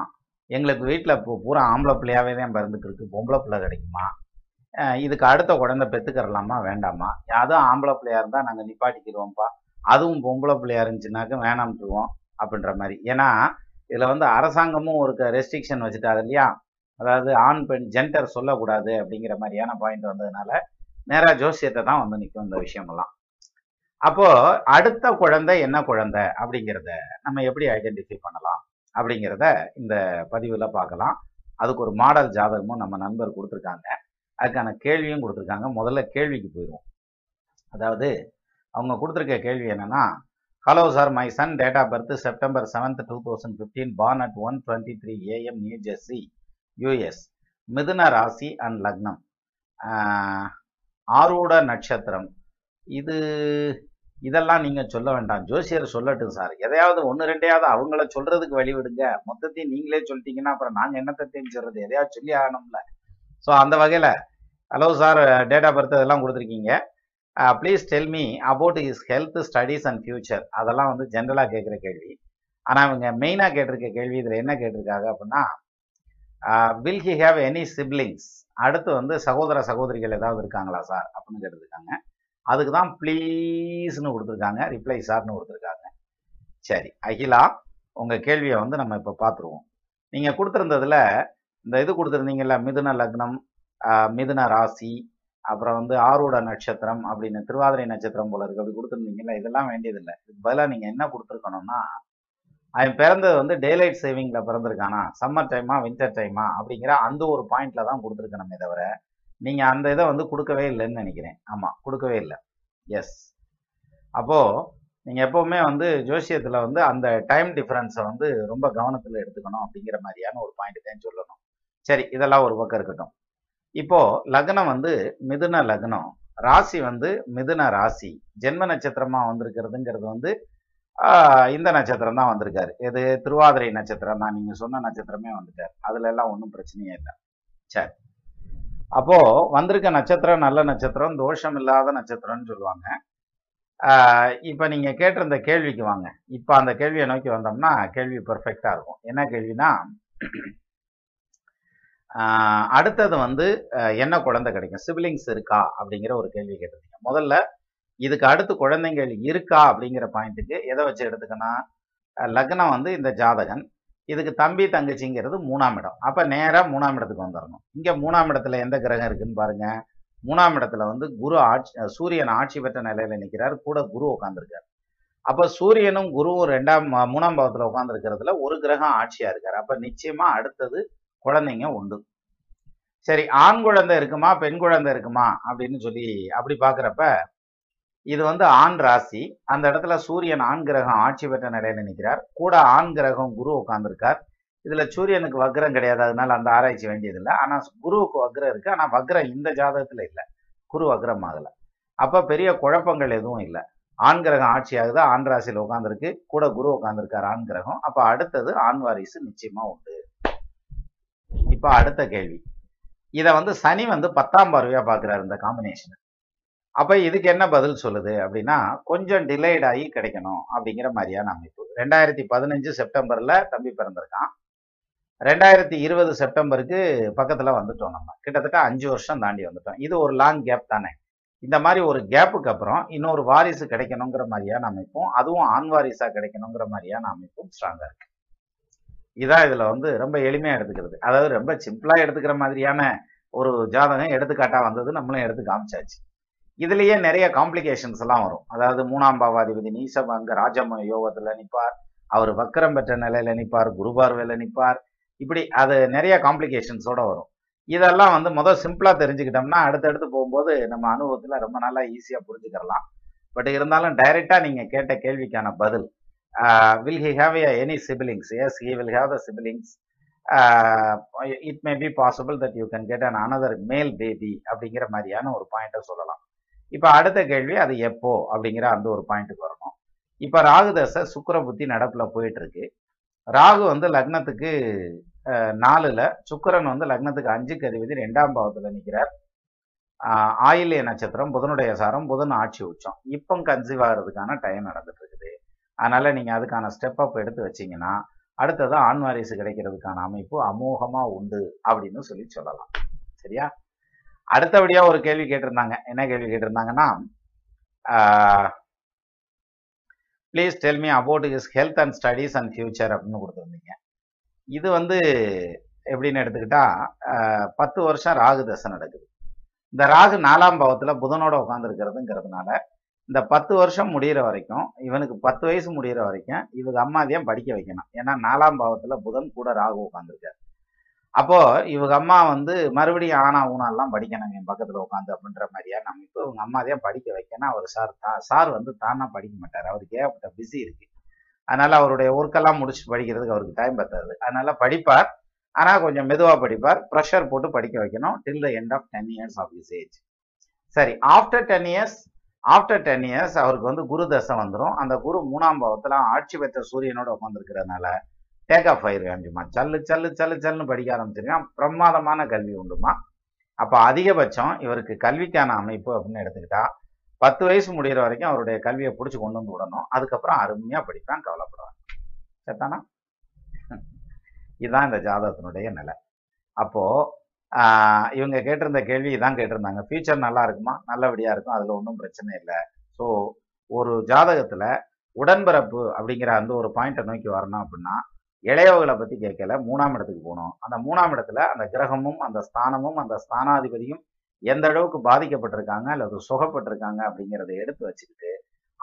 எங்களுக்கு வீட்டில் பூரா ஆம்பளை பிள்ளையாவே தான் பிறந்துக்கிருக்கு, பொம்பளை பிள்ளை கிடைக்குமா, இதுக்கு அடுத்த குழந்தை பெற்றுக்கரலாமா வேண்டாமா, அதுவும் ஆம்பளை பிள்ளையா இருந்தால் நாங்கள் நிப்பாட்டிக்கிறோம்ப்பா, அதுவும் பொம்பளை பிள்ளையா இருந்துச்சுனாக்க வேணாம்ட்டுருவோம் அப்படின்ற மாதிரி. ஏன்னா இதில் வந்து அரசாங்கமும் ஒரு ரெஸ்ட்ரிக்ஷன் வச்சுட்டாது இல்லையா, அதாவது ஆண் பெண் ஜெண்டர் சொல்லக்கூடாது அப்படிங்கிற மாதிரியான பாயிண்ட் வந்ததுனால நேராக ஜோசியத்தை தான் வந்து நிற்கும் இந்த விஷயமெல்லாம். அப்போது அடுத்த குழந்தை என்ன குழந்தை அப்படிங்கிறத நம்ம எப்படி ஐடென்டிஃபை பண்ணலாம் அப்படிங்கிறத இந்த பதிவில் பார்க்கலாம். அதுக்கு ஒரு மாடல் ஜாதகமும் நம்ம நண்பர் கொடுத்துருக்காங்க, அதுக்கான கேள்வியும் கொடுத்துருக்காங்க. முதல்ல கேள்விக்கு போயிடுவோம். அதாவது அவங்க கொடுத்துருக்க கேள்வி என்னன்னா, hello sir, my son date of birth September 7, 2015, born at 1:23 AM, New Jersey, US, மிதுன ராசி அண்ட் லக்னம், ஆரூட நட்சத்திரம். இதெல்லாம் நீங்கள் சொல்ல வேண்டாம், ஜோசியர் சொல்லட்டும் சார், எதையாவது ஒன்று ரெண்டையாவது அவங்கள சொல்கிறதுக்கு வழிவிடுங்க, மொத்தத்தையும் நீங்களே சொல்லிட்டீங்கன்னா அப்புறம் நாங்கள் என்னத்தை தெரிஞ்சுறது, எதையாவது சொல்லி ஆகணும்ல. ஸோ அந்த வகையில் hello sir, date of birth இதெல்லாம் கொடுத்துருக்கீங்க, please tell me about his health, studies and future. அதெல்லாம் வந்து ஜென்ரலாக கேட்குற கேள்வி. ஆனால் அவங்க மெயினாக கேட்டிருக்க கேள்வி இதில் என்ன கேட்டிருக்காங்க அப்படின்னா, will he have any siblings அடுத்து வந்து சகோதர சகோதரிகள் ஏதாவது இருக்காங்களா சார் அப்படின்னு கேட்டிருக்காங்க. அதுக்கு தான் ப்ளீஸ்னு கொடுத்துருக்காங்க, ரிப்ளை சார்னு கொடுத்துருக்காங்க. சரி அகிலா, உங்கள் கேள்வியை வந்து நம்ம இப்போ பார்த்துருவோம். நீங்கள் கொடுத்துருந்ததில் இந்த இது கொடுத்துருந்தீங்கல்ல, மிதுன லக்னம், மிதுன ராசி, அப்புறம் வந்து ஆரூட நட்சத்திரம் அப்படின்னு திருவாதிரை நட்சத்திரம் போல இருக்குது அப்படி கொடுத்துருந்தீங்கல்ல, இதெல்லாம் வேண்டியதில்லை. இதுக்கு பதிலாக நீங்கள் என்ன கொடுத்துருக்கணும்னா, அவன் பிறந்தது வந்து டேலைட் சேவிங்கில் பிறந்திருக்கானா, சம்மர் டைமா வின்டர் டைமா அப்படிங்கிற அந்த ஒரு பாயிண்டில் தான் கொடுத்துருக்கணுமே தவிர நீங்கள் அந்த இதை வந்து கொடுக்கவே இல்லைன்னு நினைக்கிறேன். ஆமாம், கொடுக்கவே இல்லை. எஸ், அப்போது நீங்கள் எப்போவுமே வந்து ஜோசியத்தில் வந்து அந்த டைம் டிஃப்ரென்ஸை வந்து ரொம்ப கவனத்தில் எடுத்துக்கணும் அப்படிங்கிற மாதிரியான ஒரு பாயிண்ட் தான் சொல்லணும். சரி, இதெல்லாம் ஒரு பக்கம் இருக்கட்டும். இப்போது லக்னம் வந்து மிதுன லக்னம், ராசி வந்து மிதுன ராசி, ஜென்ம நட்சத்திரமாக வந்திருக்கிறதுங்கிறது வந்து இந்த நட்சத்திரம் தான் வந்திருக்காரு. இது திருவாதிரை நட்சத்திரம் தான், நீங்கள் சொன்ன நட்சத்திரமே வந்துட்டார், அதில் எல்லாம் ஒன்றும் பிரச்சனையே இல்லை. சரி, அப்போது வந்திருக்க நட்சத்திரம் நல்ல நட்சத்திரம், தோஷம் இல்லாத நட்சத்திரம்னு சொல்லுவாங்க. இப்போ நீங்கள் கேட்டிருந்த கேள்விக்கு வாங்க. இப்போ அந்த கேள்வியை நோக்கி வந்தோம்னா கேள்வி பர்ஃபெக்டாக இருக்கும். என்ன கேள்வினா, அடுத்தது வந்து என்ன குழந்தை கிடைக்கும், சிப்லிங்ஸ் இருக்கா அப்படிங்கிற ஒரு கேள்வி கேட்டிருக்கீங்க. முதல்ல இதுக்கு அடுத்து குழந்தைகள் இருக்கா அப்படிங்கிற பாயிண்ட்டுக்கு எதை வச்சு எடுத்துக்கணும், லக்னம் வந்து இந்த ஜாதகன், இதுக்கு தம்பி தங்கச்சிங்கிறது மூணாம் இடம். அப்போ நேராக மூணாம் இடத்துக்கு வந்துடணும். இங்கே மூணாம் இடத்துல எந்த கிரகம் இருக்குன்னு பாருங்கள். மூணாம் இடத்துல வந்து குரு ஆட்சி, சூரியன் ஆட்சி பெற்ற நிலையில் நிற்கிறார், கூட குரு உட்காந்துருக்கார். அப்போ சூரியனும் குருவும் மூணாம் பாவத்தில் உட்காந்துருக்கிறதுல ஒரு கிரகம் ஆட்சியாக இருக்கார். அப்போ நிச்சயமாக அடுத்தது குழந்தைங்க உண்டு. சரி, ஆண் குழந்தை இருக்குமா பெண் குழந்தை இருக்குமா அப்படின்னு சொல்லி அப்படி பார்க்குறப்ப இது வந்து ஆண் ராசி, அந்த இடத்துல சூரியன் ஆண் கிரகம் ஆட்சி பெற்ற நிலையில் நிற்கிறார், கூட ஆண் கிரகம் குரு உட்காந்துருக்கார். இதில் சூரியனுக்கு வக்ரம் கிடையாது, அதனால அந்த ஆராய்ச்சி வேண்டியதில்லை. ஆனால் குருவுக்கு வக்ரம் இருக்குது, ஆனால் வக்ரம் இந்த ஜாதகத்தில் இல்லை, குரு வக்ரம் ஆகலை. அப்போ பெரிய குழப்பங்கள் எதுவும் இல்லை. ஆண் கிரகம் ஆட்சி ஆகுது, ஆண் ராசியில் உட்காந்துருக்கு, கூட குரு உட்காந்துருக்கார் ஆண் கிரகம். அப்போ அடுத்தது ஆண் வாரிசு நிச்சயமாக உண்டு. இப்போ அடுத்த கேள்வி, இதை வந்து சனி வந்து 10ஆம் பார்வையாக பார்க்குறாரு இந்த காம்பினேஷன். அப்போ இதுக்கு என்ன பதில் சொல்லுது அப்படின்னா, கொஞ்சம் டிலேட் ஆகி கிடைக்கணும் அப்படிங்கிற மாதிரியான அமைப்பு. 2015 செப்டம்பரில் தம்பி பிறந்திருக்கான், 2020 செப்டம்பருக்கு பக்கத்தில் வந்துட்டோம், நம்ம கிட்டத்தட்ட 5 வருஷம் தாண்டி வந்துட்டோம். இது ஒரு லாங் கேப் தானே. இந்த மாதிரி ஒரு கேப்புக்கு அப்புறம் இன்னொரு வாரிசு கிடைக்கணுங்கிற மாதிரியான அமைப்பும், அதுவும் ஆண் வாரிசாக கிடைக்கணுங்கிற மாதிரியான அமைப்பும் ஸ்ட்ராங்காக இருக்குது. இதான் இதில் வந்து ரொம்ப எளிமையாக எடுத்துக்கிறது, அதாவது ரொம்ப சிம்பிளாக எடுத்துக்கிற மாதிரியான ஒரு ஜாதகம் எடுத்துக்காட்டாக வந்தது, நம்மளும் எடுத்து காமிச்சாச்சு. இதுலேயே நிறைய காம்ப்ளிகேஷன்ஸ் எல்லாம் வரும். அதாவது 3ஆம் பாவாதிபதி நீசபங்க ராஜம யோகத்தில் நிற்பார், அவர் வக்கரம் பெற்ற நிலையில் நிற்பார், குருபார்வையில் நிற்பார், இப்படி அது நிறைய காம்ப்ளிகேஷன்ஸோடு வரும். இதெல்லாம் வந்து சிம்பிளாக தெரிஞ்சுக்கிட்டோம்னா அடுத்தடுத்து போகும்போது நம்ம அனுபவத்தில் ரொம்ப நல்லா ஈஸியாக புரிஞ்சுக்கிறலாம். பட் இருந்தாலும் டைரெக்டாக நீங்கள் கேட்ட கேள்விக்கான பதில், will he have any siblings? Yes, he will have the siblings. It may be possible that you can get another male baby அப்படிங்கிற மாதிரியான ஒரு பாயிண்ட்டை சொல்லலாம். இப்போ அடுத்த கேள்வி, அது எப்போ அப்படிங்கிற அந்த ஒரு பாயிண்ட்டுக்கு வரணும். இப்போ ராகு தசை சுக்கிர புத்தி நடப்பில் போயிட்டுருக்கு. ராகு வந்து லக்னத்துக்கு 4ல், சுக்கிரன் வந்து லக்னத்துக்கு 5க்கு அதிபதி 2ஆம் பாவத்தில் நிற்கிறார், ஆயில்ய நட்சத்திரம், புதனுடைய சாரம், புதன் ஆட்சி உச்சம். இப்போ கன்சீவ் ஆகிறதுக்கான டைம் நடந்துட்டு இருக்குது. அதனால் நீங்கள் அதுக்கான ஸ்டெப் அப் எடுத்து வச்சிங்கன்னா அடுத்தது ஆண் வாரிசு கிடைக்கிறதுக்கான அமைப்பு அமோகமாக உண்டு அப்படின்னு சொல்லி சொல்லலாம். சரியா? அடுத்தபடியாக ஒரு கேள்வி கேட்டிருந்தாங்க. என்ன கேள்வி கேட்டிருந்தாங்கன்னா, please tell me about his health and studies and future அப்படின்னு கொடுத்துருந்தீங்க. இது வந்து எப்படின்னு எடுத்துக்கிட்டா, 10 வருஷம் ராகு தசை நடக்குது. இந்த ராகு 4ஆம் பாவத்தில் புதனோட உட்காந்துருக்கிறதுங்கிறதுனால இந்த 10 வருஷம் முடிகிற வரைக்கும், இவனுக்கு 10 வயசு முடிகிற வரைக்கும் இவங்க அம்மாதையும் படிக்க வைக்கணும். ஏன்னா 4ஆம் பாவத்தில் புதன் கூட ராகு உட்காந்துருக்காரு. அப்போது இவங்க அம்மா வந்து மறுபடியும் ஆனா ஊனாலாம் படிக்கணும் என் பக்கத்தில் உட்காந்து அப்படின்ற மாதிரியா அமைப்பு. இவங்க அம்மாதையும் படிக்க வைக்கணும். அவர் சார் வந்து தானா படிக்க மாட்டார், அவருக்கு ஏகப்பட்ட பிஸி இருக்குது. அதனால் அவருடைய ஒர்க்கெல்லாம் முடிச்சு படிக்கிறதுக்கு அவருக்கு டைம் பத்தாது. அதனால் படிப்பார், ஆனால் கொஞ்சம் மெதுவாக படிப்பார், ப்ரெஷர் போட்டு படிக்க வைக்கணும் till the end of 10 years of is age. சரி, ஆஃப்டர் 10 years அவருக்கு வந்து குரு தசை வந்துடும். அந்த குரு 3ஆம் பாவத்தில் ஆட்சி பெற்ற சூரியனோட உட்காந்துருக்கிறதுனால டேக் ஆஃப் ஆயிடுவேன் அப்படிமா, சல்லு சல்லு சல்லு சல்லுன்னு படிக்க ஆரம்பிச்சிருக்கான். பிரமாதமான கல்வி உண்டுமா. அப்போ அதிகபட்சம் இவருக்கு கல்விக்கான அமைப்பு அப்படின்னு எடுத்துக்கிட்டா 10 வயசு முடிகிற வரைக்கும் அவருடைய கல்வியை பிடிச்சி கொண்டு வந்து விடணும். அதுக்கப்புறம் அருமையாக படிப்பான், கவலைப்படுவான். சரிதானா? இதுதான் இந்த ஜாதகத்தினுடைய நிலை. அப்போது இவங்க கேட்டிருந்த கேள்வி இதான் கேட்டிருந்தாங்க, ஃபியூச்சர் நல்லா இருக்குமா? நல்லபடியாக இருக்கும், அதில் ஒன்றும் பிரச்சனை இல்லை. ஸோ ஒரு ஜாதகத்தில் உடன்பிறப்பு அப்படிங்கிற அந்த ஒரு பாயிண்ட்டை நோக்கி வரணும் அப்படின்னா இளையவர்களை பற்றி கேட்கல, மூணாம் இடத்துக்கு போகணும். அந்த மூணாம் இடத்துல அந்த கிரகமும் அந்த ஸ்தானமும் அந்த ஸ்தானாதிபதியும் எந்த அளவுக்கு பாதிக்கப்பட்டிருக்காங்க அல்லது சுகப்பட்டிருக்காங்க அப்படிங்கிறத எடுத்து வச்சுக்கிட்டு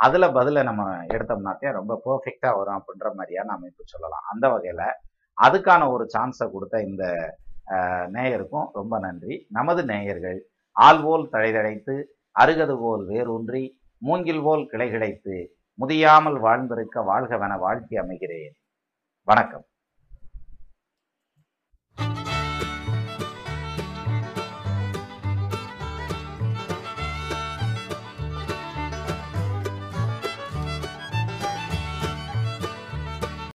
அதில் பதிலை நம்ம எடுத்தோம்னாக்கே ரொம்ப பர்ஃபெக்டாக வரும் அப்படின்ற மாதிரியான அமைப்பு சொல்லலாம். அந்த வகையில் அதுக்கான ஒரு சான்ஸை கொடுத்த இந்த நேயருக்கும் ரொம்ப நன்றி. நமது நேயர்கள் ஆள்போல் தழைதழைத்து அருகது போல் வேரூன்றி மூங்கில் போல் கிளை கிடைத்து முதியாமல் வாழ்ந்திருக்க வாழ்கவென வாழ்த்தி அமைகிறேன். வணக்கம்.